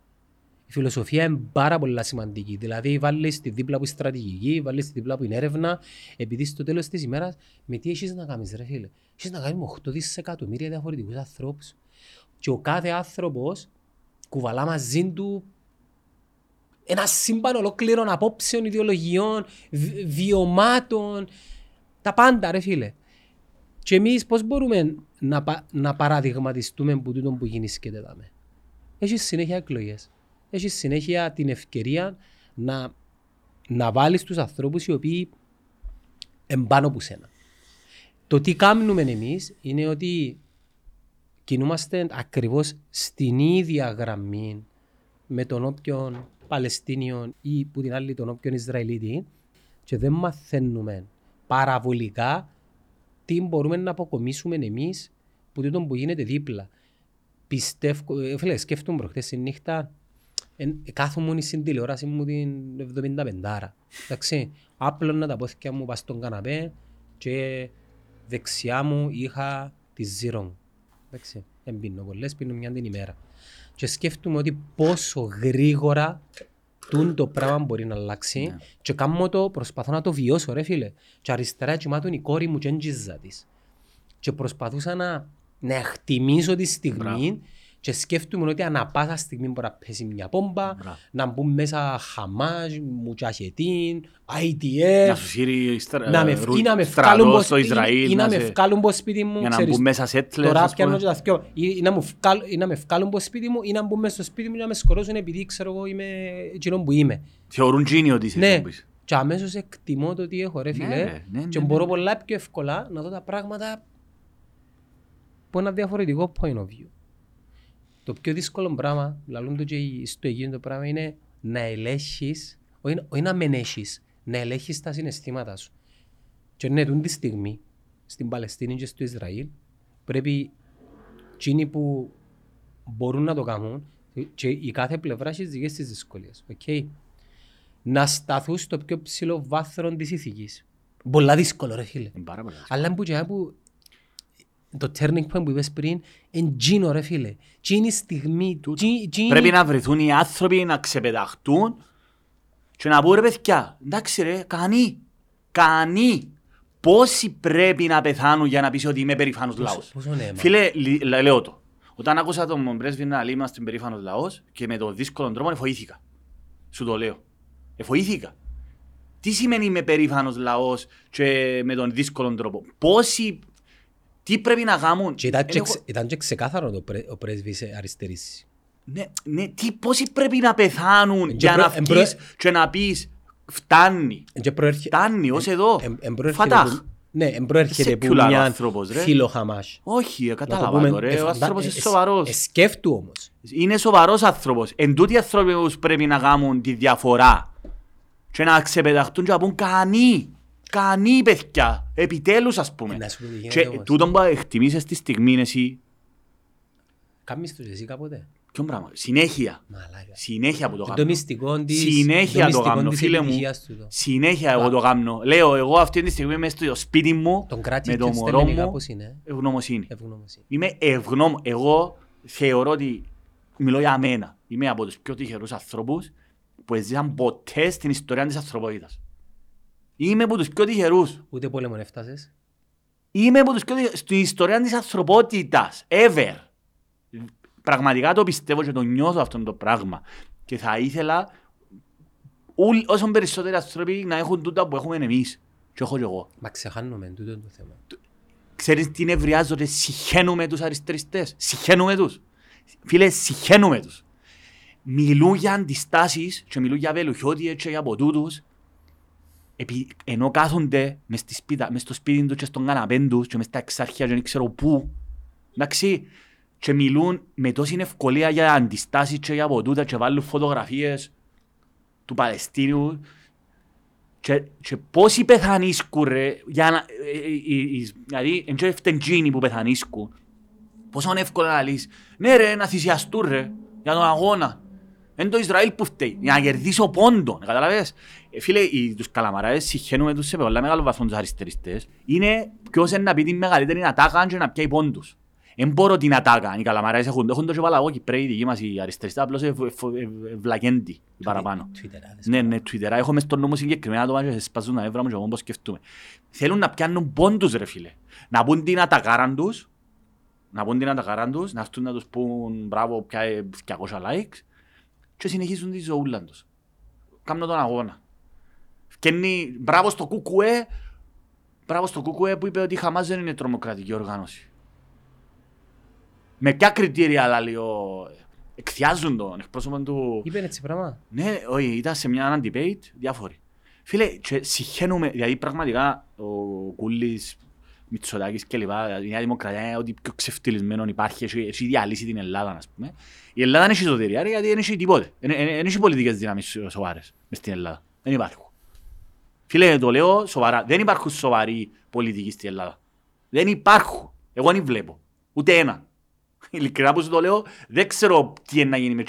Η φιλοσοφία είναι πάρα πολύ σημαντική. Δηλαδή, βάλεις τη δίπλα που είναι στρατηγική, βάλεις τη δίπλα που είναι έρευνα, επειδή στο τέλος της ημέρας, με τι έχεις να κάνεις, ρε φίλε. Έχεις να κάνεις με οκτώ δισεκατομμύρια διαφορετικούς ανθρώπους. Και ο κάθε άνθρωπος κουβαλά μαζί του ένα σύμπαν ολόκληρων απόψεων, ιδεολογιών, βιωμάτων, τα πάντα ρε φίλε. Και εμείς πώς μπορούμε να, πα, να παραδειγματιστούμε που τούτο που γεννήσκεται δάμε. Έχεις συνέχεια εκλογές. Έχεις συνέχεια την ευκαιρία να, να βάλεις τους ανθρώπους οι οποίοι εμπάνω που σένα. Το τι κάνουμε εμείς είναι ότι κινούμαστε ακριβώς στην ίδια γραμμή με τον όποιον Παλαιστίνιων ή που την άλλη τον όποιον Ισραηλίτη και δεν μαθαίνουμε παραβολικά τι μπορούμε να αποκομίσουμε εμείς που τούτο που γίνεται δίπλα. Πιστεύω, ε, φίλε, σκέφτομαι προχτές η νύχτα, ε, κάθομαι στην τηλεόραση μου την εβδομήντα πέντε, εντάξει, άπλωνα τα πόθηκια μου πας στον καναπέ και δεξιά μου είχα τη Ζήρον, εντάξει, δεν πίνω πολλές, πίνω μια την ημέρα. Και σκέφτομαι ότι πόσο γρήγορα τούν το πράγμα μπορεί να αλλάξει. Yeah. Και κάνω το, προσπαθώ να το βιώσω, ρε φίλε. Και αριστερά κοιμάτων η κόρη μου και έντζιζα της. Και προσπαθούσα να, να εκτιμήσω τη στιγμή. Yeah. Και σκέφτομαι ότι ανά πάσα στιγμή μπορεί να πέσει μια πόμπα, Μπράβο. να μπουν μέσα Χαμάς, Μουτσαχετίν, άι τι εφ, να με βγάλουν στο Ισραήλ ή να με βγάλουν από σπίτι μου. Για να μπουν μέσα σε έτλες. Τώρα πιάνω και τα δυο. Ή να με βγάλουν από σπίτι μου ή να μπουν μέσα στο σπίτι μου να με σκορώσουν επειδή ξέρω εγώ είμαι εκείνο που είμαι. Θεωρούν τζίνι ότι είσαι ναι. Και αμέσως εκτιμώ το τι έχω ρε φίλε ναι, ναι, ναι, και ναι, μπορώ ναι. πολλά πιο εύκολα να δω τα πράγματα από ένα διαφορετικό point of view. Το πιο δύσκολο πράγμα, λαλούν το και στο εκείνο το πράγμα, είναι να ελέγχεις, όχι, όχι να μενέχεις, να ελέγχεις τα συναισθήματα σου. Και ναι, τούτη τη στιγμή, στην Παλαιστίνη και στο Ισραήλ, πρέπει εκείνοι που μπορούν να το κάνουν και η κάθε πλευρά έχει δικές της δυσκολίες. Okay. Να σταθούν στο πιο ψηλό βάθρο της ηθικής. Πολλά δύσκολο ρε φίλε. Αλλά που και που... Το turning point που είπες πριν, εντζίνο ρε φίλε. Τι είναι η στιγμή του. Πρέπει να βρεθούν οι άνθρωποι να ξεπεταχτούν και να πούν ρε παιδιά, εντάξει ρε, κανεί, κανεί. Πόσοι πρέπει να πεθάνουν για να πεις ότι είμαι περήφανος λαός. Φίλε, λέω το. Όταν άκουσα τον πρέσβη να λέει είμαστε περήφανος λαός και με τον δύσκολο τρόπο εφοήθηκα. Σου το λέω. Εφοήθηκα. Τι σημαίνει είμαι περήφανος λαός και με τον δύσκολο τρόπο. Πόσοι. Τι πρέπει να γάμουν. Και ήταν, και, έχω... ήταν και ξεκάθαρο το πρέ... ο πρέσβης αριστερής. Ναι, ναι τι, πόσοι πρέπει να πεθάνουν για προ... να βγεις εμπρο... και να πεις φτάνει. Προέρχε... Φτάνει ως εδώ. Εμ, εμπροέρχεται Φατάχ. Που... Ναι, εμπροέρχεται που μια φιλοχαμάς. Όχι, κατάλαβα ρε. Ο άνθρωπος είναι σοβαρός. Εσκέφτου όμως. Είναι σοβαρός άνθρωπος. Εν τούτοι άνθρωποι πρέπει να γάμουν τη διαφορά. Και να ξεπεταχτούν και να πούν κανεί. Κανεί παιδιά, επιτέλους ας πούμε. Και τούτον που εκτιμήσεις τη στιγμή είναι εσύ. Κάμεις τους εσύ κάποτε. Ποιον πράγμα, συνέχεια. Συνέχεια που το κάνω. Το μυστικό της επιτυχίας του. Συνέχεια εγώ το κάνω. Λέω εγώ αυτή τη στιγμή είμαι στο σπίτι μου, με το μωρό μου, ευγνωμοσύνη. Είμαι ευγνώμων. Εγώ θεωρώ ότι μιλώ για μένα. Είμαι από τους πιο τυχερούς ανθρώπους που έζησαν ποτέ στην ιστορία της ανθρωπότητας. Είμαι από τους πιο τυχερούς. Ούτε πόλεμον έφτασες. Είμαι από τους πιο τυχερούς. Στην ιστορία της ανθρωπότητας. Ever. Πραγματικά το πιστεύω και το νιώθω αυτό το πράγμα. Και θα ήθελα όσον περισσότεροι άνθρωποι να έχουν τούτα που έχουμε εμείς. Και έχω και εγώ. Μα ξεχάνουμε τούτο το θέμα. Ξέρεις τι νευριάζονται. Συχαίνουμε τους αριστεριστές. Συχαίνουμε τους. Φίλε, συχαίνουμε τους. Μιλούν για αντιστάσεις και μιλούν για βελουχιώτιες και για ποτούτους. Επί, ενώ κάθονται μες στο σπίτι τους και στον καναπέν τους και μες στα εξάρχεια και δεν ξέρω πού εντάξει, και μιλούν με τόση ευκολία για αντιστάσεις και για ποτούτα και βάλουν φωτογραφίες του Παλαιστίνιου και, και πόσοι πεθανίσκουν ρε για να, ε, ε, ε, δηλαδή εν και φτεντζίνοι που πεθανίσκουν πόσο εύκολα να λύσεις ναι ρε να θυσιαστούν ρε για τον αγώνα. Είναι το Ισραήλ που φταίει, για να κερδίσω πόντο, καταλαβαίνεις. Φίλε, τους καλαμαράες συχαίνουμε τους σε πολλά μεγάλο βαθμό τους αριστεριστές. Είναι ποιος είναι να πει την μεγαλύτερη ατάκα και να πιάει πόντους. Εν μπορώ την ατάκα, οι καλαμαράες έχουν, έχουν το και παλαγό Κυπρέοι, οι δικοί μας οι αριστεριστές, απλώς ευλαγέντοι παραπάνω. Ναι, ναι, Twitter, έχω μες στον νόμο συγκεκριμένα άτομα και σπάζουν τα νεύρα μου και εγώ πώς σκεφτούμε. Θέλουν να πιάνουν πόντους ρε φίλε, να πούν την ατακάραν τους, να πούν την ατακάραν τους, να έρθουν να τους πούν μπράβο πια διακόσια likes. Και συνεχίζουν τη ζωούλα τους. Κάμνω τον αγώνα. Φκένει, μπράβο στο κουκουέ, μπράβο στο κουκουέ που είπε ότι η Χαμάς δεν είναι τρομοκρατική οργάνωση. Με ποια κριτήρια λέει, ο... εκθιάζουν τον εκπρόσωπο του. Είπε έτσι πράγμα. Ναι, όχι, ήταν σε μια debate, διάφοροι. Φίλε, συχαίνουμε, δηλαδή πραγματικά ο Κούλης, Μητσοτάκης κλπ. Η Νέα Δημοκρατία είναι ό,τι πιο ξεφτυλισμένο υπάρχει. Έχει διαλύσει την Ελλάδα, ας πούμε. Η Ελλάδα δεν έχει εσωτερία, γιατί δεν έχει τίποτε. Δεν έχει πολιτικές δυνάμεις σοβαρές μες στην Ελλάδα. Δεν υπάρχουν. Φίλε, το λέω σοβαρά. Δεν υπάρχουν σοβαροί πολιτικοί στην Ελλάδα. Δεν υπάρχουν. Εγώ δεν βλέπω. Ούτε ένα. Ειλικρινά που σου το λέω, δεν ξέρω τι είναι να γίνει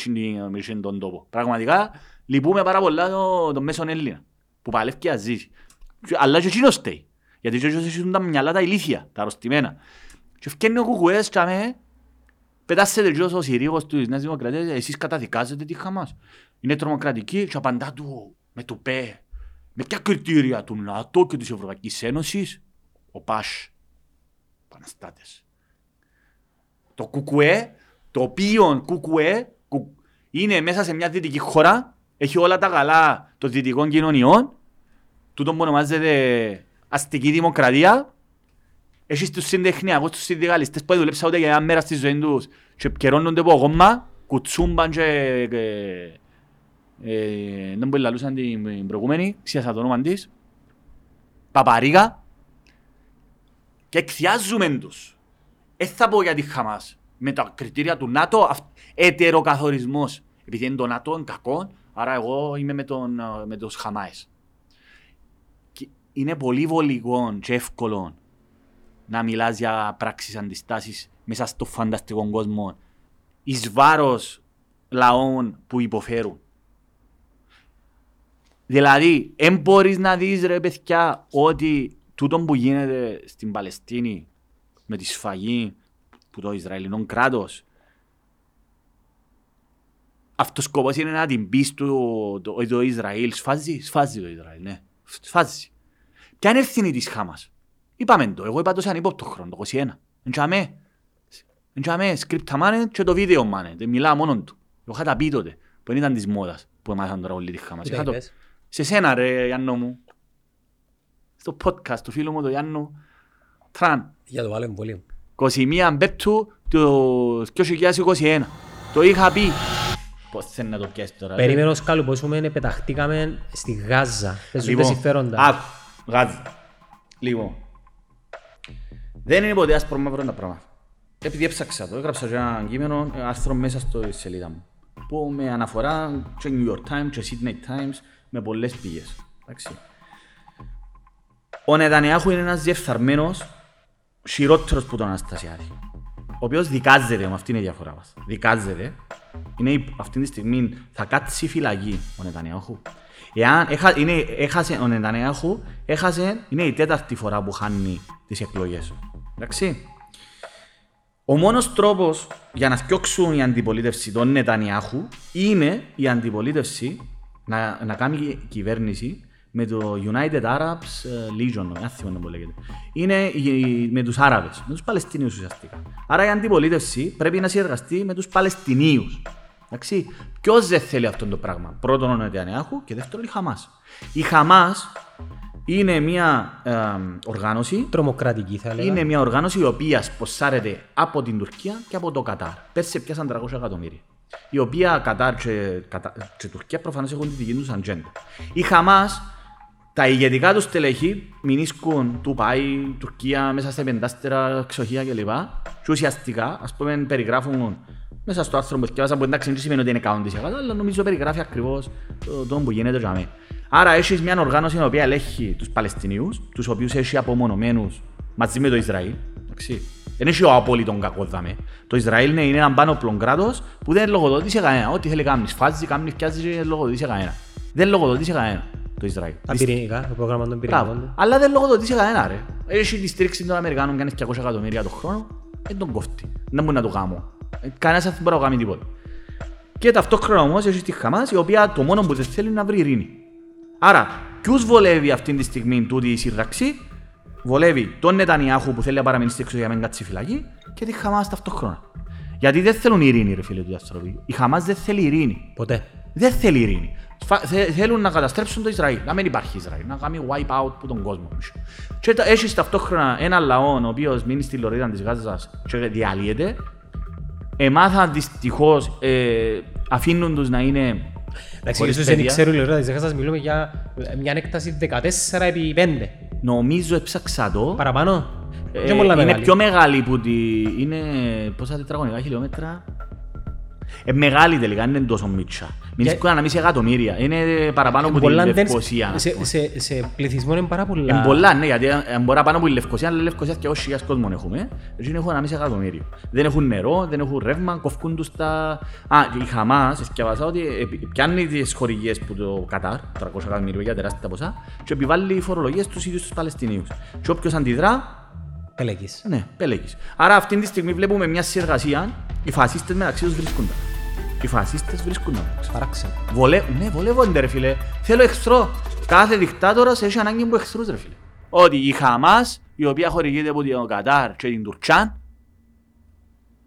με τον τόπο. Πραγματικά λυπούμε πάρα πολλά τον μέσον Έλληνα που παλεύει και αζήσει. Αλλά και εκείνος στέει. Γιατί και όσοι ζητούν τα μυαλά τα ηλίθια, τα αρρωστημένα. Και φκένει ο Κουκουές και αμέ, πετάσετε και ο Συρίγος της Νέας Δημοκρατίας, εσείς καταδικάζετε τη Χαμάς. Είναι τρομοκρατική και απαντά του με το ΠΕ. Με ποια κριτήρια του ΝΑΤΟ και της Ευρωπαϊκής Ένωσης, ο ΠΑΣ, Παναστάτες. Το Κουκουέ το οποίο κουκουέ κου, είναι μέσα σε μια δυτική χώρα, έχει όλα τα καλά των δυτικών κοινωνιών, τούτο που ονομάζεται αστική δημοκρατία, έχει τους συντεχνιακούς, τους συνδικαλιστές που δουλέψαν ούτε για μια μέρα στη ζωή τους και επικαιρώνονται από γόμμα, κουτσούμπαν και... Ε, δεν μπορεί να λούσαν την προηγούμενη, ξέχασα το όνομα της, Παπαρίγα, και εκθιάζουμε τους. Δεν θα πω για τη Χαμάς. Με τα κριτήρια του ΝΑΤΟ, ετεροκαθορισμός. Επειδή είναι το ΝΑΤΟ, είναι κακό, άρα εγώ είμαι με, τον, με τους Χαμάς. Και είναι πολύ βολικό και εύκολο να μιλάς για πράξεις αντιστάσεις μέσα στο φανταστικό κόσμο εις βάρος λαών που υποφέρουν. Δηλαδή, δεν μπορείς να δεις, ρε παιδιά, ότι τούτο που γίνεται στην Παλαιστίνη με τη σφαγή που το Ισραηλινό κράτος, αυτός ο σκοπός είναι να την πεις του το, το Ισραήλ. Σφάζει, σφάζει το Ισραήλ, ναι. Σφάζει. Ποια είναι ευθύνη της Χαμάς? Είπαμε το, εγώ είπα το σαν υπόπτο χρόνο, το είκοσι ένα. Εντιαμέ, εντιαμέ, σκρίπτα μάνε και το βίντεο μάνε. Μιλά μόνο του. Το είχα τα πει τότε, που δεν ήταν της μόδας που έμαθαν τώρα όλοι τη Χαμάς. Σε σένα ρε Γιάννο μου, στο podcast του φίλου μου το Γιάννο Τραν. Για το άλλο εμβολίο. είκοσι μία Μπέπτου του είκοσι είκοσι ένα. Το είχα πει. Πώς θέλει να το πιέσει τώρα. Περίμενο σκάλου που ήσουν πεταχτήκαμε στη Γάζα. Λοιπόν, συμφέροντα. Α, Γάζα. Λοιπόν. Δεν είναι ποτέ άσπρο μαύρο ένα πράγμα. Επειδή έψαξα το, έγραψα ένα κείμενο, άρθρο μέσα στη σελίδα μου. Που με αναφορά και New York Times και Sydney Times με πολλές πηγές. Εντάξει. Ο Νετανιάχου είναι ένας διεφθαρμένος, χειρότερος που τον Αναστασιάδη, ο οποίος δικάζεται, με αυτήν είναι η διαφορά μας. Δικάζεται, είναι, αυτή τη στιγμή θα κάτσει φυλακή ο Νετανιάχου. Εάν έχα, είναι, έχασε, ο Νετανιάχου έχασε, είναι η τέταρτη φορά που χάνει τις εκλογές. Εντάξει. Ο μόνος τρόπος για να φτιάξουν η αντιπολίτευση των Νετανιάχου είναι η αντιπολίτευση να, να κάνει κυβέρνηση με το United Arabs Legion, άθιμο να λέγεται. Είναι με τους Άραβες, με τους Παλαιστινίους ουσιαστικά. Άρα η αντιπολίτευση πρέπει να συνεργαστεί με τους Παλαιστινίους. Εντάξει, ποιος δεν θέλει αυτό το πράγμα? Πρώτον ο Νετανιάχου και δεύτερον η Χαμάς. Η Χαμάς είναι μια ε, οργάνωση, τρομοκρατική θα λέγαμε. Είναι μια οργάνωση η οποία σποσάρεται από την Τουρκία και από το Κατάρ. Πέρσι πιάσαν τριακόσια εκατομμύρια. Η οποία Κατάρ και, κατα... και Τουρκία προφανώς έχουν τη δική τους ατζέντα. Η Χαμάς, τα ηγετικά του στελέχη μηνίσκουν του πάει Τουρκία μέσα στα πεντάστερα ξοχεία κλπ. Και ουσιαστικά, ας πούμε, περιγράφουν μέσα στο άρθρο που διάβασα, που εντάξει δεν σημαίνει ότι είναι εκατό τοις εκατό, αλλά νομίζω περιγράφει ακριβώς το που γίνεται για μένα. Άρα έχεις μια οργάνωση η οποία ελέγχει τους Παλαιστινίους, τους οποίους έχει απομονωμένους μαζί με το Ισραήλ. Δεν έχει ο απόλυτον κακό δάμε. Το Ισραήλ είναι ένα πανόπλο κράτος που δεν λογοδοτεί σε κανένα. Ό,τι θέλει κάνει, φάζει, κάνει, φτιάζει, δεν λογοδοτεί σε κανένα. Δεν λογοδοτεί σε κανένα. Το Ισραήλ. Τα πυρηνικά, το πρόγραμμα των πυρηνικών. Αλλά δεν λογοδοτεί σε κανένα, ρε. Έχει τη στήριξη των Αμερικάνων, κάνει διακόσια εκατομμύρια το χρόνο, δεν τον κόφτει. Δεν μπορεί να το κάνει. Κανένα δεν μπορεί να κάνει τίποτα. Και ταυτόχρονα όμως έχει τη Χαμάς, η οποία το μόνο που δεν θέλει είναι να βρει ειρήνη. Άρα, ποιους βολεύει αυτή τη στιγμή τούτη η σύνταξη? Βολεύει τον Νετανιάχου που θέλει να παραμείνει στην εξωτερική για να κάτσει φυλακή και τη Χαμάς ταυτόχρονα. Γιατί δεν θέλουν ειρήνη, ρε φίλε του διαστροφή. Η Χαμάς δεν θέλει ειρήνη. Ποτέ. Δεν θέλει ειρήνη. Θέλουν να καταστρέψουν το Ισραήλ. Να μην υπάρχει Ισραήλ. Να κάνει wipe out από τον κόσμο. Και έχεις ταυτόχρονα έναν λαό ο οποίος μείνει στη λωρίδα της Γάζας και διαλύεται. Εμάθα δυστυχώς ε, αφήνουν τους να είναι. Εντάξει, ίσως δεν ξέρουν η λωρίδα της Γάζας, μιλούμε για μια έκταση δεκατέσσερα επί πέντε. Νομίζω έψαξα το. Παραπάνω. Ε, είναι μεγάλη. Πιο μεγάλη που τη... είναι πόσα τετραγωνικά χιλιόμετρα. Ε, μεγάλη τελικά, είναι τόσο μίτσα. Μην σκούρα να μην σε εκατομμύρια. Είναι παραπάνω από τη Λευκοσία. Σε, σε, σε πληθυσμό είναι πάρα πολλά. Είναι πολλά, ναι, γιατί μπορεί πάνω από τη Λευκοσία, αλλά η Λευκοσία και όσοι χιλιάς κόσμων έχουμε. Έτσι έχουν ένα μισή εκατομμύριο. Δεν έχουν νερό, δεν έχουν ρεύμα, κοφκούν τους τα... Α, η Χαμάς, εσκευάσα ότι πιάνει τις χορηγίες που το Κατάρ, τριακόσια εκατομμύρια για τεράστια ποσά, και επιβάλλει φορολογίες στους ίδιους τους Παλαιστινίους. Και όποιος αντιδρά, πελέκης. Ναι, πελέκης. Άρα αυτή τη στιγμή βλέπουμε μια συνεργασία, οι φασίστες μεταξύ τους βρίσκονται. Οι φασίστες βρίσκονται. Παράξενο. Βολε... Ναι, βολεύονται ρε φίλε. Θέλω εχθρό. Κάθε δικτάτορας έχει ανάγκη από εχθρούς ρε φίλε. Ότι η Χαμάς, η οποία χορηγείται από τον Κατάρ και την Τουρκία,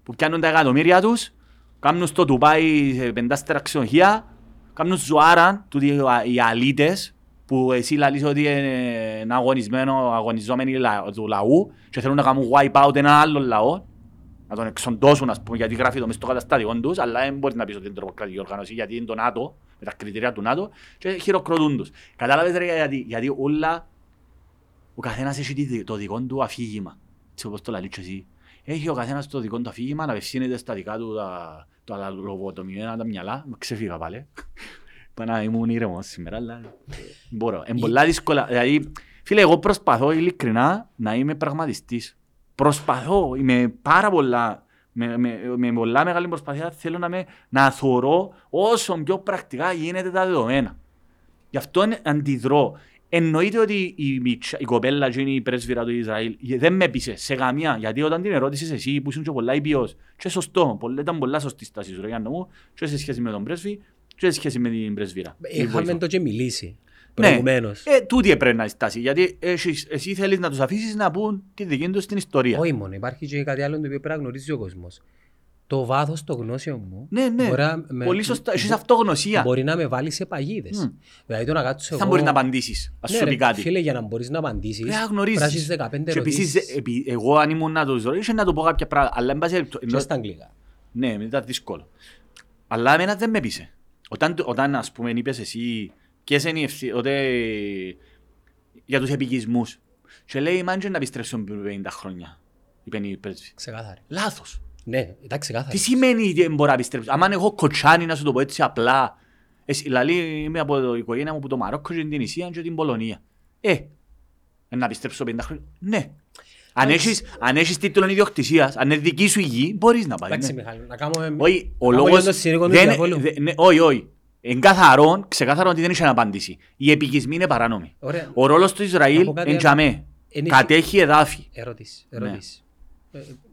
που πιάνουν τα εκατομμύρια τους, Κάμνουν στο Ντουμπάι πεντάστερα ξενοδοχεία, κάμνουν ζωάραν οι αλήτες που εσύ λαλείς ότι είναι αγωνισμένο, αγωνιζόμενοι του λαού και θέλουν να κάνουν wipe out έναν άλλο λαό, να τον εξοντώσουν, ας πούμε, γιατί γράφει το μες στο καταστατικό τους, αλλά δεν μπορεί να πεις ότι είναι τρομοκρατική οργάνωση, γιατί είναι το ΝΑΤΟ, με τα κριτήρια του ΝΑΤΟ, και χειροκροτούν τους. Κατάλαβες ρε, γιατί, γιατί όλα, ο καθένας έχει το δικό του αφήγημα, έτσι όπως το λαλείς εσύ. Έχει ο καθένας το δικό του αφήγημα να απευθύνεται στα δικά του τα, τα λογοτομημένα τα μυαλά. Ξεφύγα πάλι. Πάνω ήμουν ήρεμος σήμερα, αλλά μπορώ. Είναι πολλά δύσκολα. Δηλαδή, φίλε, εγώ προσπαθώ ειλικρινά να είμαι πραγματιστής. Προσπαθώ, είμαι πάρα πολλά, με, με, με πολλά μεγάλη προσπαθία θέλω να, με, να θωρώ όσο πιο πρακτικά γίνεται τα δεδομένα. Γι' αυτό αντιδρώ. Εννοείται ότι η, μιτσα, η κοπέλα είναι η πρέσβυρα του Ισραήλ. Δεν με πείσε σε καμία. Γιατί όταν την ερώτησες εσύ που ήσουν και πολλά ήπιος, και σωστό, πολλές, ήταν πολλά σωστή στάση σου, Ρογιάννα μου, και σε σχέση με τον πρέσβη, και σε σχέση με την πρέσβυρα. Είχαμε το και μιλήσει προηγουμένως. Ναι, ε, τούτη έπρεπε να στάσει. Γιατί εσύ, εσύ θέλεις να τους αφήσεις να πούν τη δική τους την ιστορία. Όχι μόνο, υπάρχει και κάτι άλλο το οποίο πρέπει να γνωρίζει ο κόσμος. Το βάθος των γνώσεων μου. Ναι, ναι. Με, πολύ σωστά. Εσύ αυτογνωσία. Μπορεί να με βάλει σε παγίδες. Mm. Δηλαδή το να κάτσω εγώ. Θα μπορεί να απαντήσει. Α σου πει κάτι. Φίλε, για να μπορεί να απαντήσει. Πρέπει να γνωρίζει. Επίση, εγώ αν ήμουν να το ρωτήσω, να το πω κάποια πράγματα. Αλλά εν πάση περιπτώσει. Ενώ στα αγγλικά. Ναι, δεν ήταν δύσκολο. Αλλά εμένα δεν με πείσε. Όταν, όταν α πούμε, είπε εσύ, ποιε είναι οι ευθύνε για του επικισμού. Και λέει, μάντζε να επιστρέψουν πενήντα χρόνια. Ξεκάθαρα. Λάθος. Ναι, εντάξει, τι σημαίνει δεν μπορώ να επιστρέψω. Αν έχω κοτσάνι να σου το πω έτσι απλά. Εσύ, λαλή, είμαι από το οικογένεια μου που το Μαρόκο και την Ισία και την Πολωνία. Ε, να επιστρέψω πενήντα χρόνια. Ναι. Αν έχεις, αν έχεις τίτλο ιδιοκτησίας, αν είναι δική σου η γη, μπορείς να πάρεις. Εντάξει, ναι. Μιχάλη, να κάνουμε... Όχι, ο λόγος... Όχι, όχι. Εν καθαρόν, ξεκάθαρο ότι δεν είχε απάντηση. Οι επικισμοί είναι παράνομοι. Ωραία. Ο ρόλος του Ισραήλ εν τζαμέ. Κατέχει εδάφη. Ερώτηση.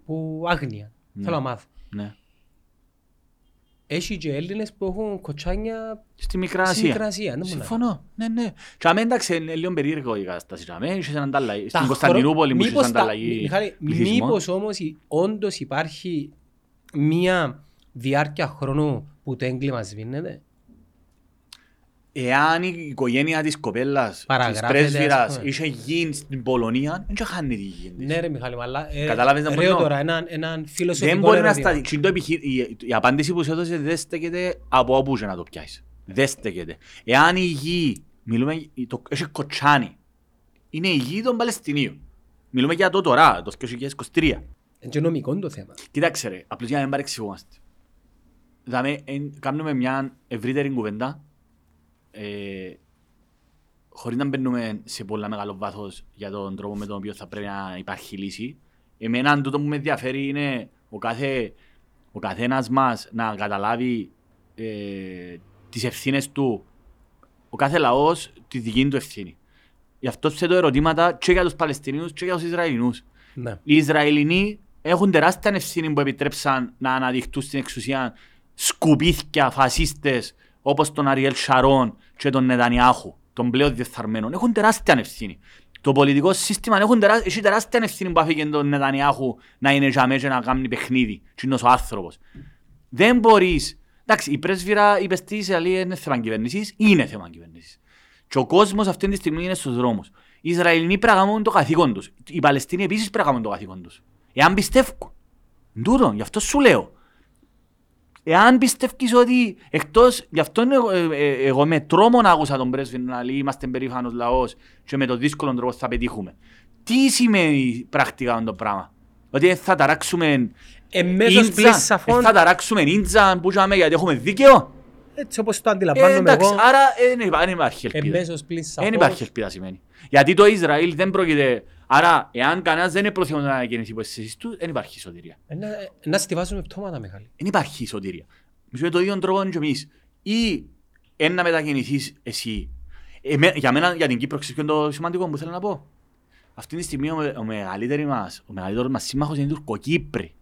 Που άγνοια. Ναι. Θέλω να μάθω. Ναι. Έχει και Έλληνες που έχουν κοτσάνια στη Μικρά Ασία. Συμφωνώ. Ναι, ναι. Και αμέ εντάξει είναι λίγο περίεργο η κατάσταση. Στην Κωνσταντινούπολη μου είσαι ανταλλαγή. Μήπως όμως όντως υπάρχει μία διάρκεια χρόνου που το έγκλημα σβήνεται. Εάν η οικογένεια της κοπέλας, της πρέσβυρας, είχε γίνει στην Πολωνία, δεν είχε χάνει τη γη. Ναι ρε Μιχάλη, αλλά ρέω τώρα έναν φιλοσοφικό ερώτημα. Η απάντηση που σου έδωσε δεν στέκεται από όπου και να το πιάσεις. Δεν στέκεται. Εάν η γη, μιλούμε, έχει κοτσάνι, είναι η γη των Παλαιστινίων. Μιλούμε για το τώρα, το δύο χιλιάδες είκοσι τρία. Είναι και νομικό το θέμα. Κοίταξε ρε, απλώς για να μην παρεξηγούμαστε. Κάνουμε μια ευρύτερη κουβέντα. Ε, χωρίς να μπαίνουμε σε πολλά μεγάλο βάθος για τον τρόπο με τον οποίο θα πρέπει να υπάρχει λύση, εμένα τούτο που με ενδιαφέρει είναι ο, κάθε, ο καθένας μας να καταλάβει ε, τις ευθύνες του, ο κάθε λαός τη δική του ευθύνη. Γι' αυτό θέτω ερωτήματα και για τους Παλαιστινίους και για τους Ισραηλινούς. Ναι. Οι Ισραηλινοί έχουν τεράστια ευθύνη που επιτρέψαν να αναδειχτούν στην εξουσία σκουπίθια φασίστες όπως τον Αριέλ Σαρών και τον Νετανιάχου, τον πλέον διεφθαρμένων, έχουν τεράστια ανευθύνη. Το πολιτικό σύστημα έχει τεράστια ανευθύνη που αφήκε τον Νετανιάχου να είναι για μέσα και να κάνει παιχνίδι. Και είναι ο άνθρωπος. Δεν μπορείς. Εντάξει, η πρέσβυρα είπε στη Ισραήλ είναι θέμα κυβέρνησης, είναι θέμα κυβέρνησης. Και ο κόσμος αυτή τη στιγμή είναι στους δρόμους. Οι Ισραηλοί πρέπει να κάνουν το καθήκον τους. Οι Παλαιστίνοι επίσης πρέπει να κάνουν το καθήκον τους. Εάν πιστεύουν. Ντούρο, γι' αυτό σου λέω. Εάν πιστεύεις ότι εκτός, γι' αυτό εγώ, ε, ε, εγώ με τρόμο να άκουσα τον πρέσβη να λέει είμαστε περήφανος λαός και με τον δύσκολο τρόπο θα πετύχουμε. Τι σημαίνει πρακτικά το πράγμα. Ότι θα ταράξουμε ίντζαν που είχαμε γιατί έχουμε δίκαιο. Έτσι όπως το αντιλαμβάνομαι ε, εγώ. Άρα δεν υπάρχει ελπίδα. Δεν υπάρχει ελπίδα σημαίνει. Γιατί το Ισραήλ δεν πρόκειται. Άρα εάν κανένας δεν είναι πρόθυμος να γεννηθεί από εσείς του, δεν υπάρχει σωτηρία. Να, να στιβάζουμε πτώματα, Μιχάλη. Δεν υπάρχει σωτηρία. Με το ίδιο τρόπο και εμείς. Ή εν να μετακινηθείς εσύ. Ε, για μένα, για την Κύπρο, ξέρεις το σημαντικό που θέλω να πω. Αυτή τη στιγμή ο, ο μεγαλύτερος μας σύμμαχος είναι οι Τουρκοκύπροι.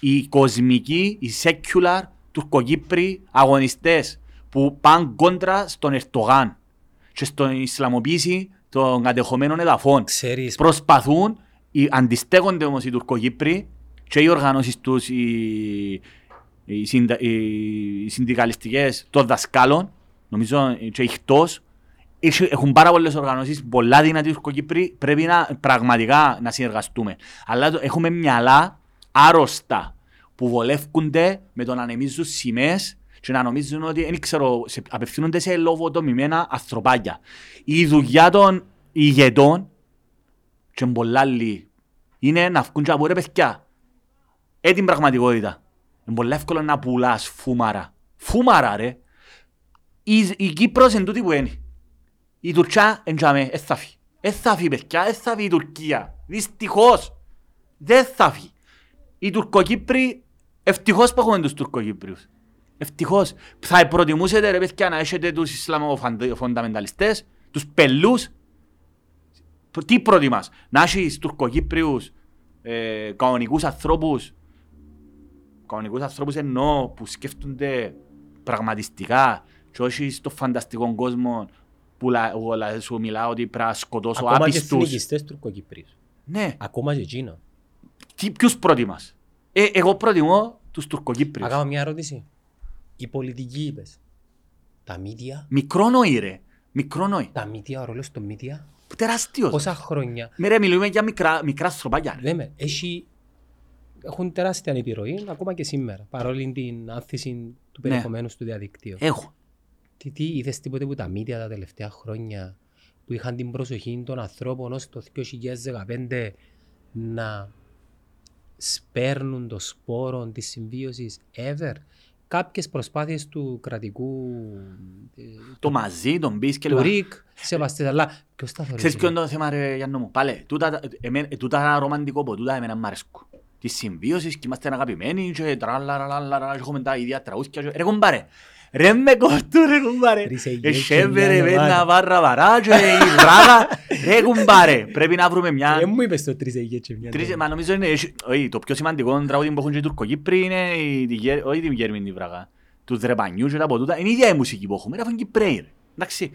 Οι κοσμικοί, οι secular Τουρκοκύπροι αγωνιστές που πάνε κόντρα στον Ερτογάν και στον Ισλαμοποίηση των κατεχομένων εδαφών. Ξέρεις. Προσπαθούν, οι, αντιστέκονται όμως οι Τουρκοκύπροι και οι οργανώσεις τους, οι, οι, συντα... οι συνδικαλιστικές των δασκάλων, νομίζω και ηχτός, έχουν πάρα πολλές οργανώσεις, πολλά δυνατοί Τουρκοκύπριοι, πρέπει να, πραγματικά να συνεργαστούμε. Αλλά έχουμε μυαλά άρρωστα που βολεύκονται με το να ανεμίζουν σημαίες και να νομίζουν ότι δεν ξέρω, απευθύνονται σε λοβοτομημένα ανθρωπάκια. Η δουλειά των ηγετών και πολλοί είναι να βγουν και από ρε παιδιά. Ε, την πραγματικότητα. Είναι πολύ εύκολο να πουλάς φούμαρα. Φούμαρα ρε. Η, η Κύπρος είναι τούτη που είναι. Η Τουρκία εντιαμε, ε θα φύγει. Ε θα φύγει παιδιά, ε θα φύγει η Τουρκία. Δυστυχώς. Δεν θα φύγει. Οι Τουρκοκύπροι, ευτυχώς που έχουμε τους Τουρκοκύπριους. Ευτυχώς. Θα προτιμούσετε ρε παιδιά να έχετε τους Ισλαμοφονταμενταλιστές, τους πελούς. Τι προτιμάς, να έχεις Τουρκοκύπριους, ε, κανονικούς ανθρώπους, κανονικούς ανθρώπους εννοώ που σκέφτονται πραγματιστικά και όχι στον φανταστικό κόσμο που λα, λα, σου μιλάω ότι πρέπει να σκοτώσω άπιστους. Ακόμα και συνεχιστές Τουρκοκύπριους. Ναι. Ακόμα και εκείνο. Τι, ποιους προτιμάς. Ε, εγώ προτιμώ τους Τουρκοκύπριους. Ακόμα μια ερώτηση. Η πολιτική είπες. Τα μίδια. Μικρόνοη ρε. Μικρόνοη. Τα μίδια, ο ρόλος των μίδια. Τεράστιος. Πόσα χρόνια. Μερέ, μιλούμε για μικρά, μικρά στροπάκια. Λέμε, έχει, έχουν τεράστια επιρροή ακόμα και σήμερα, παρόλη την άνθηση του περιεχομένου ναι. του διαδικτύου. Έχω. Τι, τι είδες τίποτε που τα μίδια τα τελευταία χρόνια που είχαν την προσοχή των ανθρώπων ως το δύο χιλιάδες δεκαπέντε να σπέρνουν το σπόρο της συμβίωσης ever. Κάποιες προσπάθειες του κρατικού... Το του, μαζί, τον μπίσκελ... Του λεβα... Ρίκ, σεβαστές, αλλά ποιος τα θεωρεί. Ξέρεις ποιο είναι το θέμα, ρε Γιάννο μου. Πάλε, τούτα ένα ρομαντικό πω, τούτα εμένα μ' αρέσκω. Τις συμβίωσεις και είμαστε αγαπημένοι και τραλαλαλαλα, έχουμε τα ίδια τραγούσκια. Ρε κομπάρε, ρε με κοστού ρε κομπάρε. Εσέβε ρε πένα βάρρα βαρά και η βράγα. Ρε κομπάρε, πρέπει να βρούμε μια... Δεν μου είπες το τρισεγέ και μια... Τρισε, μα νομίζω είναι... Το πιο σημαντικό τραγούδι που έχουν και οι Τουρκοκύπροι είναι... Όχι την Γερμινή τη βράγα. Τους δρεπανιούς και τα ποτούτα. Είναι η ίδια η μουσική που έχουμε. Ράφουν Κυπρέοι ρε. Εντάξει.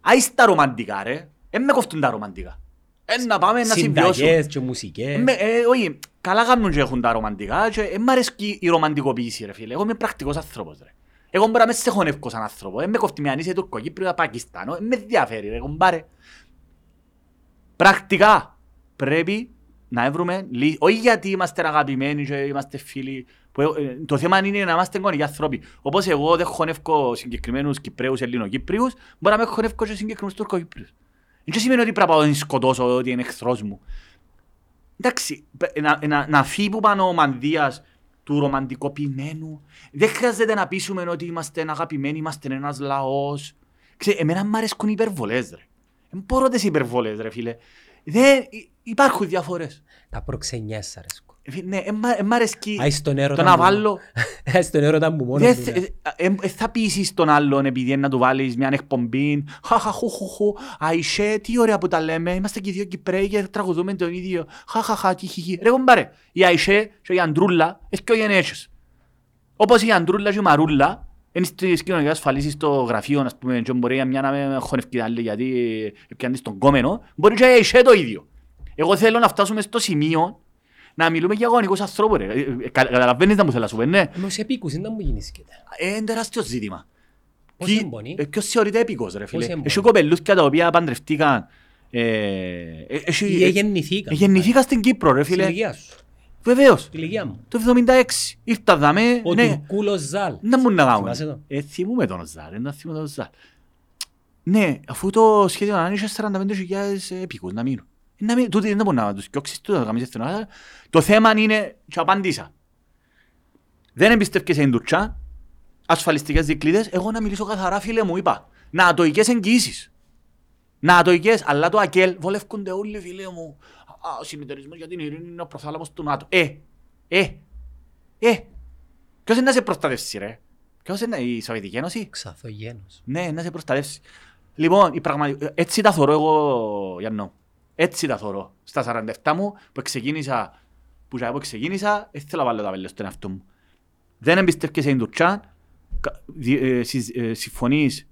Άις τα ρομαντικά ρε. Εν με κοφτούν τα ρομαντικά. Εν να πάμε να συμβιώσουν. Συνταγές και μουσικές. Όχι, καλά κάνουν και έχουν τα ρομαντικά και εν μ' αρέσκει η ρομαντικοποίηση ρε φίλε. Εγώ είμαι πρακτικός άνθρωπος ρε. Εγώ μπορώ να με σεχωνεύκω σαν άνθρωπο. Εν με κοφτεί μια αν είσαι Τουρκοκύπριο, Πακιστάνο. Εν με διαφέρει ρε κομπάρε. Πρακτικά πρέπει να βρούμε λύση. Όχι γιατί είμαστε αγαπημένοι και είμαστε φίλοι. Το θέμα είναι να είμαστε γονικοί άνθρωποι. Όπως εγώ δεν χωνεύκω συγκεκριμένους Κυπραίους, Ελληνοκύπριους, μπορώ να με χωνεύκω και συγκεκριμένους Τουρκοκύπριους. Δεν σημαίνει ότι πρέπει να τον σκοτώσω, ότι είναι εχθρός μου. Εντάξει, να, να, να φύγει που πάνω ο μανδύας του ρομαντικοποιημένου. Δεν χρειάζεται να πείσουμε ότι είμαστε αγαπημένοι, είμαστε ένας λαός. Ξέρε, εμένα μ' αρέσκουν οι υπερβολές, ρε. Εν μπορώ τις υπερβολές, ρε φίλε. Δεν υπάρχουν διαφορές. Τα προξενιές σ' αρέσκουν. Ναι, μ' αρέσκει το να βάλω. Ας τον έρωτα μου μόνο. Θα πείσεις τον άλλον επειδή να του βάλεις μια εκπομπή. Χαχαχουχουχου, αϊσέ, τι ωραία που τα λέμε. Είμαστε και οι δύο Κυπραίοι και τραγουδούμε τον ίδιο. Χαχαχα, χιχιχι. Ρε κομπάρε, η αϊσέ και η αντρούλα, έτσι και ο γενέτσιος. Όπως η αντρούλα και η μαρούλα, είναι στις κοινωνικές ασφαλίσεις στο γραφείο, ας πούμε, και μπορεί μια να με χωνευκεί άλλη γιατί πιάνεις τον κόμενο. Μπορεί και η αϊσέ το ίδιο. Εγώ θέλω να φτάσουμε στο σημείο να μιλούμε για αγωνικούς ανθρώπους ρε. Καταλαβαίνεις να μου θέλω να σου πένε, ναι. Όμως επίκους είναι να μου γίνεις και τα. Είναι τεράστιο ζήτημα. Πώς εμπονεί. Ποιος θεωρείται επίκος ρε φίλε. Έχει κοπελούσκια τα οποία παντρευτήκαν. Ή εγεννηθήκαν. Εγεννηθήκαν στην Κύπρο ρε φίλε. Στην ηλικία σου. Βεβαίως. Στην ηλικία μου. Το εβδομήντα έξι. Ήρθα δαμε. Ο Τουρκούλος Ζάλ. Να μου να κάνουμε. Θυμούμε τον Ζάλ. Ναι, αφού το σχέδιο να είναι σαράντα πέντε χιλιάδες επίκους να μείνουν. Τούτοι δεν μπορούν να τους κοιόξεις, τούτοι θα κάνεις ευθυνότητα. Το θέμα είναι, και απαντήσα. Δεν εμπιστεύκες στην Τουρκία, ασφαλιστικές δικλείδες, εγώ να μιλήσω καθαρά φίλε μου, είπα. Να ατοικές εγγυήσεις. Να ατοικές, αλλά το ΑΚΕΛ βολεύκονται όλοι φίλε μου. Ο συνεταιρισμός για την ειρήνη είναι ο προθάλαμος του ΝΑΤΟ. Ε, ε, ε. Ποιος είναι να σε προστατεύσει ρε. Ποιος είναι η Σοβιετική Ένωση. Ξαθογένος. Ναι, να σε προστατεύσει. Λοιπόν, έτσι τα θωρώ εγώ, Γιάννο. Έτσι τα θωρώ. Στα σαράντα επτά μου που ξεκίνησα, που και από ξεκίνησα, έτσι θέλω να βάλω τα βέλη στον εαυτό μου. Δεν εμπιστεύκεσαι στην Τουρκία, συμφωνείς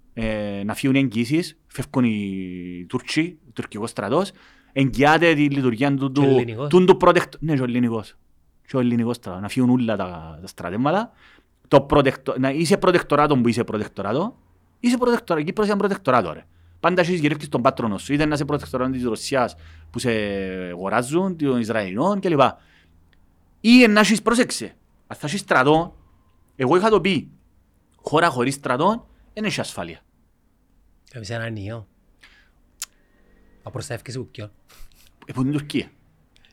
να φύγουν οι εγγύσεις, φεύγουν οι Τουρκοί, ο τουρκικός στρατός, εγγυάται τη λειτουργία του... Και ελληνικός. Ναι, και ο ελληνικός. και ο ελληνικός στρατός, να φύγουν όλα τα στρατεύματα. Προτεκτο... Να είσαι προτεκτοράτο που είσαι προτεκτοράτο, είσαι προτεκτοράτο, Κύπρος ήταν προτεκτοράτο ρε. Πάντα έχεις γυρεύκεις τον πάτρονο σου, είτε να είσαι προτεκτοράτο της Ρωσίας που σε αγοράζουν, των Ισραηλινών κλπ. Ή να έχεις, πρόσεξε, αν θα έχεις στρατό, εγώ είχα το πει, χώρα χωρίς στρατό, δεν έχει ασφάλεια. Έχεις έναν ιό. Απροστεύκεις από ποιον. Από την Τουρκία.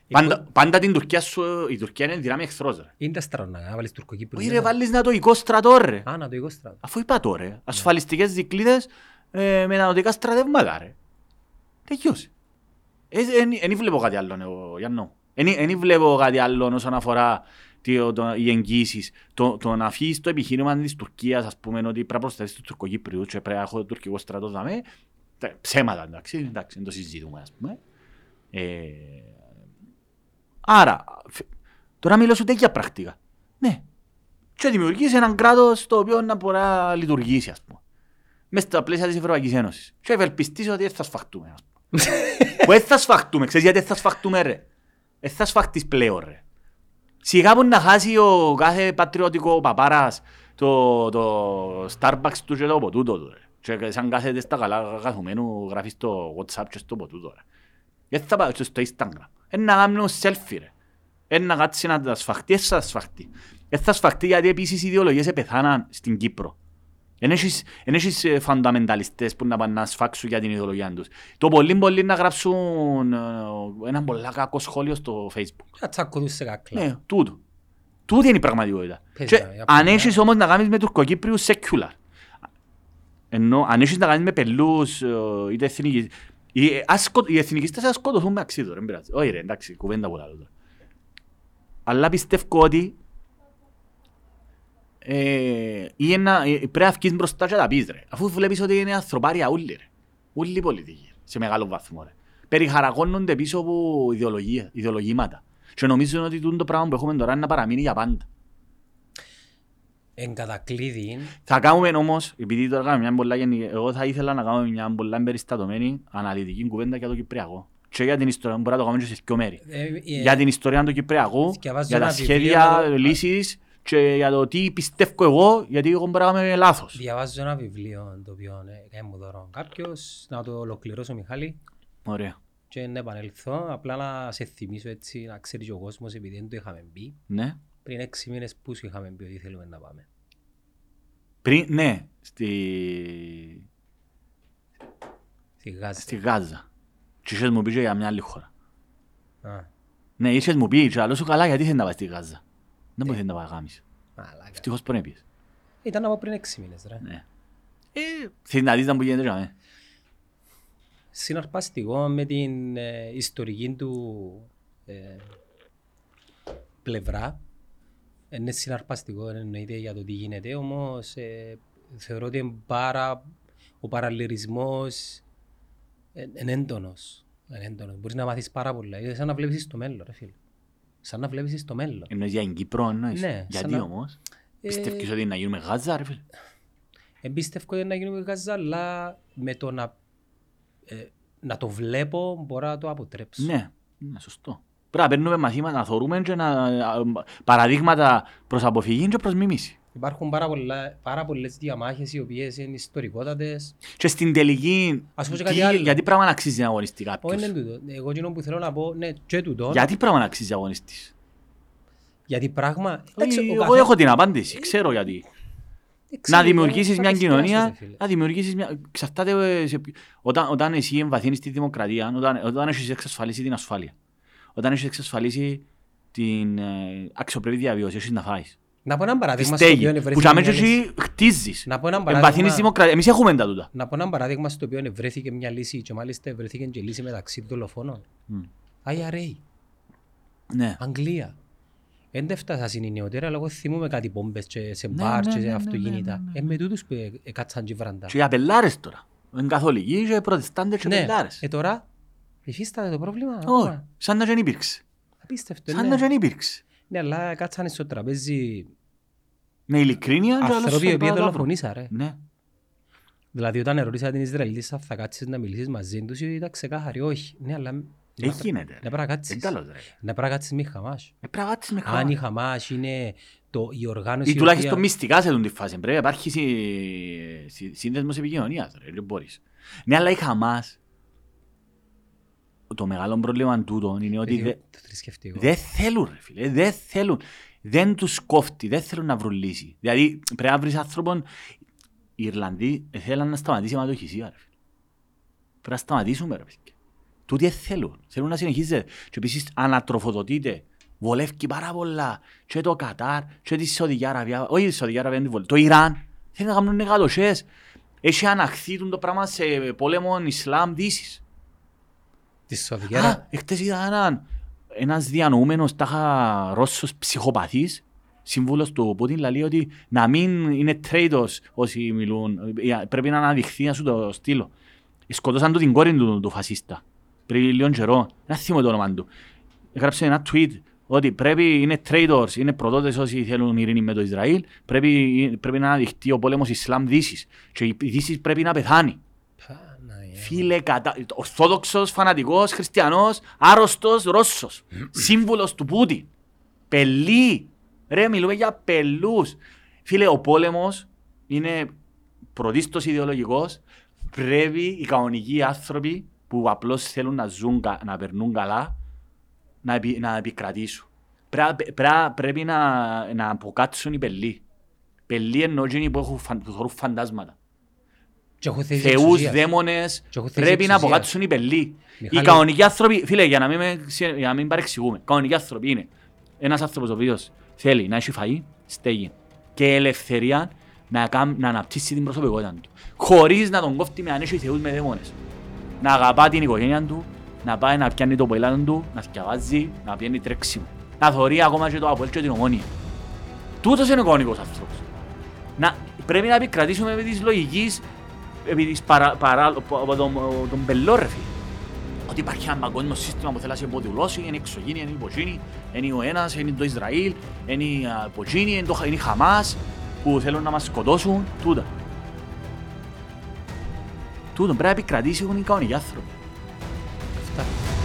Πάντα, πάντα την Τουρκία σου, η Τουρκία είναι δυνάμει εχθρός ρε. Είναι τα στρατό να βάλεις τουρκοκύπριο. Όχι ρε, βάλεις νατοϊκό στρατό ρε. Α, νατοϊκό στρατό. Αφού είπα το ρε, ασφαλιστικές δικλείδες ε, με νατοϊκά στρατεύματα ρε. Τελειώσει. Εν βλέπω κάτι άλλον εγώ, Γιάννο. Εν βλέπω κάτι άλλον όσον αφορά οι εγγύησεις. Το, το να αφήσεις το επιχείρημα της Τουρκίας, ας πούμε, ότι πρέπει να προστατεύσεις τους τουρκοκύπριους και πρέπει να έχω τουρκικό στρατό δαμέ. Ψέματα εντάξει, εντάξει, δεν το συζητούμε ας πούμε. Ε, Άρα, τώρα μιλώ σου τέτοια πρακτικά. Ναι. Και δημιουργείς έναν κράτος το οποίο να μπορεί να λειτουργήσει, ας πούμε. Μέσα στα πλαίσια της Ευρωπαϊκής Ένωσης. Και ευελπιστήσω ότι θα σφαχτούμε, ας πούμε. Που δεν θα σφαχτούμε. Ξέρεις γιατί θα σφαχτούμε, ρε. Δεν θα σφαχτείς πλέον, ρε. Σιγά που να χάσει ο κάθε πατριωτικό παπάρας το, το Starbucks του και το ποτούτο του, ρε. Και σαν κάθεται στα καλά καθουμένου γράφει στο WhatsApp και στο ποτούτο, ρε. Γιατί θα πάω στο Instagram. Ένα γάμνο selfie ρε. Ένα κάτσι να τα σφαχτεί, έτσι θα σφαχτεί. Έτσι θα σφαχτεί γιατί επίσης οι ιδεολογίες πεθάναν στην Κύπρο. Εν έχεις φανταμενταλιστές που να πάνε να σφάξουν για την ιδεολογία τους. Το πολύ πολύ να γράψουν ένα πολλά κακό σχόλιο στο Facebook. Να τσακωθούν σε κάκλα. Ναι, τούτο. Τούτο είναι η πραγματικότητα. Αν έχεις όμως να κάνεις με τουρκοκύπριους secular. Ενώ αν έχεις να κάνεις με πελούς είτε εθνικοί. Οι εθνικιστές θα σκοτωθούν με αξίδωρο, δεν πειράζει. Όχι ρε, εντάξει, κουβέντα πολλά λόγια. Αλλά πιστεύω ότι πρέπει να αυκείς μπροστά και τα πεις ρε. Αφού βλέπεις ότι είναι ανθρωπάρια όλοι ρε. Όλοι οι πολιτικοί, σε μεγάλο βαθμό ρε. Περιχαραγώνονται πίσω από ιδεολογήματα. Και νομίζουν ότι το πράγμα που έχουμε τώρα είναι να παραμείνει για πάντα. Εν κατακλείδη. Θα κάνουμε όμως, επειδή τώρα κάνουμε μια πολλά γενική, εγώ θα ήθελα να κάνουμε μια πολλά εμπεριστατωμένη αναλυτική κουβέντα για το Κυπριακό. Και για την ιστορία, μπορούμε να το κάνουμε και σε δύο μέρη. Ε, ε, για την ιστορία του Κυπριακού, για τα σχέδια το... λύσης και για το τι πιστεύω εγώ, γιατί εγώ μπορώ να είμαι λάθος. Διαβάζω ένα βιβλίο το οποίο ε, μου δωρώ κάποιος, να το ολοκληρώσω Μιχάλη. Ωραία. Και να επανελθώ, απλά να σε θυμίσω έτσι, να ξέρει ο κόσμος επειδή δεν το είχαμε μπει. Ναι. Πριν έξι μήνες πού σου είχαμε πει ότι θέλουμε να πάμε. Πριν, ναι, στη... Στη Γάζα. Στη Γάζα. Και είχες μου πει και για μια άλλη χώρα. Α. Ναι, είχες μου πει και άλλο σου καλά γιατί θέλεις να πάει στη Γάζα. Δεν μπορείς να πάει γάμισε. Ευτυχώς πριν έπιες. Ήταν από πριν έξι μήνες, ρε. Ναι. Ε, θέλεις να δεις να μου γίνεται και με. Συναρπαστικό με την ε, ιστορική του ε, πλευρά. Είναι συναρπαστικό εννοείται για το τι γίνεται, όμως ε, θεωρώ ότι παρα, ο παραλληλισμός είναι εν έντονος. Εν έντονος. Μπορείς να μάθεις πάρα πολλά. Είναι σαν να βλέπεις το μέλλον, ρε φίλε. Σαν να βλέπεις το μέλλον. Εννοείς για την Κύπρο, εννοείς. Ναι, γιατί να... όμως, ε... πιστεύεις ότι να γίνουμε Γάζα, ρε φίλε. Ε, πιστεύω ότι να γίνουμε Γάζα, αλλά με το να, ε, να το βλέπω μπορώ να το αποτρέψω. Ναι, είναι σωστό. Πρέπει να παίρνουμε μαθήματα, να θωρούμε και να... παραδείγματα προς αποφυγή και προς μίμηση. Υπάρχουν πάρα, πολλά, πάρα πολλές διαμάχες οι οποίες είναι ιστορικότατες. Και στην τελική, τι, γιατί πράγμα να αξίζει να αγωνιστεί κάποιος. Όχι, εγώ κοινό που θέλω να πω, ναι, και τούτο. Γιατί πράγμα να αξίζει να αγωνιστείς. Γιατί πράγμα... Έξω, εγώ καθένα... έχω την απάντηση, ξέρω γιατί. Ξέρω, να δημιουργήσεις μια κοινωνία, να δημιουργήσεις μια... Ξαφτάται σε... όταν, όταν εσύ εμβαθύνεις τη δημοκρατία, όταν, όταν έχεις εξασφαλίσει την ασφάλεια. Όταν έχεις εξασφαλίσει την ε, αξιοπρεπή διαβίωση, έχεις να φάεις. Να πω έναν παράδειγμα στο οποίο ευρέθηκε... Που θα μέτρες εσύ χτίζεις, εμπαθύνεις δημοκρατία. Εμείς έχουμε τα τούτα. Να πω έναν παράδειγμα στο οποίο ευρέθηκε μια λύση και μάλιστα ευρέθηκε και λύση μεταξύ δολοφόνων. Mm. άι αρ έι. Ναι. Αγγλία. Δεν έφτασα στην νεότερα, αλλά εγώ θυμούμαι κάτι πόμπες και σε μπάρ και σε αυτοκίνητα. Ε, με τούτους που κάτσαν και βραντά. Και οι απελάρες τώρα. Είναι καθολικοί και προτεστάντες και απελάρες. Ε, τώρα... Υφίσταται το πρόβλημα. Όχι, σαν να δεν υπήρξε. Απίστευτο. Σαν να δεν υπήρξε. Ναι, αλλά κάτσανε στο τραπέζι. Με ειλικρίνεια, αλλά στο τραπέζι. Ανθρώποι που δολοφονήσα, ρε. Ναι. Δηλαδή, όταν ερώτησα την Ισραηλίτισσα, θα κάτσεις να μιλήσεις μαζί τους, ήταν ξεκάθαρη, όχι. Ναι, αλλά Δεν γίνεται. Να παρακάτσεις. Να παρακάτσεις με Χαμάς. Αν η Χαμάς είναι η οργάνωση... Ή τουλάχιστον μυστικά σε αυτή τη φάση. Πρέπει να υπάρχει σύνδεσμος επικοινωνίας. Ναι, αλλά η Χαμάς... Το μεγάλο πρόβλημα τούτο είναι ότι δεν θέλουν, ρε φίλε. Δεν θέλουν. Δεν τους κόφτει. Δεν θέλουν να βρουν λύση. Δηλαδή πρέπει να βρεις άνθρωπον... Οι Ιρλανδοί θέλουν να σταματήσει η αιματοχυσία. Πρέπει να σταματήσουμε, ρε φίλε. Τούτοι θέλουν. Θέλουν να συνεχίζεται. Και επίσης ανατροφοδοτείται. Βολεύει πάρα πολλά. Και το Κατάρ, και τη Σαουδική Αραβία. Όχι τη Σαουδική Αραβία, δεν τη βολεύει. Το Ιράν. Θέλουν να κάνουν εγκατοχές. Έχει αναχθεί το πράγμα σε πόλεμο Ισλάμ Δύσης. Της Σαουδική Αραβίας. Α, χτες είδα έναν, ένας διανοούμενος τάχα Ρώσος ψυχοπαθής, σύμβουλος του Πούτιν, λέει ότι να μην είναι traitors όσοι μιλούν. Πρέπει να αναδειχθεί, να σου το στείλω. Σκοτώσαν του την κόρη του, του φασίστα. Πριν λίγο καιρό, να θυμώ το όνομα του. Έγραψε ένα tweet ότι πρέπει, είναι traitors, είναι προδότες όσοι θέλουν ειρήνη με το Ισραήλ. Πρέπει, πρέπει να αναδειχθεί ο πόλεμος Ισλάμ Δύσης. Και η Δύση πρέπει να πεθάνει. Φίλε, κατα... ορθόδοξος, φανατικός, χριστιανός, άρρωστος, Ρώσος. Σύμβουλος του Πούτιν. Πελί. Ρε, μιλούμε για πελούς. Φίλε, ο πόλεμος είναι πρωτίστως ιδεολογικός. Πρέπει οι κανονικοί άνθρωποι που απλώς θέλουν να ζουν, να περνούν καλά, να, επι, να επικρατήσουν. Πρέ, πρέ, πρέπει να, να αποκάτσουν οι πελοί. Πελοί εννοώ και που έχουν φαν, φαντάσματα. Θεούς, δαίμονες, πρέπει να αποκάτσουν οι πελοί. Μιχάλη... Οι κανονικοί άνθρωποι, φίλε, για να μην, για να μην παρεξηγούμε, οι κανονικοί άνθρωποι είναι ένας άνθρωπος ο οποίος θέλει να έχει φαΐ, στέγη και ελευθερία να, κάμ, να αναπτύσσει την προσωπικότητα του. Χωρίς να τον κόφτει με ανέχει θεούς με δαίμονες. Να αγαπά την οικογένεια του, να πάει να πιάνει το πελάτο του, να σκευάζει, να πιάνει τρέξιμο. Να θωρεί ακόμα και το Αποέλ και την Ομόνοια. Τούτος είναι ο κανονικός άνθρωπος. Να, πρέπει να επικρατήσουμε επί της λογικής, επί της παρα, παρα, τον, τον πελόρεφη. Ότι υπάρχει ένα παγκόσμιο σύστημα που θέλει να σε υποδηλώσει, είναι εξωγήνη, είναι υποζήνη, είναι ο ένας, είναι το Ισραήλ, είναι η υποζήνη, είναι, το, είναι η Χαμάς που θέλουν να μας σκοτώσουν, τούτα. Τούτον πρέπει να επικρατήσουν οι κανονικοί άνθρωποι. Αυτά.